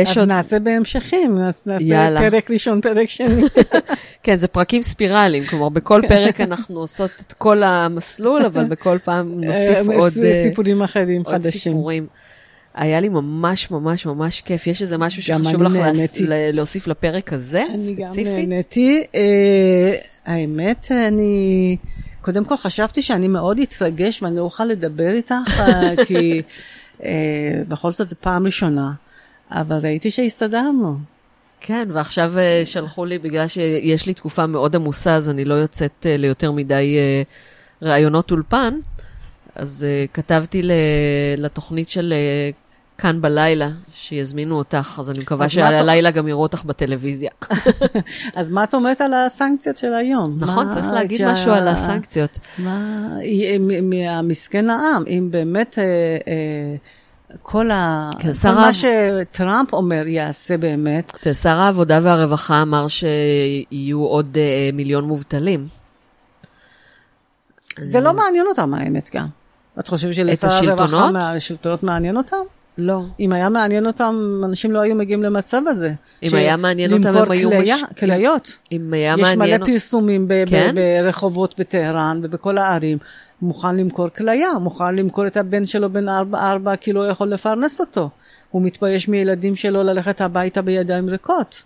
אז נעשה בהמשכים, אז נעשה פרק ראשון, פרק שני. כן, זה פרקים ספירליים, כלומר בכל פרק אנחנו עושות את כל המסלול, אבל בכל פעם נוסיף עוד סיפורים אחרים חדשים. היה לי ממש ממש ממש כיף, יש איזה משהו שחשוב לך להוסיף לפרק הזה ספציפית? אני גם נהניתי, האמת אני, קודם כל חשבתי שאני מאוד אתרגש ואני לא אוכל לדבר איתך, כי... בכל זאת זה פעם ראשונה, אבל ראיתי שהסתדרנו. כן, ועכשיו שלחו לי, בגלל שיש לי תקופה מאוד עמוסה, אז אני לא יוצאת ליותר מדי רעיונות אולפן, אז כתבתי לתוכנית של כאן בלילה, שיזמינו אותך, אז אני מקווה שהלילה גם יראו אותך בטלוויזיה. אז מה את אומרת על הסנקציות של היום? נכון, צריך להגיד משהו על הסנקציות. מהמסכן העם, אם באמת כל מה שטראמפ אומר יעשה באמת. שר העבודה והרווחה אמר שיהיו עוד מיליון מובטלים. זה לא מעניין אותם האמת גם. את חושבת שלשר הרווחה מהשלטונות מעניין אותם? לא. אם היה מעניין אותם, אנשים לא היו מגיעים למצב הזה. אם היה מעניין אותם, הם היו... למכור כליות. יש מלא פרסומים ברחובות בטהרן ובכל הערים. מוכן למכור כליה, מוכן למכור את הבן שלו בין ארבע, כי לא יכול לפרנס אותו. הוא מתבייש מילדים שלו ללכת הביתה בידיים ריקות.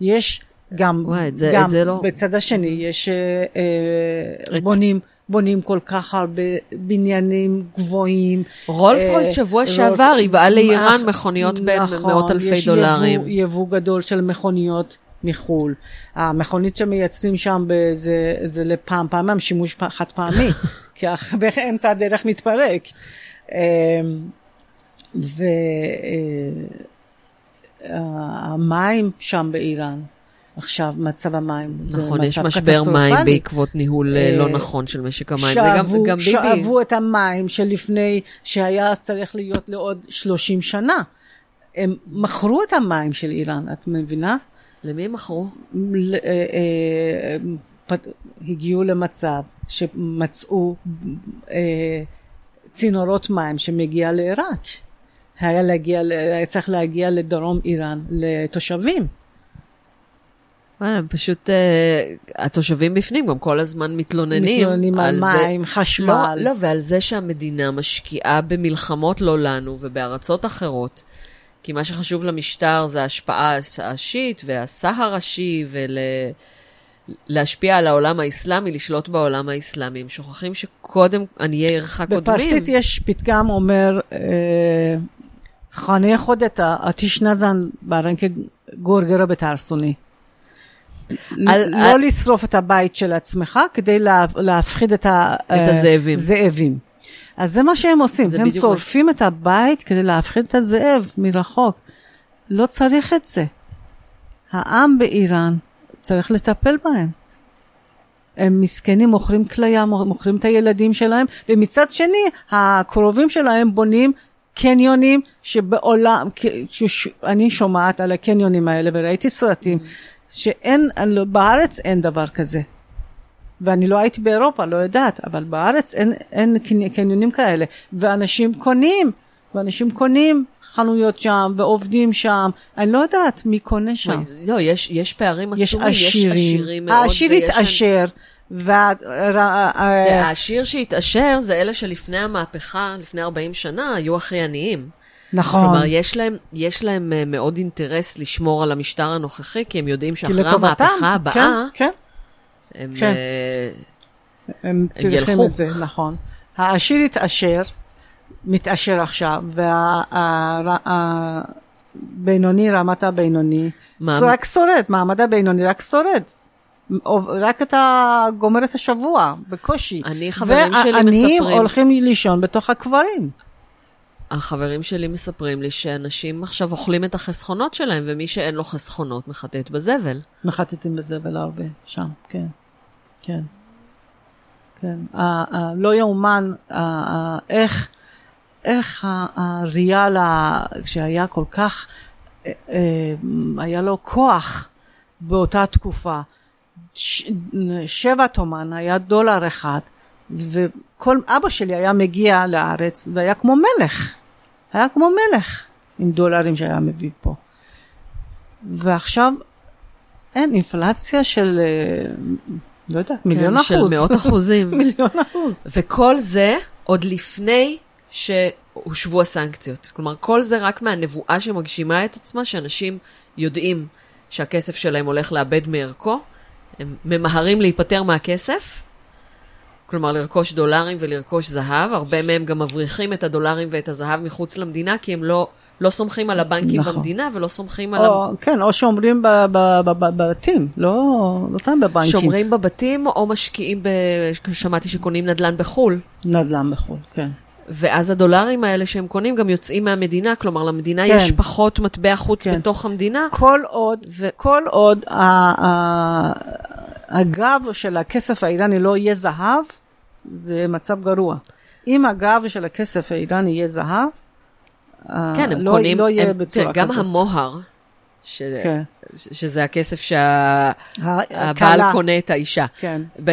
יש גם בצד השני, יש בונים... בונים כל כך הרבה בניינים גבוהים. רולס רויס שבוע שעבר, היא באה לאיראן מכוניות במאות אלפי דולרים. יש יבוא גדול של מכוניות מחול. המכונית שמייצרים שם זה לפעם פעמם, שימוש חד פעמי, כי באמצע הדרך מתפרק. והמים שם באיראן. עכשיו מצב המים זה מצב קטסטרופלי. נכון, יש משבר מים בעקבות ניהול לא נכון של משק המים. שאבו את המים שלפני שהיה צריך להיות לעוד שלושים שנה. הם מכרו את המים של איראן, את מבינה? למי הם מכרו? הגיעו למצב שמצאו צינורות מים שמגיע לעיראק. היה צריך להגיע לדרום איראן, לתושבים. פשוט התושבים בפנים גם כל הזמן מתלוננים. מתלוננים על מים, חשמל. לא, ועל זה שהמדינה משקיעה במלחמות לא לנו ובארצות אחרות, כי מה שחשוב למשטר זה ההשפעה השיעית והסהר השיעי, ולהשפיע על העולם האסלאמי, לשלוט בעולם האסלאמי. הם שוכחים שקודם עניי עירך קודמים. בפרסית יש פתגם אומר, חנה חודתה, עתיש נזן ברנק גורגרה בתרסוני. לא לשרוף את הבית של עצמך, כדי להפחיד את הזאבים. אז זה מה שהם עושים, הם שורפים את הבית כדי להפחיד את הזאב מרחוק. לא צריך את זה. העם באיראן צריך לטפל בהם. הם מסכנים, מוכרים כליה, מוכרים את הילדים שלהם, ומצד שני, הקרובים שלהם בונים קניונים שבעולם, אני שומעת על הקניונים האלה וראיתי סרטים, שאין, בארץ אין דבר כזה. ואני לא הייתי באירופה, לא יודעת, אבל בארץ אין, אין קניונים כאלה. ואנשים קונים, ואנשים קונים חנויות שם, ועובדים שם. אני לא יודעת מי קונה שם. לא, יש, יש פערים עצומים, יש עשירים מאוד. העשיר התעשר. והעשיר שהתעשר זה אלה שלפני המהפכה, לפני ארבעים שנה, היו הכי עניים. נכון. כלומר, יש להם, יש להם מאוד אינטרס לשמור על המשטר הנוכחי, כי הם יודעים שאחרי המהפכה הבאה, כן, כן. הם, כן. uh, הם צריכים את זה, נכון. העשיר התעשר, מתעשר עכשיו, והבינוני, וה, רמת הבינוני, מה... רק שורד, מעמד הבינוני, רק שורד. רק אתה גומר את השבוע, בקושי. אני, חברים שלי מספרים. והעניים הולכים לישון בתוך הקברים. החברים שלי מספרים לי שאנשים עכשיו אוכלים את החסכונות שלהם, ומי שאין לו חסכונות מחטט בזבל. מחטטים בזבל הרבה, שם, כן. כן. כן. לא יאומן, איך, איך הריאל שהיה כל כך, היה לו כוח באותה תקופה. שבע תומן היה דולר אחד, וכל אבא שלי היה מגיע לארץ, והיה כמו מלך, היה כמו מלך, עם דולרים שהיה מביא פה. ועכשיו, אין, אינפלציה של, לא יודעת, מיליון אחוז. כן, של מאות אחוזים. מיליון אחוז. וכל זה עוד לפני שהושבו הסנקציות. כלומר, כל זה רק מהנבואה שמגשימה את עצמה, שאנשים יודעים שהכסף שלהם הולך לאבד מערכו, הם ממהרים להיפטר מהכסף, כלומר לרכוש דולרים ולרכוש זהב, הרבה מהם גם מבריחים את הדולרים ואת הזהב מחוץ למדינה, כי הם לא, לא סומכים על הבנקים נכון. במדינה, ולא סומכים על... או, המ... כן, או שאומרים בבתים, לא, לא שם בבנקים. שומרים בבתים או משקיעים, ב... שמעתי שקונים נדלן בחול. נדלן בחול, כן. ואז הדולרים האלה שהם קונים גם יוצאים מהמדינה, כלומר למדינה כן. יש פחות מטבע חוץ כן. בתוך המדינה. כל עוד, ו... כל עוד ה... ה... הגב של הכסף האיראני לא יהיה זהב, זה מצב גרוע. אם הגב של הכסף האיראני יהיה זהב, כן, הם לא, קונים, לא יהיה הם, בצורה כן, גם כזאת. גם המוהר, ש... כן. ש... שזה הכסף שהבעל שה... קונה את האישה. כן. ב...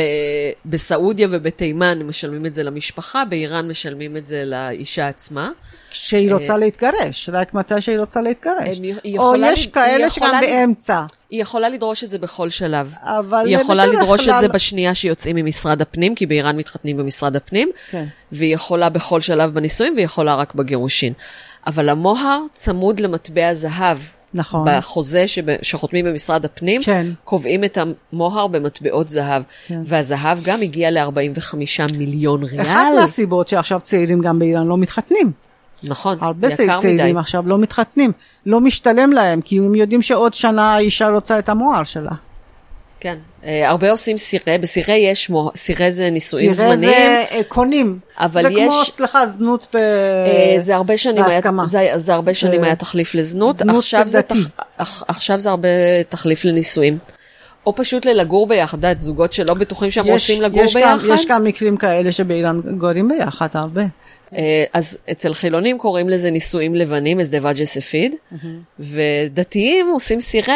בסעודיה ובתימן משלמים את זה למשפחה, באיראן משלמים את זה לאישה עצמה. כשהיא רוצה להתגרש, רק מתי שהיא רוצה להתגרש. הם... או יש ל... כאלה שגם ל... באמצע. היא יכולה לדרוש את זה בכל שלב. היא יכולה לדרוש כלל... את זה בשנייה שיוצאים ממשרד הפנים, כי באיראן מתחתנים במשרד הפנים, כן. והיא יכולה בכל שלב בנישואים, והיא יכולה רק בגירושין. אבל המוהר צמוד למטבע זהב, נכון. בחוזה שחותמים במשרד הפנים, כן. קובעים את המוהר במטבעות זהב. כן. והזהב גם הגיע ל-ארבעים וחמישה מיליון ריאל. אחת מהסיבות שעכשיו צעירים גם באיראן לא מתחתנים. נכון, הרבה צעירים עכשיו לא מתחתנים, לא משתלם להם, כי הם יודעים שעוד שנה האישה רוצה את המוהר שלה. כן, הרבה עושים סירי, בסירי יש, סירי זה נישואים זמניים. סירי זה קונים, זה כמו, סליחה, זנות בהסכמה. זה הרבה שנים היה תחליף לזנות, עכשיו זה הרבה תחליף לנישואים. או פשוט לגור ביחד, את זוגות שלא בטוחים שהם רוצים לגור ביחד. יש גם מקרים כאלה שבאיראן גורים ביחד הרבה. אז אצל חילונים קוראים לזה נישואים לבנים, אז דבאג'ה ספיד, ודתיים עושים סירה,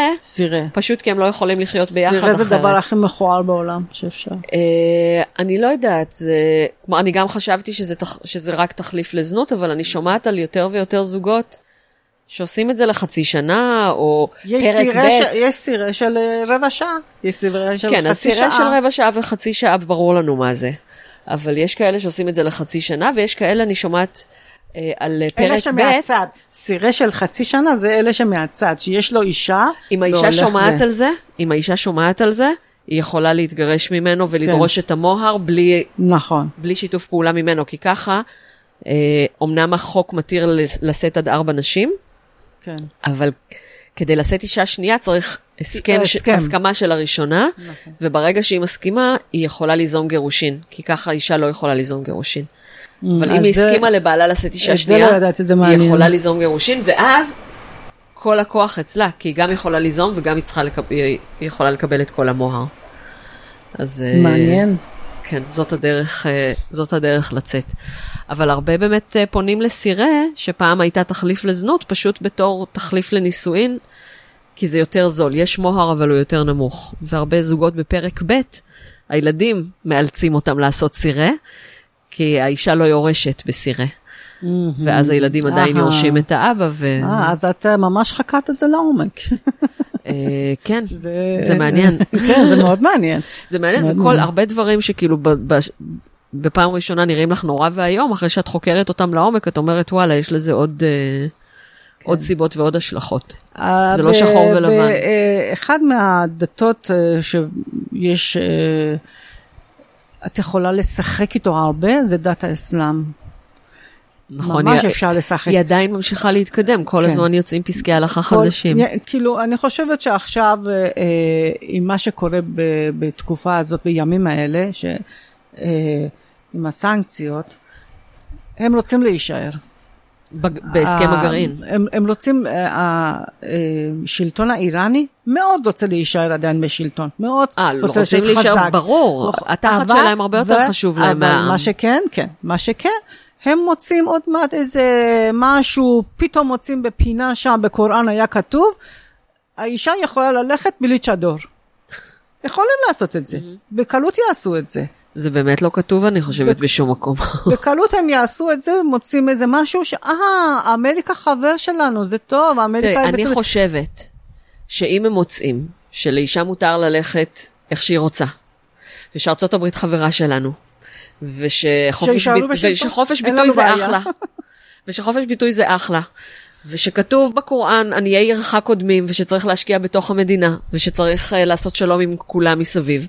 פשוט כי הם לא יכולים לחיות ביחד אחרת. סירה זה דבר הכי מכוער בעולם שאפשר. אני לא יודעת, אני גם חשבתי שזה רק תחליף לזנות, אבל אני שומעת על יותר ויותר זוגות שעושים את זה לחצי שנה, או פרק ב'. יש סירה של רבע שעה, יש סירה של חצי שעה. כן, הסירה של רבע שעה וחצי שעה, ברור לנו מה זה. אבל יש כאלה שעושים את זה לחצי שנה, ויש כאלה, אני שומעת אה, על פרק ב'. אלה שמהצד, סירה של חצי שנה, זה אלה שמהצד, שיש לו אישה. אם האישה שומעת ו... על זה, אם האישה שומעת על זה, היא יכולה להתגרש ממנו, ולדרוש כן. את המוהר, בלי, נכון. בלי שיתוף פעולה ממנו, כי ככה, אה, אומנם החוק מתיר לשאת עד ארבע נשים, כן. אבל כדי לשאת אישה שנייה, צריך הסכם, הסכמה של הראשונה, וברגע שהיא מסכימה, היא יכולה ליזום גירושין, כי ככה האישה לא יכולה ליזום גירושין. אבל אם היא הסכימה לבעלה לשאת אישה שנייה, היא יכולה ליזום גירושין, ואז כל הכוח אצלה, כי היא גם יכולה ליזום וגם היא, לקב... היא יכולה לקבל את כל המוהר. אז מעניין. כן, זאת הדרך, זאת הדרך לצאת. אבל הרבה באמת פונים לסירה, שפעם הייתה תחליף לזנות, פשוט בתור תחליף לנישואין, כי זה יותר זול. יש מוהר, אבל הוא יותר נמוך. והרבה זוגות בפרק ב', הילדים מאלצים אותם לעשות סירה, כי האישה לא יורשת בסירה. ואז הילדים עדיין יורשים את האבא. אז את ממש חקרת את זה לעומק. כן, זה מעניין. כן, זה מאוד מעניין. זה מעניין, וכל הרבה דברים שכאילו בפעם ראשונה נראים לך נורא והיום, אחרי שאת חוקרת אותם לעומק, את אומרת, וואלה, יש לזה עוד... עוד סיבות ועוד השלכות. זה לא שחור ולבן. אחד מהדתות שיש, את יכולה לשחק איתו הרבה, זה דת האסלאם. נכון. ממש אפשר לשחק. היא עדיין ממשיכה להתקדם, כל הזמן יוצאים פסקי הלכה חדשים. כאילו, אני חושבת שעכשיו, עם מה שקורה בתקופה הזאת, בימים האלה, עם הסנקציות, הם רוצים להישאר. בהסכם הגרעין. הם, הם רוצים, השלטון האיראני מאוד רוצה להישאר עדיין בשלטון, מאוד רוצה להישאר חזק. ברור, התחת שלהם הרבה יותר חשוב להם. אבל מה שכן, כן, מה שכן, הם מוצאים עוד מעט איזה משהו, פתאום מוצאים בפינה שם, בקוראן היה כתוב, האישה יכולה ללכת בלי צ'דור. יכולים לעשות את זה, בקלות יעשו את זה. זה באמת לא כתוב, אני חושבת, בשום מקום. בקלות הם יעשו את זה, מוצאים איזה משהו ש... אה, אמריקה חבר שלנו, זה טוב, אמריקה... אני חושבת שאם הם מוצאים שלאישה מותר ללכת איך שהיא רוצה, ושארצות הברית חברה שלנו, ושחופש ביטוי זה אחלה, ושחופש ביטוי זה אחלה, ושכתוב בקוראן, אני אהיה עירך קודמים, ושצריך להשקיע בתוך המדינה, ושצריך לעשות שלום עם כולם מסביב.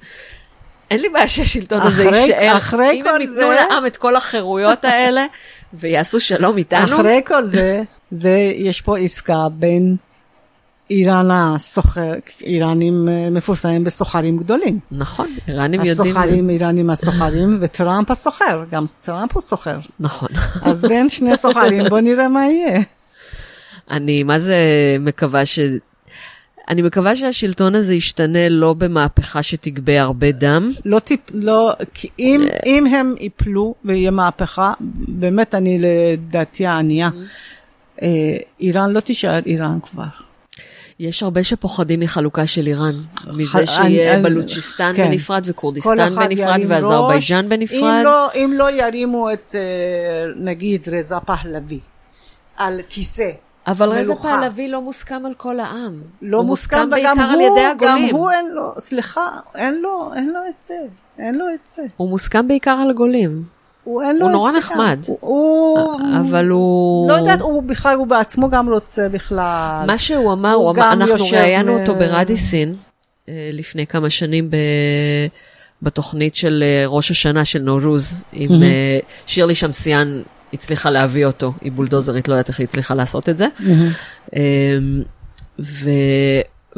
אין לי בעיה שהשלטון הזה יישאר. אחרי כל זה... אם הם ייתנו לעם את כל החירויות האלה, ויעשו שלום איתנו. אחרי כל זה, יש פה עסקה בין איראן הסוחר, איראנים מפורסמים בסוחרים גדולים. נכון, איראנים יודעים. הסוחרים, איראנים הסוחרים, וטראמפ הסוחר, גם טראמפ הוא סוחר. נכון. אז בין שני סוחרים, בוא נראה מה יהיה. אני, מה זה מקווה ש... אני מקווה שהשלטון הזה ישתנה לא במהפכה שתגבה הרבה דם. לא טיפ... לא... כי אם, אם הם ייפלו ויהיה מהפכה, באמת אני לדעתי הענייה, איראן לא תישאר איראן כבר. יש הרבה שפוחדים מחלוקה של איראן, מזה שיהיה בלוצ'יסטן בנפרד וכורדיסטן בנפרד ואזרבייג'אן בנפרד. אם לא ירימו את, נגיד, רזה פהלוי על כיסא, אבל רזה פהלוי לא מוסכם על כל העם. לא מוסכם, וגם הוא, גם הוא אין לו, סליחה, אין לו, אין לו את זה, אין לו את זה. הוא מוסכם בעיקר על גולים. הוא אין לו את זה. הוא נורא נחמד. הוא, אבל הוא... לא יודעת, הוא בכלל, הוא בעצמו גם רוצה בכלל. מה שהוא אמר, אנחנו ראיינו אותו ברדיסין, לפני כמה שנים ב... בתוכנית של ראש השנה של נורוז, עם שירלי שמסיאן, הצליחה להביא אותו, היא בולדוזרית, לא יודעת איך היא הצליחה לעשות את זה.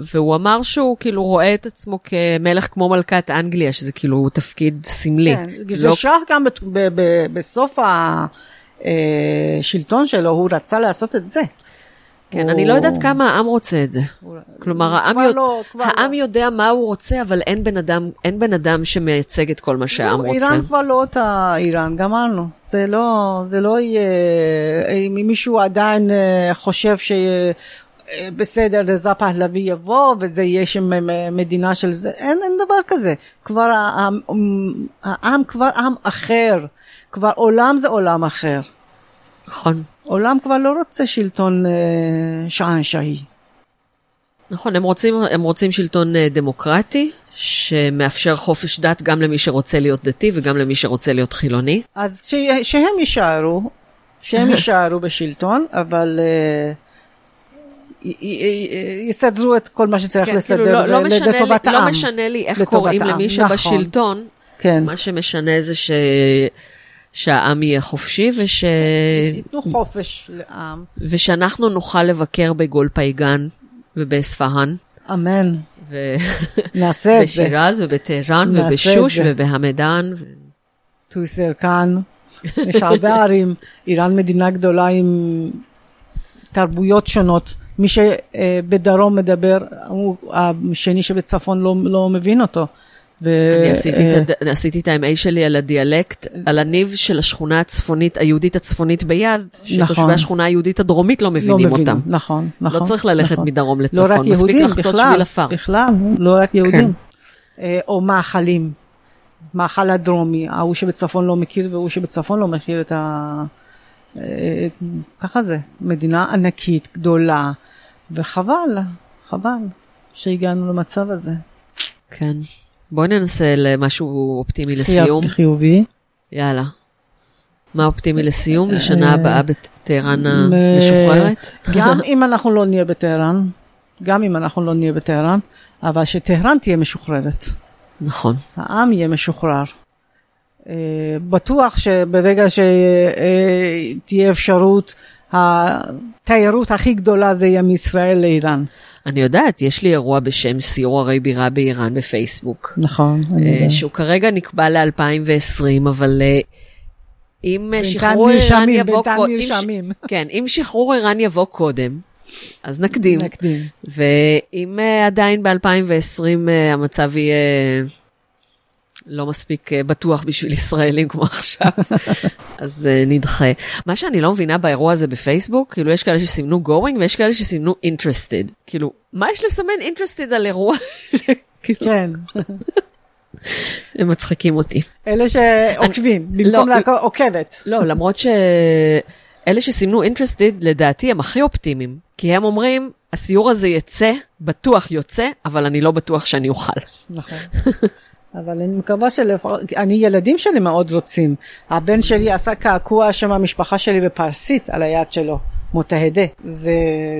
והוא אמר שהוא כאילו רואה את עצמו כמלך כמו מלכת אנגליה, שזה כאילו תפקיד סמלי. זה שרח גם בסוף השלטון שלו, הוא רצה לעשות את זה. כן, אני לא יודעת כמה העם רוצה את זה. כלומר, העם יודע מה הוא רוצה, אבל אין בן אדם שמייצג את כל מה שהעם רוצה. איראן כבר לא אותה איראן, גמרנו. זה לא יהיה... אם מישהו עדיין חושב שבסדר, רזה פהלוי יבוא, וזה יהיה שמדינה של זה, אין דבר כזה. כבר העם כבר עם אחר. כבר עולם זה עולם אחר. נכון. עולם כבר לא רוצה שלטון שען שהי. נכון, הם רוצים, הם רוצים שלטון דמוקרטי, שמאפשר חופש דת גם למי שרוצה להיות דתי, וגם למי שרוצה להיות חילוני. אז ש, שהם יישארו, שהם יישארו בשלטון, אבל י, י, י, יסדרו את כל מה שצריך כן, לסדר כאילו, לא, ל, לא לטובת העם. לא משנה לי איך קוראים העם. למי שבשלטון, נכון. כן. מה שמשנה זה ש... שהעם יהיה חופשי, וש... ייתנו חופש לעם. ושאנחנו נוכל לבקר בגולפייגן, ובאספהן. אמן. ו... נעשה את זה. בשירז, ובטהרן, ובשוש, ובהמדן. ו... טויסרקן. יש הרבה ערים. איראן מדינה גדולה עם תרבויות שונות. מי שבדרום מדבר, השני שבצפון לא, לא מבין אותו. ו... אני עשיתי, uh... את, עשיתי את ה-אם איי שלי על הדיאלקט, על הניב של השכונה הצפונית, היהודית הצפונית ביזד, שתושבי נכון. השכונה היהודית הדרומית לא מבינים, לא מבינים אותם. נכון, נכון. לא צריך ללכת נכון. מדרום לצפון, לא מספיק יהודים, לחצות בכלל, שביל אפר. בכלל, לא רק יהודים. כן. או מאכלים, מאכל הדרומי, ההוא שבצפון לא מכיר, והוא שבצפון לא מכיר את ה... ככה זה, מדינה ענקית, גדולה, וחבל, חבל שהגענו למצב הזה. כן. בואי ננסה למשהו אופטימי לסיום. חיובי. יאללה. מה אופטימי לסיום? לשנה הבאה בטהרן המשוחררת? גם אם אנחנו לא נהיה בטהרן, גם אם אנחנו לא נהיה בטהרן, אבל שטהרן תהיה משוחררת. נכון. העם יהיה משוחרר. בטוח שברגע שתהיה אפשרות, התיירות הכי גדולה זה יהיה מישראל לאיראן. אני יודעת, יש לי אירוע בשם סיור הרי בירה באיראן בפייסבוק. נכון, אני יודעת. שהוא כרגע נקבע ל-אלפיים ועשרים, אבל אם שחרור איראן יבוא קודם... כן, אם שחרור איראן יבוא קודם, אז נקדים. נקדים. ואם עדיין ב-אלפיים ועשרים המצב יהיה... לא מספיק בטוח בשביל ישראלים כמו עכשיו, אז נדחה. מה שאני לא מבינה באירוע הזה בפייסבוק, כאילו יש כאלה שסימנו going, ויש כאלה שסימנו interested. כאילו, מה יש לסמן interested על אירוע? כן. הם מצחקים אותי. אלה שעוקבים, במקום לעוקבת. לא, למרות שאלה שסימנו interested, לדעתי הם הכי אופטימיים, כי הם אומרים, הסיור הזה יצא, בטוח יוצא, אבל אני לא בטוח שאני אוכל. נכון. אבל אני מקווה שלפחות, אני ילדים שלי מאוד רוצים. הבן שלי עשה קעקוע שם המשפחה שלי בפרסית על היד שלו, מותהדה. זה,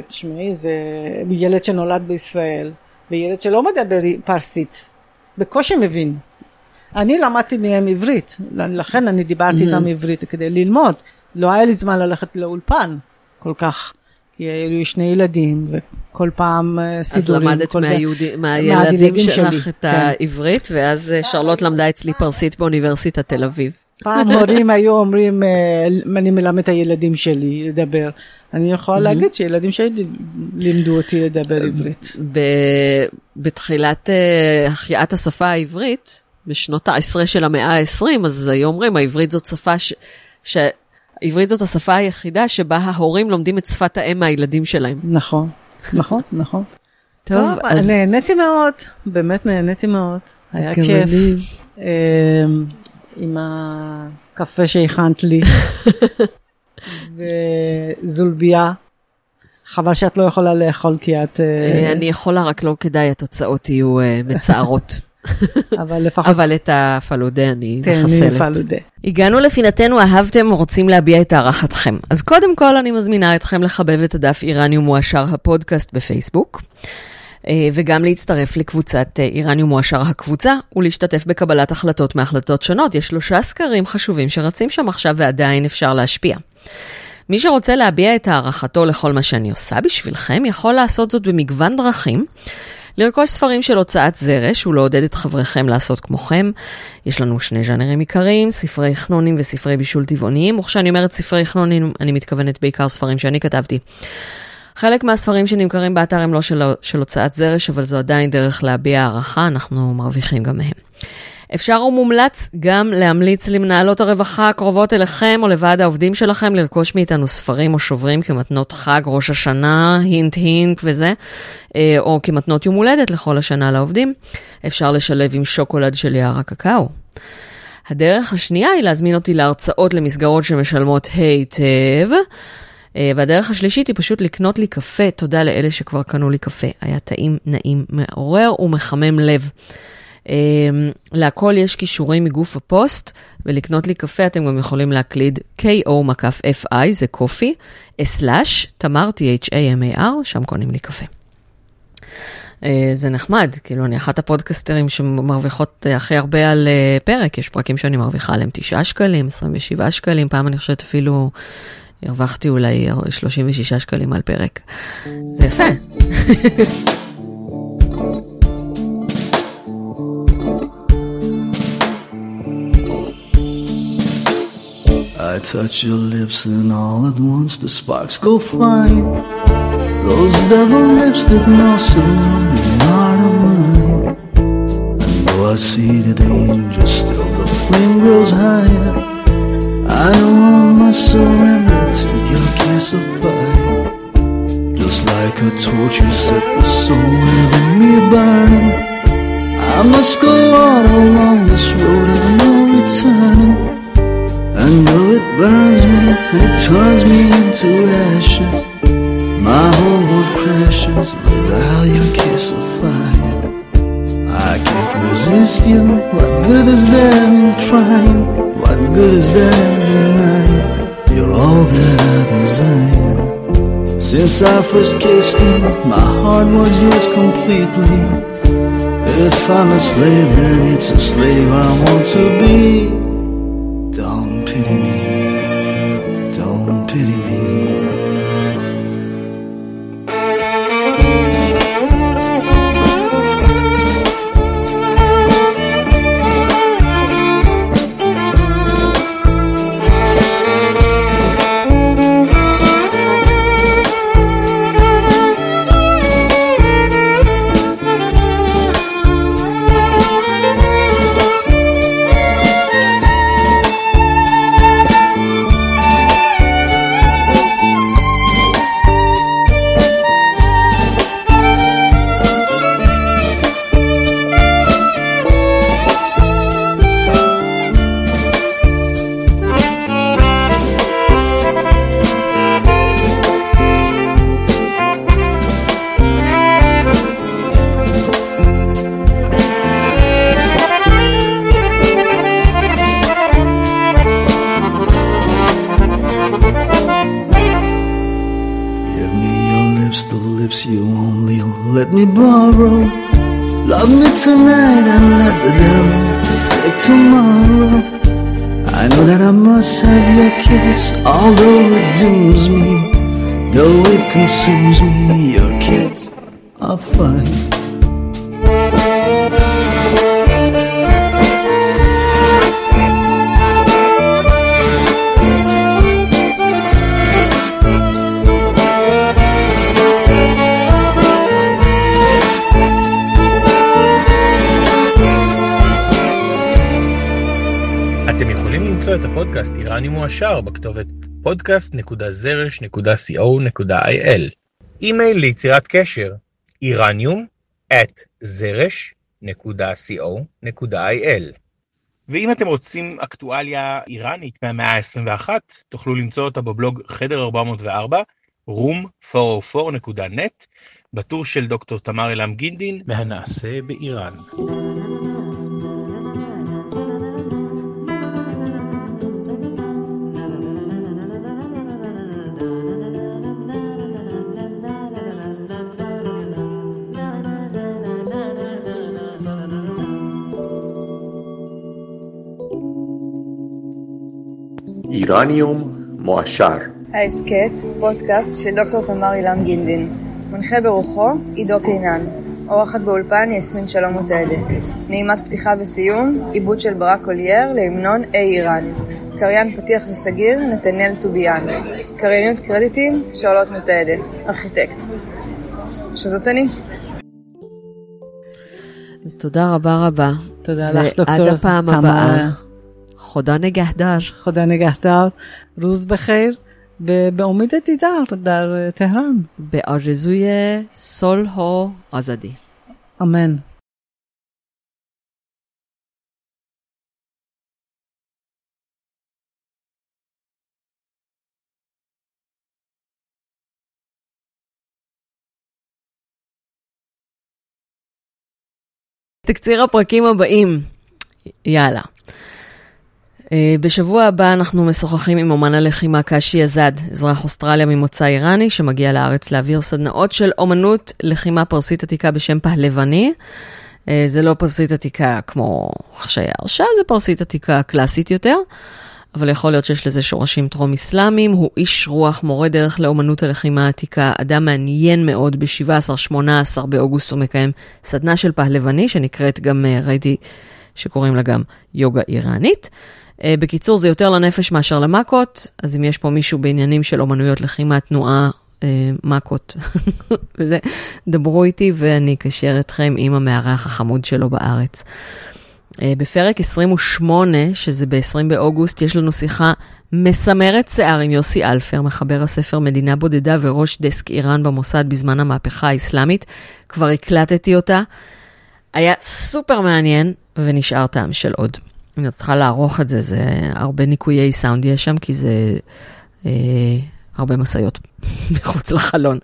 תשמעי, זה ילד שנולד בישראל, וילד שלא מדבר פרסית, בקושי מבין. אני למדתי מהם עברית, לכן אני דיברתי mm-hmm. איתם עברית כדי ללמוד. לא היה לי זמן ללכת לאולפן כל כך. כי היו לי שני ילדים, וכל פעם סידורים. אז למדת מהילדים שלך את העברית, ואז שרלוט למדה אצלי פרסית באוניברסיטת תל אביב. פעם הורים היו אומרים, אני מלמד את הילדים שלי לדבר. אני יכולה להגיד שילדים שלי לימדו אותי לדבר עברית. בתחילת החייאת השפה העברית, בשנות ה-עשרה של המאה ה-עשרים, אז היום אומרים, העברית זאת שפה ש... עברית זאת השפה היחידה שבה ההורים לומדים את שפת האם מהילדים שלהם. נכון, נכון, נכון. טוב, טוב אז... נהניתי מאוד, באמת נהניתי מאוד. היה כיף. עם הקפה שהכנת לי. וזולביה. חבל שאת לא יכולה לאכול כי את... אני יכולה, רק לא כדאי, התוצאות יהיו מצערות. אבל את הפלודה אני מחסלת. הגענו לפינתנו, אהבתם או רוצים להביע את הערכתכם? אז קודם כל אני מזמינה אתכם לחבב את הדף איראניום מועשר הפודקאסט בפייסבוק, וגם להצטרף לקבוצת איראניום מועשר הקבוצה, ולהשתתף בקבלת החלטות מהחלטות שונות. יש שלושה סקרים חשובים שרצים שם עכשיו ועדיין אפשר להשפיע. מי שרוצה להביע את הערכתו לכל מה שאני עושה בשבילכם, יכול לעשות זאת במגוון דרכים, לרכוש ספרים של הוצאת זרש ולעודד את חבריכם לעשות כמוכם. יש לנו שני ז'אנרים עיקריים, ספרי חנונים וספרי בישול טבעוניים, וכשאני אומרת ספרי חנונים, אני מתכוונת בעיקר ספרים שאני כתבתי. חלק מהספרים שנמכרים באתר הם לא של, של הוצאת זרש, אבל זו עדיין דרך להביע הערכה, אנחנו מרוויחים גם מהם. אפשר ומומלץ גם להמליץ למנהלות הרווחה הקרובות אליכם או לוועד העובדים שלכם לרכוש מאיתנו ספרים או שוברים כמתנות חג, ראש השנה, הינט הינט וזה, או כמתנות יום הולדת לכל השנה לעובדים. אפשר לשלב עם שוקולד של יער הקקאו. הדרך השנייה היא להזמין אותי להרצאות למסגרות שמשלמות היטב, והדרך השלישית היא פשוט לקנות לי קפה. תודה לאלה שכבר קנו לי קפה, היה טעים, נעים, מעורר ומחמם לב. להכל יש קישורים מגוף הפוסט, ולקנות לי קפה אתם גם יכולים להקליד קיי או מקף אף איי, זה קופי, סלאש, תמר, T H A M A R, שם קונים לי קפה. זה נחמד, כאילו אני אחת הפודקסטרים שמרוויחות הכי הרבה על פרק, יש פרקים שאני מרוויחה עליהם תשעה שקלים, עשרים ושבעה שקלים, פעם אני חושבת אפילו הרווחתי אולי שלושים ושישה שקלים על פרק. זה יפה. I touch your lips and all at once the sparks go flying Those devil lips that nestle in heart of mine. And though I see the danger, still the flame grows higher. I want my surrender to your kiss of fire. Just like a torch you set the soul within me burning. I must go on along this road of no returning. I know it burns me and it turns me into ashes. My whole world crashes without your kiss of fire. I can't resist you. What good is there in trying? What good is there in denying? You're all that I desire. Since I first kissed you, my heart was yours completely. If I'm a slave, then it's a slave I want to be. Don't pity me. Don't pity me. Consumes me, your kiss are fine. אתם יכולים למצוא את הפודקאסט איראניום מועשר בכתובת podcast נקודה זרש נקודה co נקודה il. אימייל ליצירת קשר איראניום אט זרש נקודה co נקודה il. ואם אתם רוצים אקטואליה איראנית מהמאה ה-עשרים ואחת, תוכלו למצוא אותה בבלוג חדר ארבע מאות וארבע, רום ארבע מאות וארבע נקודה נט, בטור של דוקטור תמר אילם גינדין, מהנעשה באיראן. איראניום מועשר, ההסכת, פודקאסט של דוקטור תמר אילם גינדין. מנחה ברוחו, עידו קינן. אורחת באולפן, יסמין שלום ותעדה. נעימת פתיחה וסיום, עיבוד של ברק אולייר להמנון אי איראן. קריין פתיח וסגיר, נתנאל טוביאן. קרייניות קרדיטים, שאולות מתעדה. ארכיטקט. שזאת אני. אז תודה רבה רבה. תודה לך דוקטור תמר. ועד הפעם הבאה. خدا نگهدار. خدا نگهدار. روز بخیر. به به امید دیدار در تهران. به آرزوی صلح و آزادی. آمین. תקציר הפרקים הבאים. יאללה. בשבוע הבא אנחנו משוחחים עם אומן הלחימה קשי יזד, אזרח אוסטרליה ממוצא איראני שמגיע לארץ להעביר סדנאות של אומנות לחימה פרסית עתיקה בשם פהלבני. זה לא פרסית עתיקה כמו חשיירשה, זה פרסית עתיקה קלאסית יותר, אבל יכול להיות שיש לזה שורשים טרום-אסלאמיים. הוא איש רוח, מורה דרך לאומנות הלחימה העתיקה, אדם מעניין מאוד. ב-שבעה עשר שמונה עשר באוגוסט הוא מקיים סדנה של פהלבני שנקראת גם, ראיתי שקוראים לה גם יוגה איראנית. בקיצור, זה יותר לנפש מאשר למכות, אז אם יש פה מישהו בעניינים של אומנויות לחימה, תנועה, מכות. וזה, דברו איתי ואני אקשר אתכם עם המארח החמוד שלו בארץ. בפרק עשרים ושמונה, שזה ב-עשרים באוגוסט, יש לנו שיחה מסמרת שיער עם יוסי אלפר, מחבר הספר מדינה בודדה וראש דסק איראן במוסד בזמן המהפכה האסלאמית. כבר הקלטתי אותה. היה סופר מעניין ונשאר טעם של עוד. אני צריכה לערוך את זה, זה הרבה ניקויי סאונד יש שם, כי זה אה, הרבה מסעיות מחוץ לחלון.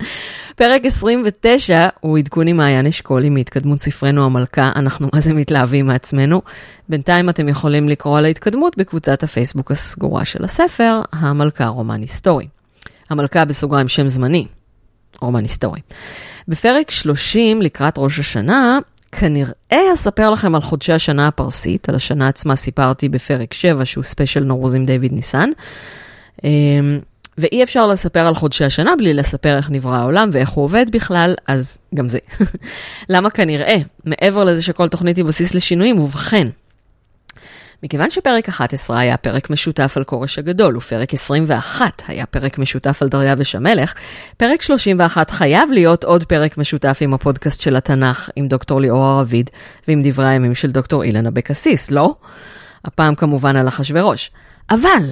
פרק עשרים ותשע הוא עדכוני מעיין אשכולי מהתקדמות ספרנו המלכה, אנחנו מה זה מתלהבים מעצמנו. בינתיים אתם יכולים לקרוא על ההתקדמות בקבוצת הפייסבוק הסגורה של הספר, המלכה רומן היסטורי. המלכה בסוגריים שם זמני, רומן היסטורי. בפרק שלושים לקראת ראש השנה, כנראה אספר לכם על חודשי השנה הפרסית, על השנה עצמה סיפרתי בפרק שבע, שהוא ספיישל נורוז עם דיוויד ניסן, ואי אפשר לספר על חודשי השנה בלי לספר איך נברא העולם ואיך הוא עובד בכלל, אז גם זה. למה כנראה? מעבר לזה שכל תוכנית היא בסיס לשינויים, ובכן. מכיוון שפרק אחת עשרה היה פרק משותף על קורש הגדול, ופרק עשרים ואחת היה פרק משותף על דריווש המלך, פרק שלושים ואחת חייב להיות עוד פרק משותף עם הפודקאסט של התנ"ך, עם דוקטור ליאור רביד, ועם דברי הימים של דוקטור אילנה בקסיס, לא? הפעם כמובן על אחשוורוש. אבל,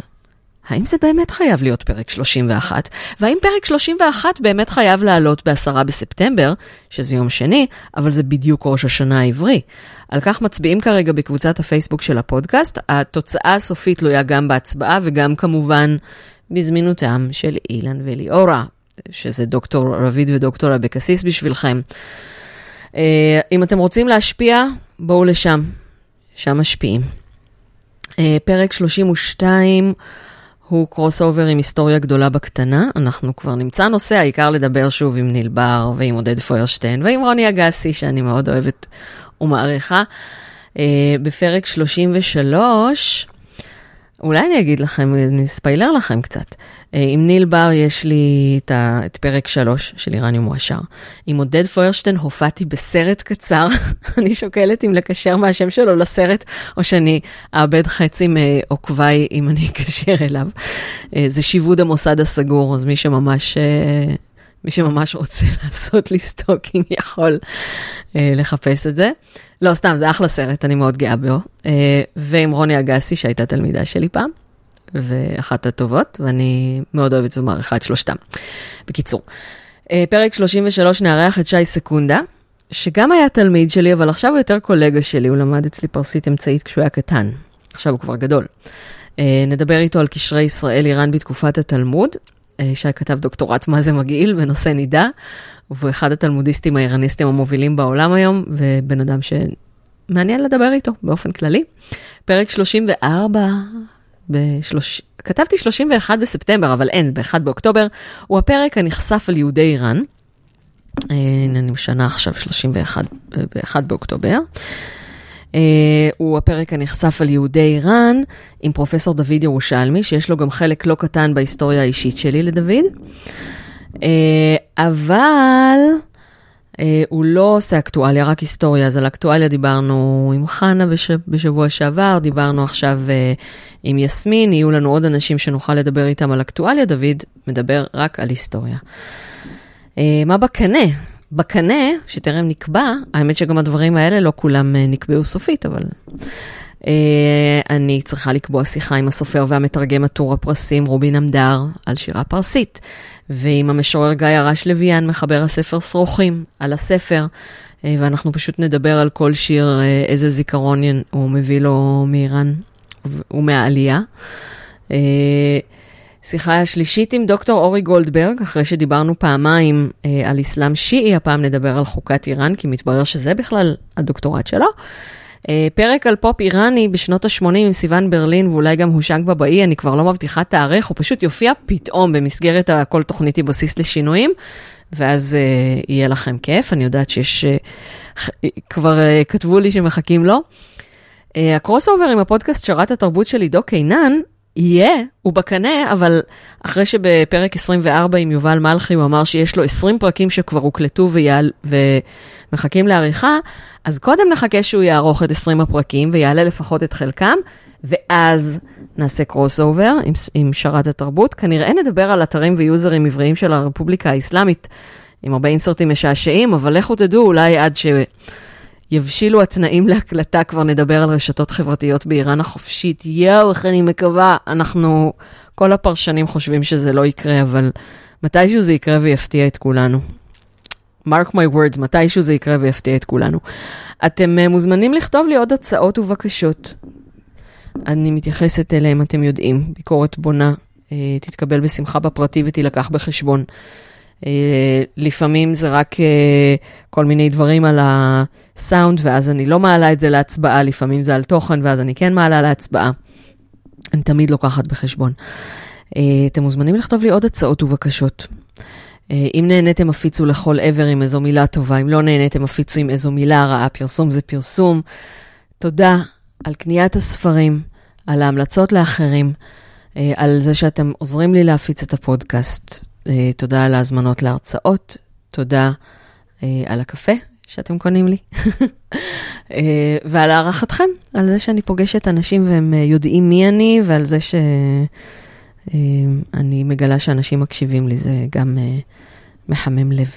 האם זה באמת חייב להיות פרק שלושים ואחת? והאם פרק שלושים ואחת באמת חייב לעלות בעשרה בספטמבר, שזה יום שני, אבל זה בדיוק ראש השנה העברי. על כך מצביעים כרגע בקבוצת הפייסבוק של הפודקאסט. התוצאה הסופית תלויה גם בהצבעה וגם כמובן בזמינותם של אילן וליאורה, שזה דוקטור רביד ודוקטור אבקסיס בשבילכם. אם אתם רוצים להשפיע, בואו לשם. שם משפיעים. פרק שלושים ושתיים הוא קרוס אובר עם היסטוריה גדולה בקטנה, אנחנו כבר נמצא נושא, העיקר לדבר שוב עם ניל בר, ועם עודד פוירשטיין, ועם רוני אגסי, שאני מאוד אוהבת ומעריכה. בפרק שלושים ושלוש, אולי אני אגיד לכם, נספיילר לכם קצת, עם ניל בר יש לי את פרק שלוש של איראניום מועשר. עם עודד פוירשטיין הופעתי בסרט קצר, אני שוקלת אם לקשר מהשם שלו לסרט, או שאני אאבד חצי מעוקביי אם אני אקשר אליו. זה שיווד המוסד הסגור, אז מי שממש, מי שממש רוצה לעשות לי סטוקינג יכול לחפש את זה. לא, סתם, זה אחלה סרט, אני מאוד גאה בו. ועם רוני אגסי, שהייתה תלמידה שלי פעם. ואחת הטובות, ואני מאוד אוהבת ומעריכה את שלושתם. בקיצור, פרק שלושים ושלוש נערך את שי סקונדה, שגם היה תלמיד שלי, אבל עכשיו הוא יותר קולגה שלי, הוא למד אצלי פרסית אמצעית כשהוא היה קטן. עכשיו הוא כבר גדול. נדבר איתו על קשרי ישראל-איראן בתקופת התלמוד, שי כתב דוקטורט מה זה מגעיל בנושא נידה, הוא אחד התלמודיסטים האיראניסטים המובילים בעולם היום, ובן אדם שמעניין לדבר איתו באופן כללי. פרק שלושים וארבע... בשלוש... כתבתי שלושים ואחד בספטמבר, אבל אין, ב-אחד באוקטובר, הוא הפרק הנחשף על יהודי איראן. אין, אני משנה עכשיו שלושים ואחד, ב-אחד באוקטובר. אה, הוא הפרק הנחשף על יהודי איראן, עם פרופסור דוד ירושלמי, שיש לו גם חלק לא קטן בהיסטוריה האישית שלי לדוד. אה, אבל... הוא לא עושה אקטואליה, רק היסטוריה, אז על אקטואליה דיברנו עם חנה בשבוע שעבר, דיברנו עכשיו עם יסמין, יהיו לנו עוד אנשים שנוכל לדבר איתם על אקטואליה, דוד מדבר רק על היסטוריה. מה בקנה? בקנה, שתרם נקבע, האמת שגם הדברים האלה לא כולם נקבעו סופית, אבל... אני צריכה לקבוע שיחה עם הסופר והמתרגם הטור הפרסים רובי נמדר על שירה פרסית, ועם המשורר גיא ארץ לויאן מחבר הספר סרוכים על הספר, ואנחנו פשוט נדבר על כל שיר איזה זיכרון הוא מביא לו מאיראן ומהעלייה. שיחה השלישית עם דוקטור אורי גולדברג, אחרי שדיברנו פעמיים על אסלאם שיעי, הפעם נדבר על חוקת איראן, כי מתברר שזה בכלל הדוקטורט שלו. פרק על פופ איראני בשנות ה-שמונים עם סיוון ברלין ואולי גם הושנג בבאי, אני כבר לא מבטיחה תאריך, הוא פשוט יופיע פתאום במסגרת הכל תוכניתי בסיס לשינויים, ואז אה, יהיה לכם כיף, אני יודעת שיש, אה, כבר אה, כתבו לי שמחכים לו. אה, הקרוס אובר עם הפודקאסט שרת התרבות של עידו קינן, יהיה, הוא בקנה, אבל אחרי שבפרק עשרים וארבע עם יובל מלכי הוא אמר שיש לו עשרים פרקים שכבר הוקלטו ויעל, ומחכים לעריכה, אז קודם נחכה שהוא יערוך את עשרים הפרקים ויעלה לפחות את חלקם, ואז נעשה קרוס אובר עם, עם שרת התרבות. כנראה נדבר על אתרים ויוזרים עבריים של הרפובליקה האסלאמית, עם הרבה אינסרטים משעשעים, אבל לכו תדעו, אולי עד שיבשילו התנאים להקלטה, כבר נדבר על רשתות חברתיות באיראן החופשית. יאו, איך אני מקווה, אנחנו, כל הפרשנים חושבים שזה לא יקרה, אבל מתישהו זה יקרה ויפתיע את כולנו. mark my words, מתישהו זה יקרה ויפתיע את כולנו. אתם מוזמנים לכתוב לי עוד הצעות ובקשות. אני מתייחסת אליהם, אתם יודעים, ביקורת בונה, תתקבל בשמחה בפרטי ותילקח בחשבון. לפעמים זה רק כל מיני דברים על הסאונד, ואז אני לא מעלה את זה להצבעה, לפעמים זה על תוכן, ואז אני כן מעלה להצבעה. אני תמיד לוקחת בחשבון. אתם מוזמנים לכתוב לי עוד הצעות ובקשות. אם נהניתם אפיצו לכל עבר עם איזו מילה טובה, אם לא נהניתם אפיצו עם איזו מילה רעה, פרסום זה פרסום. תודה על קניית הספרים, על ההמלצות לאחרים, על זה שאתם עוזרים לי להפיץ את הפודקאסט. תודה על ההזמנות להרצאות, תודה על הקפה שאתם קונים לי, ועל הערכתכם, על זה שאני פוגשת אנשים והם יודעים מי אני, ועל זה ש... אני מגלה שאנשים מקשיבים לי, זה גם מחמם לב.